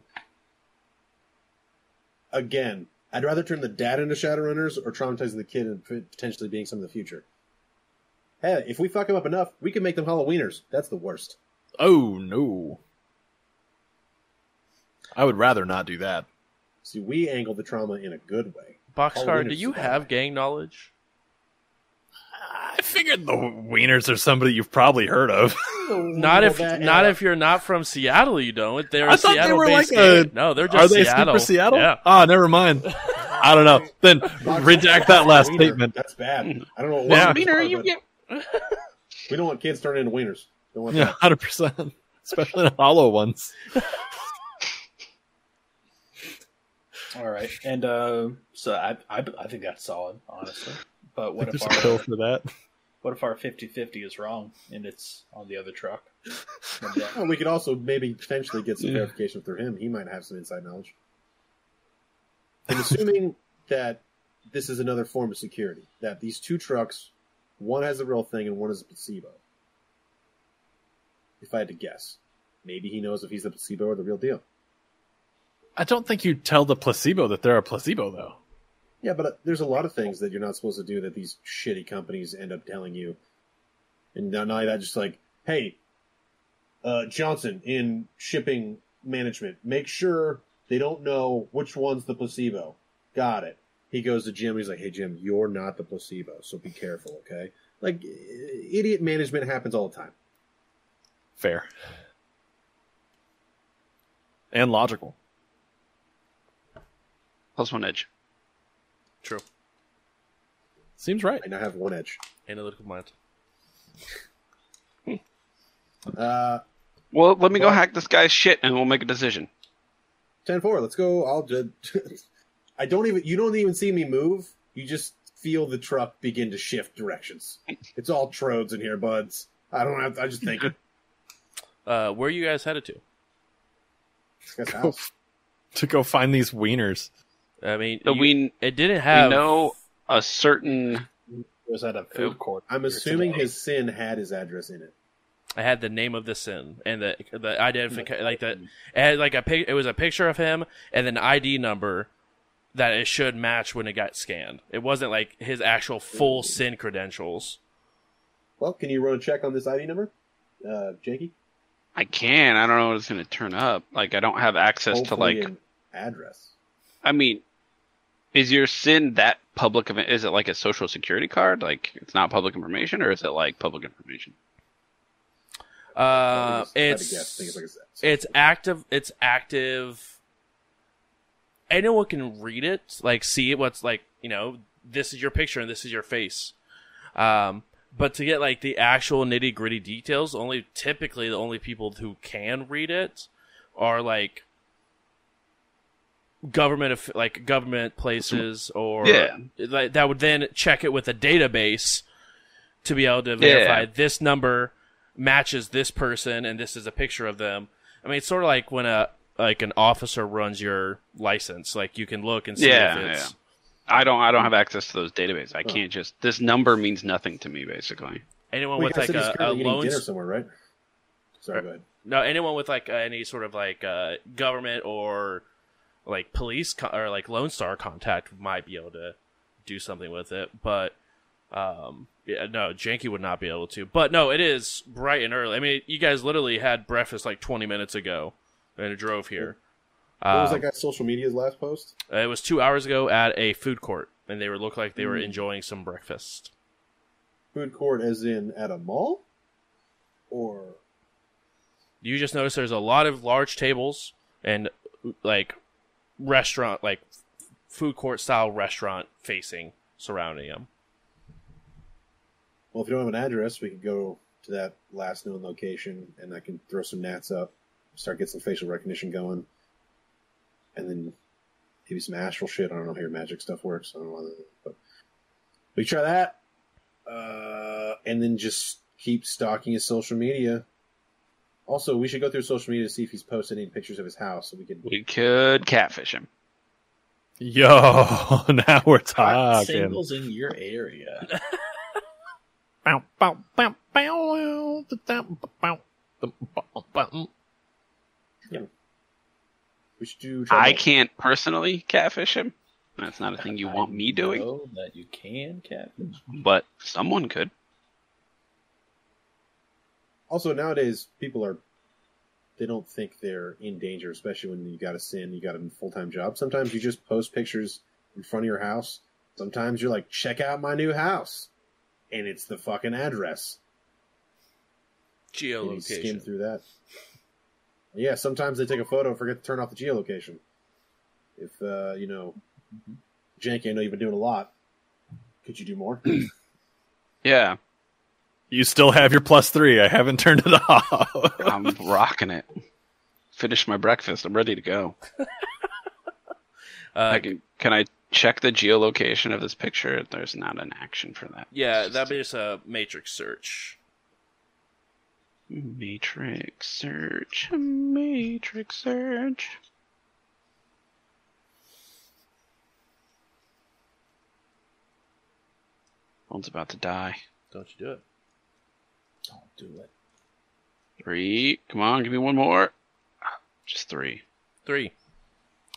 Again, I'd rather turn the dad into Shadowrunners or traumatizing the kid and potentially being some in the future. Hey, if we fuck him up enough, we can make them Halloweeners. That's the worst. Oh, no. I would rather not do that. See, we angle the trauma in a good way. Boxcar, do you have gang knowledge? I figured the Wieners are somebody you've probably heard of. Not if that, yeah. not if you're not from Seattle, you don't. They're I a thought they were like a, no, they're just are they Seattle. Seattle? Yeah. Oh, never mind. I don't know. Then reject that last Wiener. Statement. That's bad. I don't know. What yeah. Wiener, you get. We don't want kids turning into Wieners. Don't want yeah, hundred percent, especially the hollow ones. All right, and uh, so I, I I think that's solid, honestly. But what if our pill for that? What if our fifty-fifty is wrong and it's on the other truck? Well, we could also maybe potentially get some yeah. verification through him. He might have some inside knowledge. I'm assuming that this is another form of security. That these two trucks, one has the real thing and one is a placebo. If I had to guess, maybe he knows if he's the placebo or the real deal. I don't think you tell the placebo that they're a placebo, though. Yeah, but there's a lot of things that you're not supposed to do that these shitty companies end up telling you. And not only that, just like, hey, uh, Johnson in shipping management, make sure they don't know which one's the placebo. Got it. He goes to Jim. He's like, hey, Jim, you're not the placebo, so be careful, okay? Like, idiot management happens all the time. Fair. And logical. Plus one edge. True. Seems right. And I have one edge. Analytical mind. hmm. uh, well, let me well, go hack this guy's shit, and we'll make a decision. ten four, let's go. I'll. Just, I don't even. You don't even see me move. You just feel the truck begin to shift directions. It's all trodes in here, buds. I don't have. I just think. uh, where are you guys headed to? Go, house. To go find these wieners. I mean, so you, we, it didn't have... We know a certain... Was that a food court? I'm assuming his sin had his address in it. I had the name of the sin and the the identification, like that. It, like a, it was a picture of him and an I D number that it should match when it got scanned. It wasn't like his actual full sin credentials. Well, can you run a check on this I D number, uh, Janky? I can. I don't know what it's going to turn up. Like, I don't have access Hopefully to like an address. I mean, is your sin that public? Event? Is it like a social security card? Like, it's not public information, or is it like public information? Uh, it's it's, like it's active. It's active. Anyone can read it, like see it. What's like, you know, this is your picture and this is your face. Um, but to get like the actual nitty gritty details, only typically the only people who can read it are like. Government, like government places, or yeah. like that would then check it with a database to be able to verify yeah. this number matches this person, and this is a picture of them. I mean, it's sort of like when a like an officer runs your license, like you can look and see yeah, if it's. Yeah. I don't, I don't have access to those databases. I oh. can't just. This number means nothing to me, basically. Anyone well, with like a, a loan dinner somewhere, right? Sorry, go ahead. No, anyone with like uh, any sort of like uh, government or. Like police co- or like Lone Star contact might be able to do something with it, but um, yeah, no, Janky would not be able to. But no, it is bright and early. I mean, you guys literally had breakfast like twenty minutes ago and drove here. What um, was that guy's social media's last post? It was two hours ago at a food court, and they were looked like they were mm. enjoying some breakfast. Food court, as in at a mall, or you just notice there's a lot of large tables and like. Restaurant, like food court style restaurant facing, surrounding him. Well, if you don't have an address, we could go to that last known location and I can throw some gnats up, start getting some facial recognition going, and then maybe some astral shit. I don't know how your magic stuff works. I don't know, but we try that, uh, and then just keep stalking his social media. Also, we should go through social media to see if he's posted any pictures of his house. So we could we could catfish him. Yo, now we're talking. Singles in your area. Yeah. We should do. I that. Can't personally catfish him. That's not a thing you I want me doing. Know that you can catfish, but someone could. Also, nowadays, people are, they don't think they're in danger, especially when you got a sin, you got a full-time job. Sometimes you just post pictures in front of your house. Sometimes you're like, check out my new house. And it's the fucking address. Geolocation. You skim through that. Yeah, sometimes they take a photo and forget to turn off the geolocation. If, uh, you know, mm-hmm. Janky, I know you've been doing a lot. Could you do more? Yeah. You still have your plus three. I haven't turned it off. I'm rocking it. Finished my breakfast. I'm ready to go. uh, I can, can I check the geolocation of this picture? There's not an action for that. Yeah, that'd be just a matrix search. Matrix search. Matrix search. One's about to die. Don't you do it. Don't do it. Three. Come on, give me one more. Just three. Three.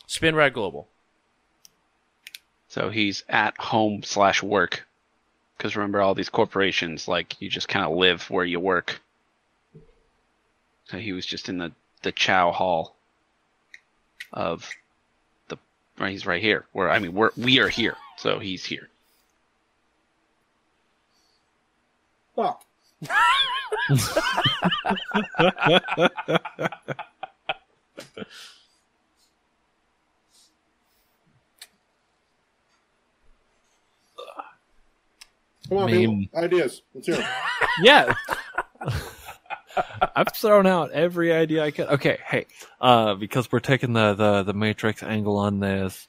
Spinrad Global. So he's at home slash work. Because remember, all these corporations, like, you just kind of live where you work. So he was just in the, the chow hall of the... Right, he's right here. Where I mean, we're, we are here. So he's here. Well. Come on, Meme. People. Ideas. Let's hear them. Yeah. I've thrown out every idea I could. Okay, hey, uh, because we're taking the, the, the matrix angle on this,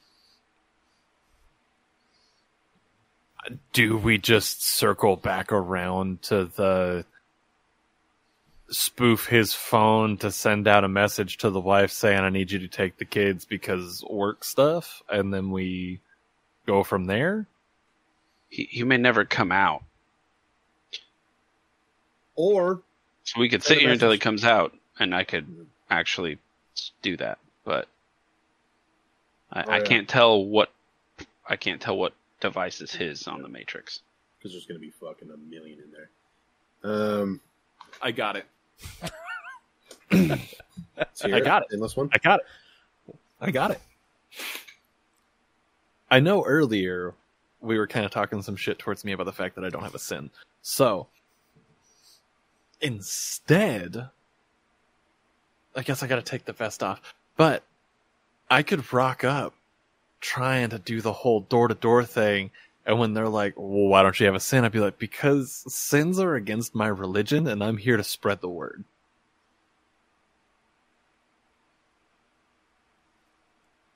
do we just circle back around to the spoof his phone to send out a message to the wife saying, I need you to take the kids because work stuff, and then we go from there? He, he may never come out. Or... So we could sit here until he comes out, and I could actually do that. But I, oh, yeah. I can't tell what I can't tell what device is his on the matrix. Because there's going to be fucking a million in there. Um, I got it. I got it. Endless one. I got it. I got it. I know earlier we were kind of talking some shit towards me about the fact that I don't have a sin. So. Instead, I guess I gotta take the vest off, but I could rock up trying to do the whole door-to-door thing, and when they're like, well, why don't you have a sin? I'd be like, because sins are against my religion, and I'm here to spread the word.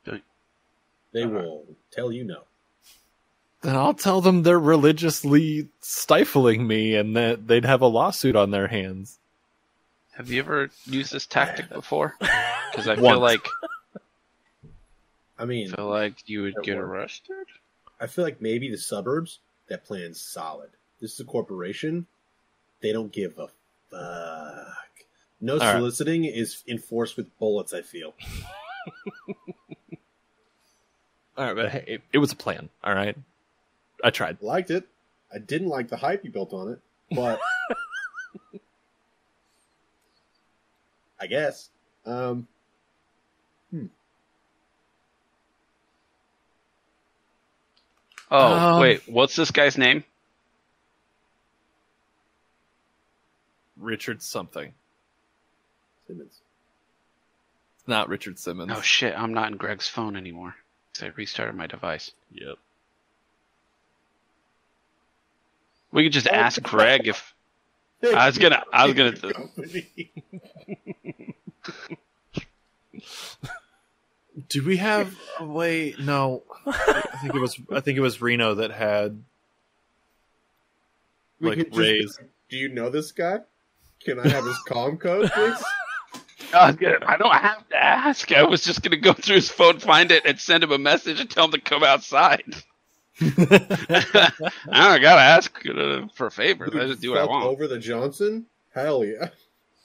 They will tell you no. Then I'll tell them they're religiously stifling me and that they'd have a lawsuit on their hands. Have you ever used this tactic before? Because I feel like... I mean... I feel like you would get arrested? I feel like maybe the suburbs, that plan's solid. This is a corporation. They don't give a fuck. No soliciting is enforced with bullets, I feel. All right, but hey, it, it was a plan, all right? I tried. Liked it. I didn't like the hype you built on it, but I guess. Um, hmm. Oh, um, wait. What's this guy's name? Richard something. Simmons. It's not Richard Simmons. Oh, shit. I'm not in Greg's phone anymore. I restarted my device. Yep. We could just ask Greg if I was gonna. I was gonna. Do we have a way? No, I think it was. I think it was Reno that had like Ray's. Do you know this guy? Can I have his comm code, please? I, was gonna, I don't have to ask. I was just gonna go through his phone, find it, and send him a message and tell him to come outside. I don't gotta ask for a favor. Dude, I just do what I want. Over the Johnson? Hell yeah.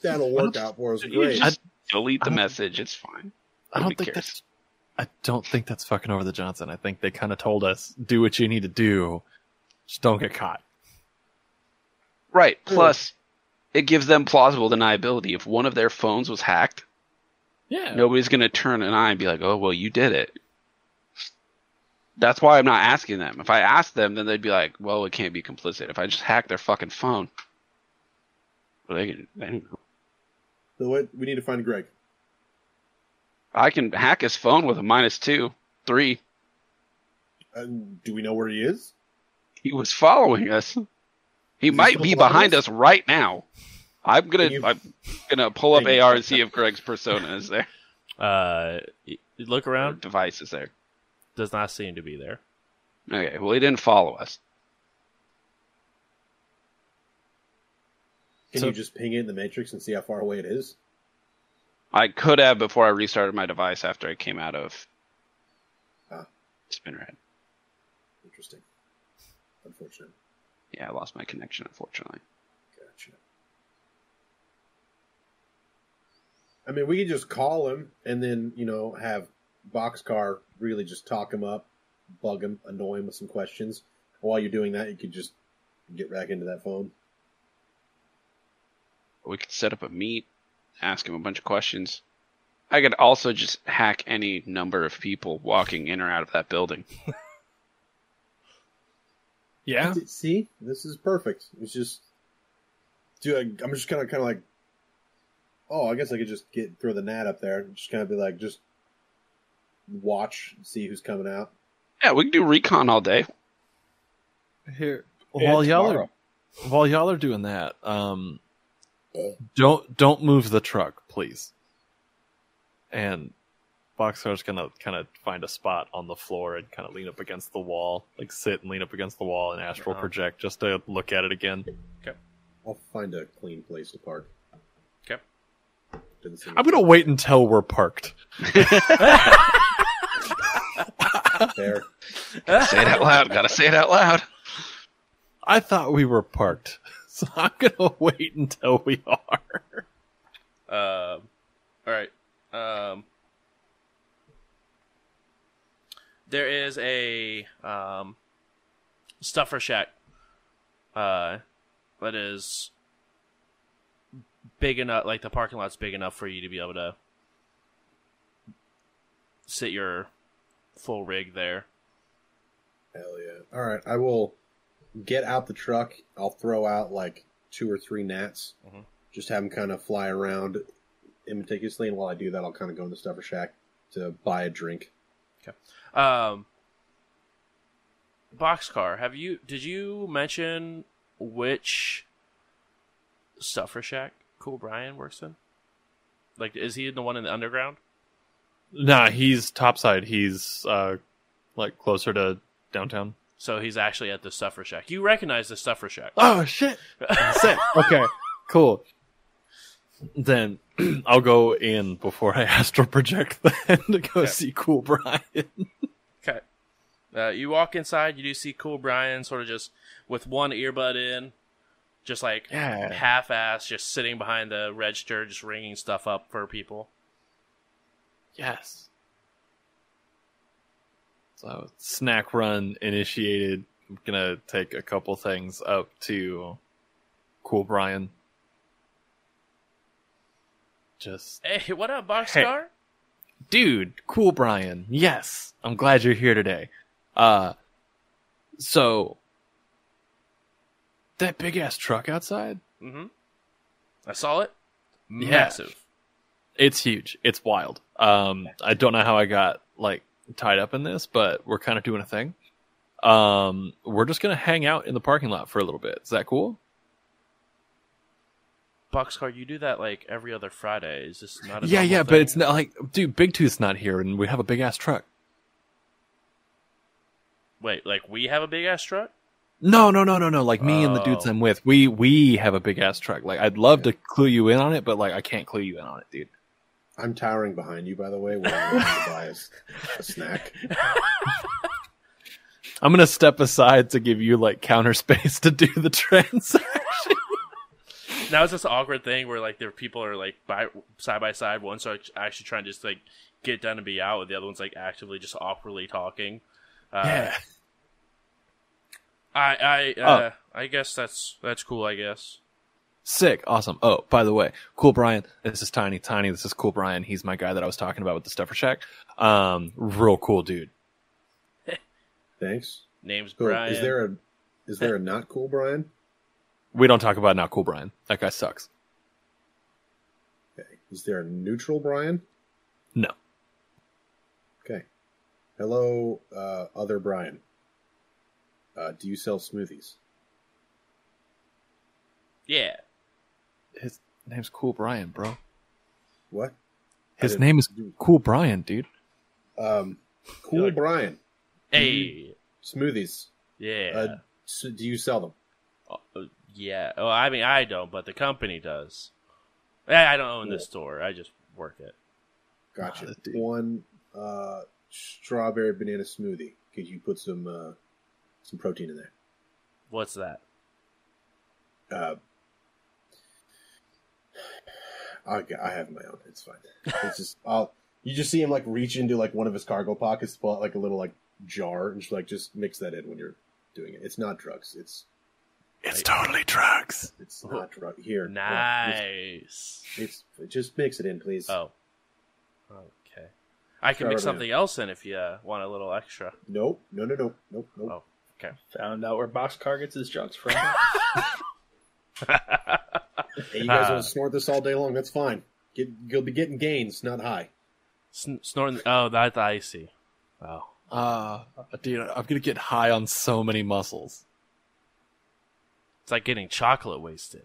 That'll work out for us. Great. Just delete the message. It's fine. I don't think that's, I don't think that's fucking over the Johnson. I think they kind of told us, do what you need to do. Just don't get caught. Right. Plus, it gives them plausible deniability. If one of their phones was hacked, yeah, nobody's going to turn an eye and be like, oh, well, you did it. That's why I'm not asking them. If I asked them, then they'd be like, well, it can't be complicit. If I just hack their fucking phone. Well, they can, I don't know. So what? We need to find Greg. I can hack his phone with a minus two, three. Uh, do we know where he is? He was following us. He is might he be behind us? us right now. I'm gonna you... I'm gonna pull up A R and see if Greg's persona is there. Uh, look around. Or device is there. Does not seem to be there. Okay, well, he didn't follow us. Can so, you just ping it in the Matrix and see how far away it is? I could have before I restarted my device after I came out of ah. Spinrad. Interesting. Unfortunate. Yeah, I lost my connection, unfortunately. Gotcha. I mean, we could just call him and then, you know, have Boxcar really just talk him up, bug him, annoy him with some questions. While you're doing that, you could just get back into that phone. We could set up a meet, ask him a bunch of questions. I could also just hack any number of people walking in or out of that building. Yeah. See, this is perfect. It's just, dude, I'm just kind of, kind of like, oh, I guess I could just get throw the gnat up there and just kind of be like, just watch, see who's coming out. Yeah, we can do recon all day. Here, while yeah, y'all are, while y'all are doing that, um. Don't don't move the truck, please. And Boxcar's gonna kind of find a spot on the floor and kind of lean up against the wall, like sit and lean up against the wall and astral uh-huh. project just to look at it again. Okay, I'll find a clean place to park. Okay, I'm gonna wait until we're parked. There, gotta say it out loud. Gotta say it out loud. I thought we were parked. So I'm gonna wait until we are. Um, all right. Um, there is a um, Stuffer Shack uh, that is big enough. Like the parking lot's big enough for you to be able to sit your full rig there. Hell yeah! All right, I will. Get out the truck. I'll throw out like two or three gnats. Mm-hmm. Just have them kind of fly around meticulously. And while I do that, I'll kind of go in the Stuffer Shack to buy a drink. Okay. Um, Boxcar, have you? Did you mention which Stuffer Shack Cool Brian works in? Like, is he the one in the underground? Nah, he's topside. He's uh, like closer to downtown. So he's actually at the Stuffer Shack. You recognize the Stuffer Shack. Oh, shit. Sick. Okay, cool. Then I'll go in before I astral project then to go okay. see Cool Brian. Okay. Uh, you walk inside. You do see Cool Brian sort of just with one earbud in, just like yeah. half-assed, just sitting behind the register, just ringing stuff up for people. Yes. So snack run initiated. I'm gonna take a couple things up to Cool Brian. Just hey, what up, Boxcar? Hey. Dude, Cool Brian. Yes, I'm glad you're here today. Uh, so that big ass truck outside. Mm-hmm. I saw it. Massive. Yeah. It's huge. It's wild. Um, I don't know how I got like. tied up in this, but we're kind of doing a thing. Um, we're just going to hang out in the parking lot for a little bit. Is that cool? Boxcar, you do that like every other Friday. Is this not a Yeah, yeah, thing? But it's not like, dude, Big Tooth's not here and we have a big ass truck. Wait, like we have a big ass truck? No, no, no, no, no. Like me oh. and the dudes I'm with, we we have a big ass truck. Like I'd love yeah. to clue you in on it, but like I can't clue you in on it, dude. I'm towering behind you, by the way, while I'm going to buy a, a snack. I'm going to step aside to give you, like, counter space to do the transaction. Now it's this awkward thing where, like, there people are, like, by, side by side. One's actually trying to just, like, get done and be out. The other one's, like, actively just awkwardly talking. Uh, yeah. I I uh, oh. I guess that's that's cool, I guess. Sick. Awesome. Oh, by the way, Cool Brian. This is Tiny. Tiny, this is Cool Brian. He's my guy that I was talking about with the Stuffer Shack. Um, real cool dude. Thanks. Name's cool. Brian. Is there a is there a not cool Brian? We don't talk about not cool Brian. That guy sucks. Okay. Is there a neutral Brian? No. Okay. Hello, uh, other Brian. Uh, do you sell smoothies? Yeah. His name's Cool Brian, bro. What? His name is do... Cool Brian, dude. Um, Cool like... Brian. Hey. Smoothies. Yeah. Uh, so do you sell them? Uh, yeah. Oh, I mean, I don't, but the company does. I don't own cool. this store. I just work it. Gotcha. Oh, One uh, strawberry banana smoothie. Could you put some uh, some protein in there? What's that? Uh, I I have my own. It's fine. It's just I'll. You just see him like reach into like one of his cargo pockets, pull out like a little like jar, and just like just mix that in when you're doing it. It's not drugs. It's it's like, totally drugs. It's not drug here. Nice. It's, it's it just mix it in, please. Oh. Okay. I can Start mix something in. else in if you uh, want a little extra. Nope. No. No. No. Nope. Nope. Oh. Okay. Found out where Boxcar gets his drugs from. Hey, you guys uh, will snort this all day long. That's fine. Get, you'll be getting gains, not high. Sn- snorting. Oh, that's icy. Wow. Uh, dude, I'm going to get high on so many muscles. It's like getting chocolate wasted.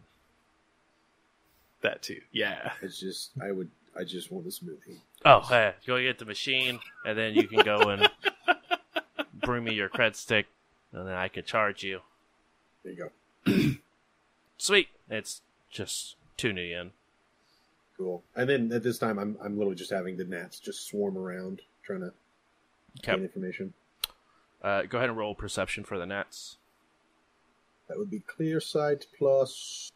That too. Yeah. It's just, I would, I just want a smoothie. Oh, hey, go get the machine, and then you can go and bring me your cred stick, and then I can charge you. There you go. Sweet. It's just two new yen. Cool. And then at this time, I'm I'm literally just having the gnats just swarm around, trying to okay. gain information. Uh, go ahead and roll perception for the gnats. That would be clear sight plus.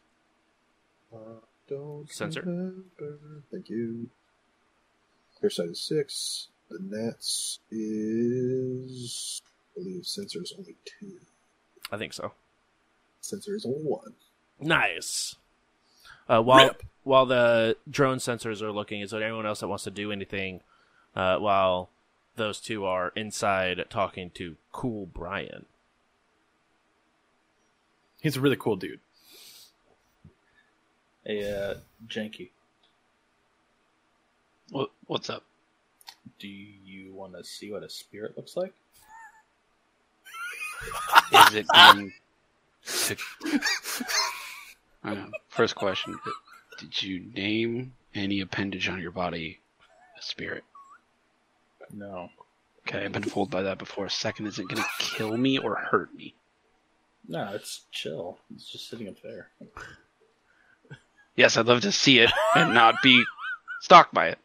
Uh, don't Sensor. Remember. Thank you. Clear sight is six. The gnats is. I believe sensor is only two. I think so. Sensor is only one. Nice. Uh, while Rip. while the drone sensors are looking, is there anyone else that wants to do anything uh, while those two are inside talking to Cool Brian? He's a really cool dude. Hey, uh, Janky. What, what's up? Do you want to see what a spirit looks like? Is it in... I know. First question. Did you name any appendage on your body a spirit? No. Okay, I've been fooled by that before. Second, is it going to kill me or hurt me? No, it's chill. It's just sitting up there. Yes, I'd love to see it and not be stalked by it.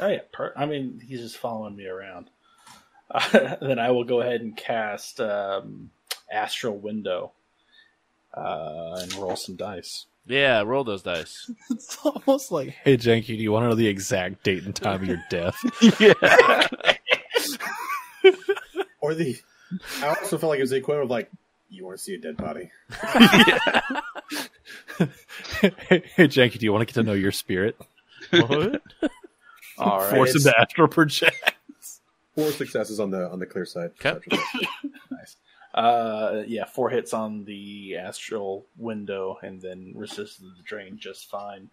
Oh, yeah. Per- I mean, he's just following me around. Uh, then I will go ahead and cast um, Astral Window. Uh, and roll some dice. Yeah, roll those dice. It's almost like, hey, Janky, do you want to know the exact date and time of your death? Yeah. Or the... I also felt like it was the equivalent of, like, you want to see a dead body. hey, hey, Janky, do you want to get to know your spirit? What? All right. Force him to astral project. Four successes on the on the clear side. Okay. Nice. Uh, yeah, four hits on the astral window and then resisted the drain just fine.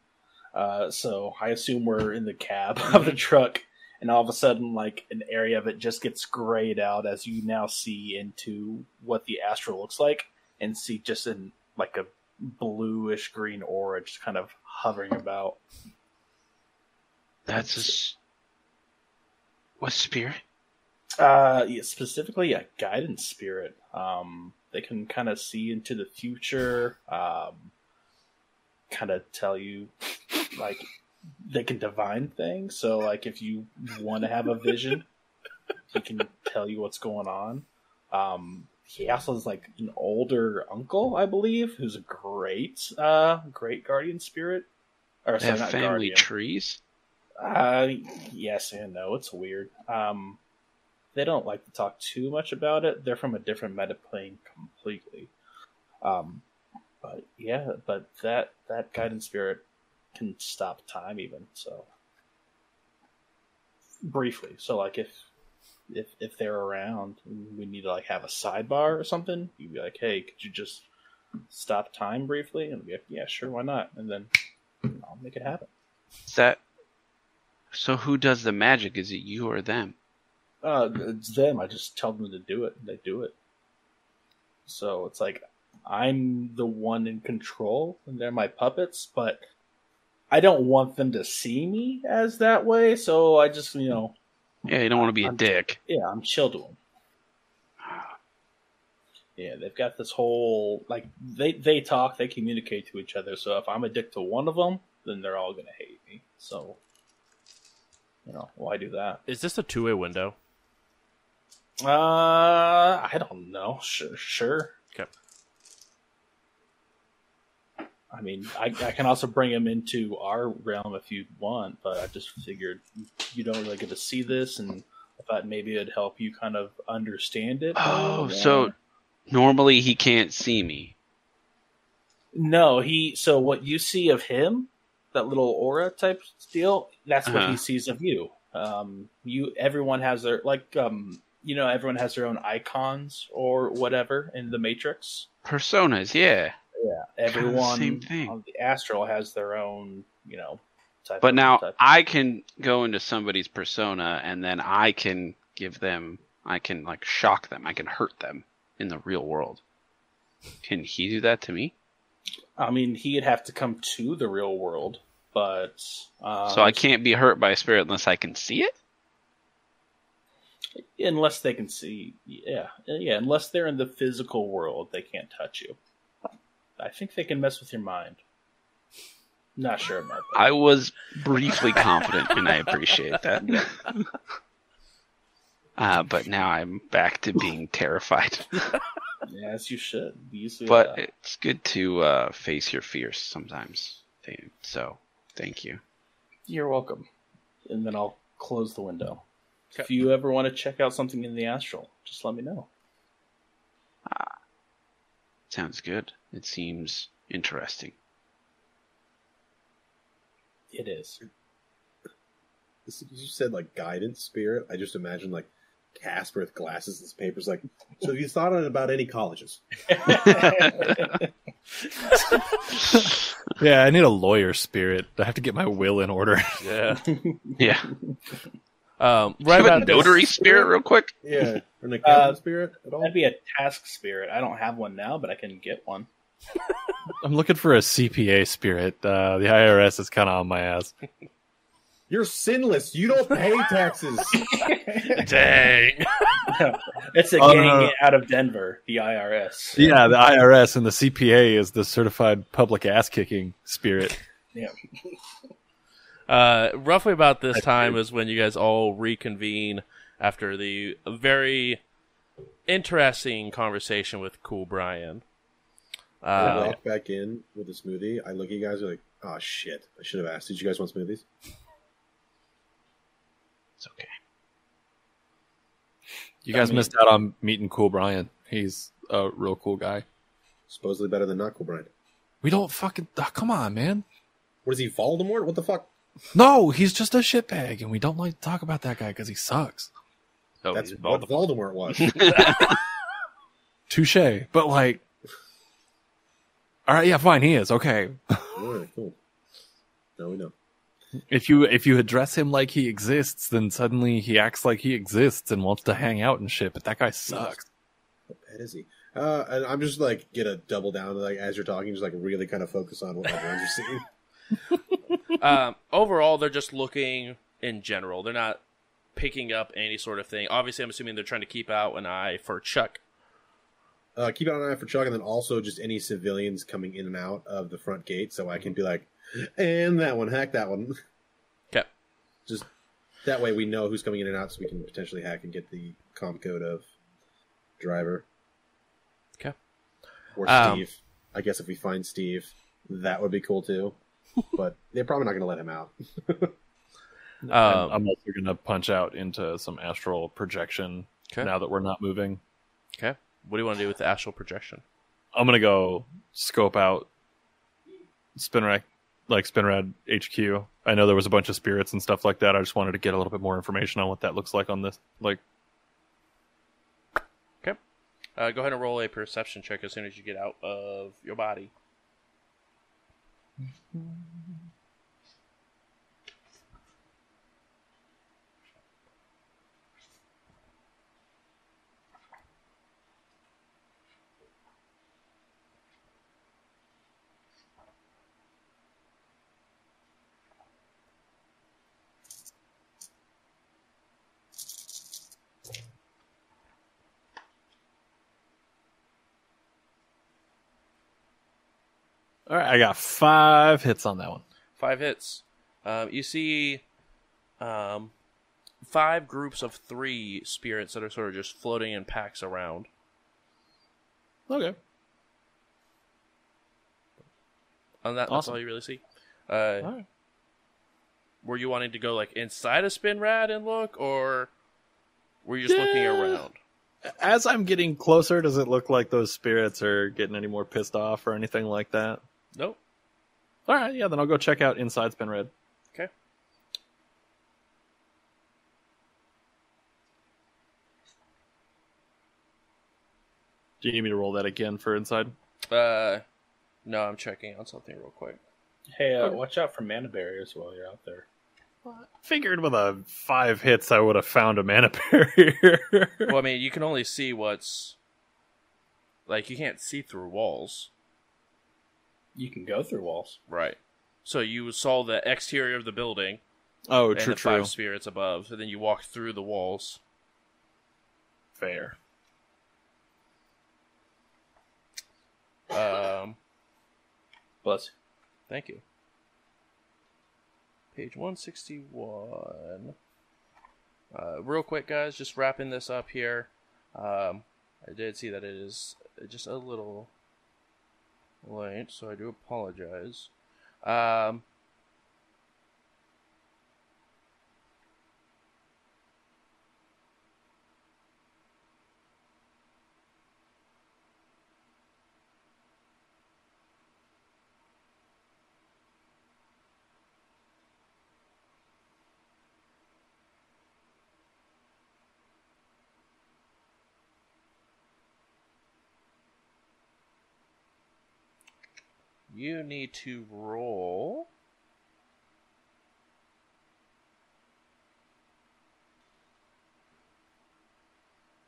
Uh, so I assume we're in the cab of the truck, and all of a sudden, like, an area of it just gets grayed out as you now see into what the astral looks like and see just in, like, a bluish green aura just kind of hovering about. That's a... S- what spirit? Uh, yeah, specifically a guidance spirit. Um, they can kind of see into the future. Um, kind of tell you, like, they can divine things. So, like, if you want to have a vision, he can tell you what's going on. Um, he also is like an older uncle, I believe, who's a great, uh, great guardian spirit. Or sorry, not family guardian. Trees. Uh, yes and no. It's weird. Um. They don't like to talk too much about it. They're from a different metaplane completely. Um, but yeah, but that, that guidance spirit can stop time even, so briefly. So like if if if they're around, we need to like have a sidebar or something. You'd be like, hey, could you just stop time briefly? And we'd be like, yeah, sure, why not? And then I'll make it happen. Is that so? Who does the magic? Is it you or them? Uh, it's them. I just tell them to do it, and they do it. So it's like I'm the one in control, and they're my puppets, but I don't want them to see me as that way, so I just, you know... Yeah, you don't want to be I'm, a dick. Yeah, I'm chill to them. Yeah, they've got this whole... Like, they, they talk, they communicate to each other, so if I'm a dick to one of them, then they're all going to hate me. So, you know, why do that? Is this a two-way window? Uh, I don't know. Sure. Sure. Okay. I mean, I, I can also bring him into our realm if you want, but I just figured you don't really get to see this, and I thought maybe it'd help you kind of understand it. Oh, so normally he can't see me. No, he. So what you see of him, that little aura type deal, that's uh-huh. what he sees of you. Um, you. Everyone has their like, um, you know, everyone has their own icons or whatever in the Matrix. Personas, yeah. Yeah, everyone kind of the on the astral has their own, you know, type but of now type. I can go into somebody's persona and then I can give them, I can, like, shock them. I can hurt them in the real world. Can he do that to me? I mean, he'd have to come to the real world, but... Um, so I can't be hurt by a spirit unless I can see it? Unless they can see, yeah. Yeah, unless they're in the physical world, they can't touch you. I think they can mess with your mind. Not sure about that. I was briefly confident, and I appreciate that. uh, but now I'm back to being terrified. Yes, you should. You but that. It's good to uh, face your fears sometimes. So, thank you. You're welcome. And then I'll close the window. Okay. If you ever want to check out something in the astral, just let me know. Uh, sounds good. It seems interesting. It is. You said, like, guidance spirit. I just imagine, like, Casper with glasses and papers, like, so have you thought about any colleges? Yeah, I need a lawyer spirit. I have to get my will in order. Yeah. Yeah. Um, right about a notary this. Spirit real quick? Yeah. Or an accountant uh, spirit at all? That'd be a task spirit. I don't have one now, but I can get one. I'm looking for a C P A spirit. Uh, the I R S is kind of on my ass. You're sinless. You don't pay taxes. Dang. No, it's a uh, gang out of Denver, the I R S. Yeah, the I R S and the C P A is the certified public ass-kicking spirit. Yeah. Uh, roughly about this time is when you guys all reconvene after the very interesting conversation with Cool Brian. Uh, I walk back in with a smoothie. I look at you guys and like, oh shit, I should have asked. Did you guys want smoothies? It's okay. You guys I mean, missed out on meeting Cool Brian. He's a real cool guy. Supposedly better than not Cool Brian. We don't fucking... Oh, come on, man. What is he, Voldemort? What the fuck? No, he's just a shitbag, and we don't like to talk about that guy because he sucks. So that's Voldemort. What Voldemort was. Touche. But, like, all right, yeah, fine, he is. Okay. All right, cool. Now we know. If you, if you address him like he exists, then suddenly he acts like he exists and wants to hang out and shit, but that guy sucks. How bad is he? Uh, and I'm just, like, get a double down, like, as you're talking, just, like, really kind of focus on what my friends are seeing. um, overall, they're just looking in general. They're not picking up any sort of thing. Obviously, I'm assuming they're trying to keep out an eye for Chuck. Uh, keep out an eye for Chuck, and then also just any civilians coming in and out of the front gate, so I can be like, and that one, hack that one. Okay. Just that way we know who's coming in and out, so we can potentially hack and get the comm code of driver. Okay. Or um, Steve. I guess if we find Steve, that would be cool, too. But they're probably not going to let him out. um, I'm also going to punch out into some astral projection okay. now that we're not moving. Okay. What do you want to do with the astral projection? I'm going to go scope out Spinrad, like Spinrad H Q. I know there was a bunch of spirits and stuff like that. I just wanted to get a little bit more information on what that looks like on this, like Uh, go ahead and roll a perception check as soon as you get out of your body. All right, I got five hits on that one. Five hits. Um, you see um, five groups of three spirits that are sort of just floating in packs around. Okay. On that, awesome. That's all you really see. Uh, all right. Were you wanting to go like inside a Spinrad and look, or were you just yeah. looking around? As I'm getting closer, does it look like those spirits are getting any more pissed off or anything like that? Nope. All right, yeah, then I'll go check out inside Spinrad. Okay. Do you need me to roll that again for inside? Uh, no, I'm checking on something real quick. Hey, uh, watch out for mana barriers while you're out there. What? Figured with a five hits, I would have found a mana barrier. Well, I mean, you can only see what's like. You can't see through walls. You can go through walls. Right. So you saw the exterior of the building. Oh, and true, the true. Five spirits above. So then you walked through the walls. Fair. Um. Bless you. Thank you. Page one sixty-one. Uh, real quick, guys, just wrapping this up here. Um, I did see that it is just a little late, so I do apologize. Um, You need to roll.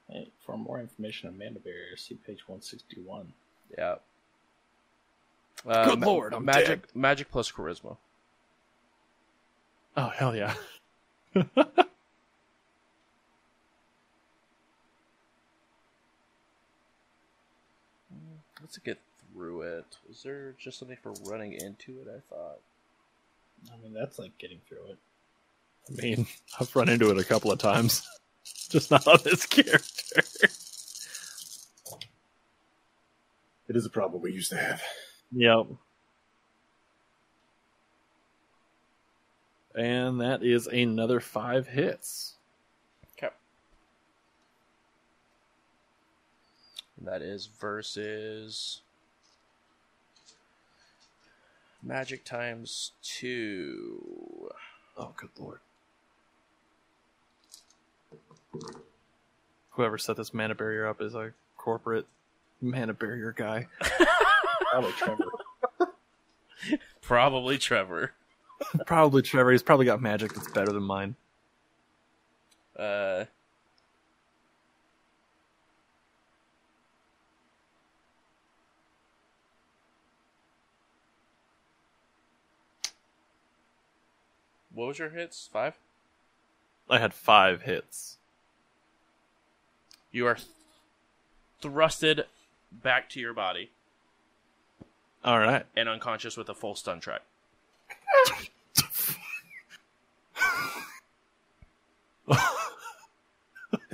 Hey, for more information on mana barriers, see page one sixty-one. Yeah. Uh, Good ma- lord, I'm magic, dead. Magic plus charisma. Oh, hell yeah. Let's get through it. Is there just something for running into it? I thought. I mean, that's like getting through it. I mean, I've run into it a couple of times. Just not on this character. It is a problem we used to have. Yep. And that is another five hits. Okay. That is versus... magic times two. Oh, good lord. Whoever set this mana barrier up is a corporate mana barrier guy. Probably Trevor. Probably Trevor. Probably Trevor. He's probably got magic that's better than mine. Uh... What was your hits? Five? I had five hits. You are th- thrusted back to your body. All right. And unconscious with a full stun track.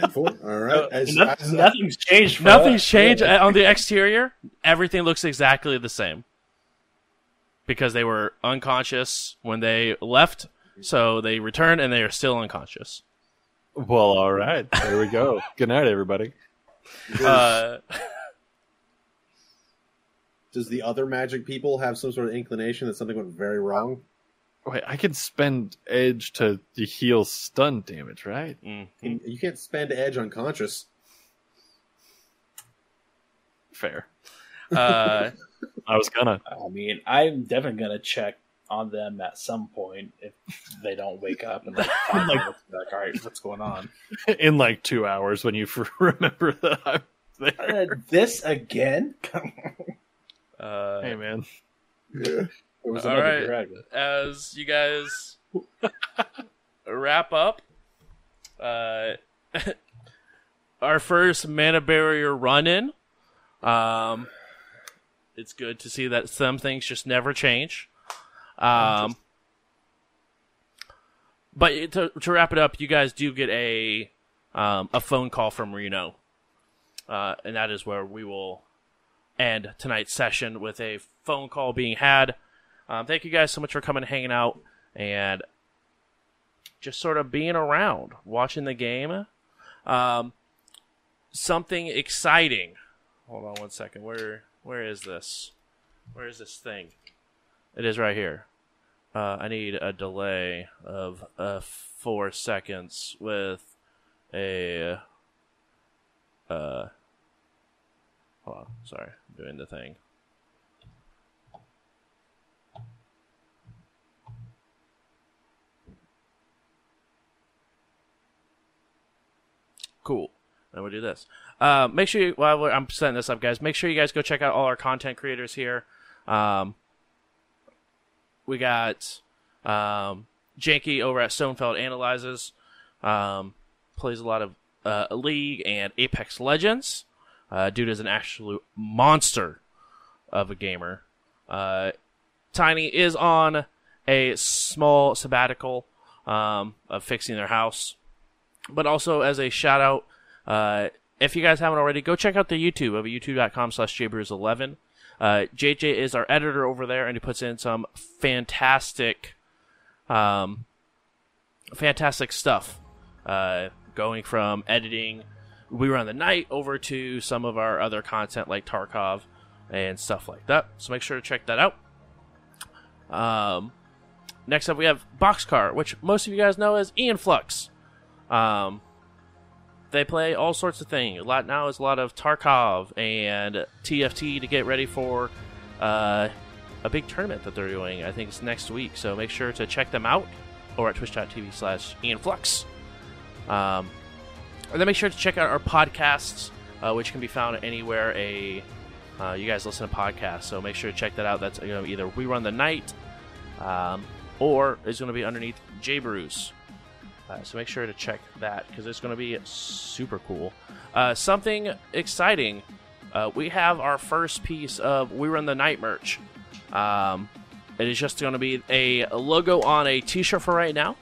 All right. I, I, I, nothing's changed. Nothing's changed on the exterior. Everything looks exactly the same. Because they were unconscious when they left. So they return, and they are still unconscious. Well, all right. There we go. Good night, everybody. Does, uh, does the other magic people have some sort of inclination that something went very wrong? Wait, I can spend edge to, to heal stun damage, right? Mm-hmm. You can't spend edge unconscious. fair. Uh, I was gonna. I mean, I'm definitely gonna check on them at some point if they don't wake up and like, find like, like, all right, what's going on? In like two hours when you remember that I'm there. Uh, this again? uh, hey, man. Yeah. It was all right. Drag. As you guys wrap up, uh, our first mana barrier run-in. Um, it's good to see that some things just never change. Um, but to, to wrap it up, you guys do get a um, a phone call from Reno, uh, and that is where we will end tonight's session, with a phone call being had. Um, thank you guys so much for coming and hanging out and just sort of being around, watching the game. Um, something exciting. Hold on one second. Where where is this? Where is this thing? It is right here. Uh, I need a delay of uh, four seconds with a... Uh, hold on. Sorry. I'm doing the thing. Cool. Then we'll do this. Uh, make sure you... While I'm setting this up, guys, make sure you guys go check out all our content creators here. Um... We got um, Janky over at Stonefeld Analyzes. Um, plays a lot of uh, League and Apex Legends. Uh, dude is an absolute monster of a gamer. Uh, Tiny is on a small sabbatical um, of fixing their house. But also, as a shout out, uh, if you guys haven't already, go check out the YouTube of youtube dot com slash jbrews eleven. Uh, J J is our editor over there, and he puts in some fantastic, um, fantastic stuff. Uh, going from editing We Run the Night over to some of our other content like Tarkov and stuff like that. So make sure to check that out. Um, next up we have Boxcar, which most of you guys know as Ian Flux. Um, They play all sorts of things. A lot now is a lot of Tarkov and T F T to get ready for uh, a big tournament that they're doing. I think it's next week, so make sure to check them out over at twitch dot t v slash Ian Flux. Um, and then make sure to check out our podcasts, uh, which can be found anywhere a uh, you guys listen to podcasts. So make sure to check that out. That's you know, either We Run the Night um, or it's going to be underneath JBrews. Uh, so make sure to check that, because it's going to be super cool. Uh, something exciting. Uh, we have our first piece of We Run the Night merch. Um, it is just going to be a logo on a t-shirt for right now.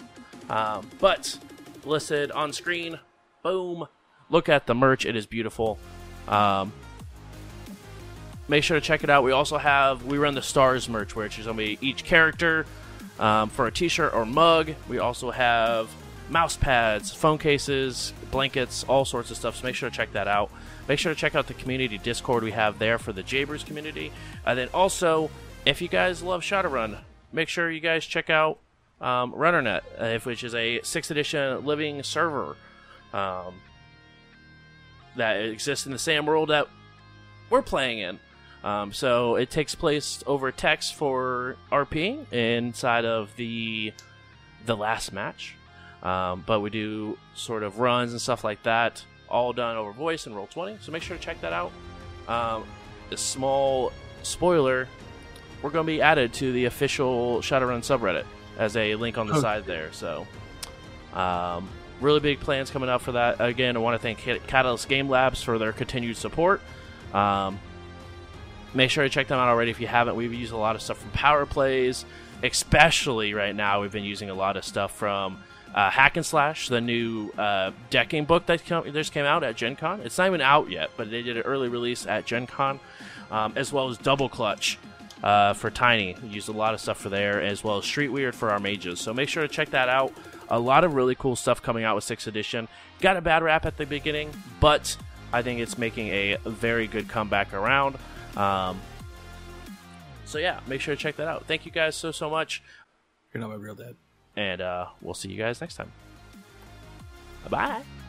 Um, but listed on screen. Boom. Look at the merch. It is beautiful. Um, make sure to check it out. We also have We Run the Stars merch, which is going to be each character um, for a t-shirt or mug. We also have mouse pads, phone cases, blankets, all sorts of stuff. So make sure to check that out. Make sure to check out the community Discord we have there for the JBrews community. And then also, if you guys love Shadowrun, make sure you guys check out um, RunnerNet, which is a sixth edition living server um, that exists in the same world that we're playing in. Um, so it takes place over text for R P inside of the the last match. Um, but we do sort of runs and stuff like that, all done over voice and roll twenty. So make sure to check that out. Um, a small spoiler, we're going to be added to the official Shadowrun subreddit as a link on the okay. side there. So um, really big plans coming up for that. Again, I want to thank Catalyst Game Labs for their continued support. Um, make sure to check them out already if you haven't. We've used a lot of stuff from Power Plays, especially right now. We've been using a lot of stuff from... Uh, Hack and Slash, the new uh, decking book that come, just came out at Gen Con. It's not even out yet, but they did an early release at Gen Con, um, as well as Double Clutch uh, for Tiny. We used a lot of stuff for there, as well as Street Weird for our mages. So make sure to check that out. A lot of really cool stuff coming out with sixth edition. Got a bad rap at the beginning, but I think it's making a very good comeback around. Um, so yeah, make sure to check that out. Thank you guys so, so much. You're not my real dad. And uh, we'll see you guys next time. Bye-bye.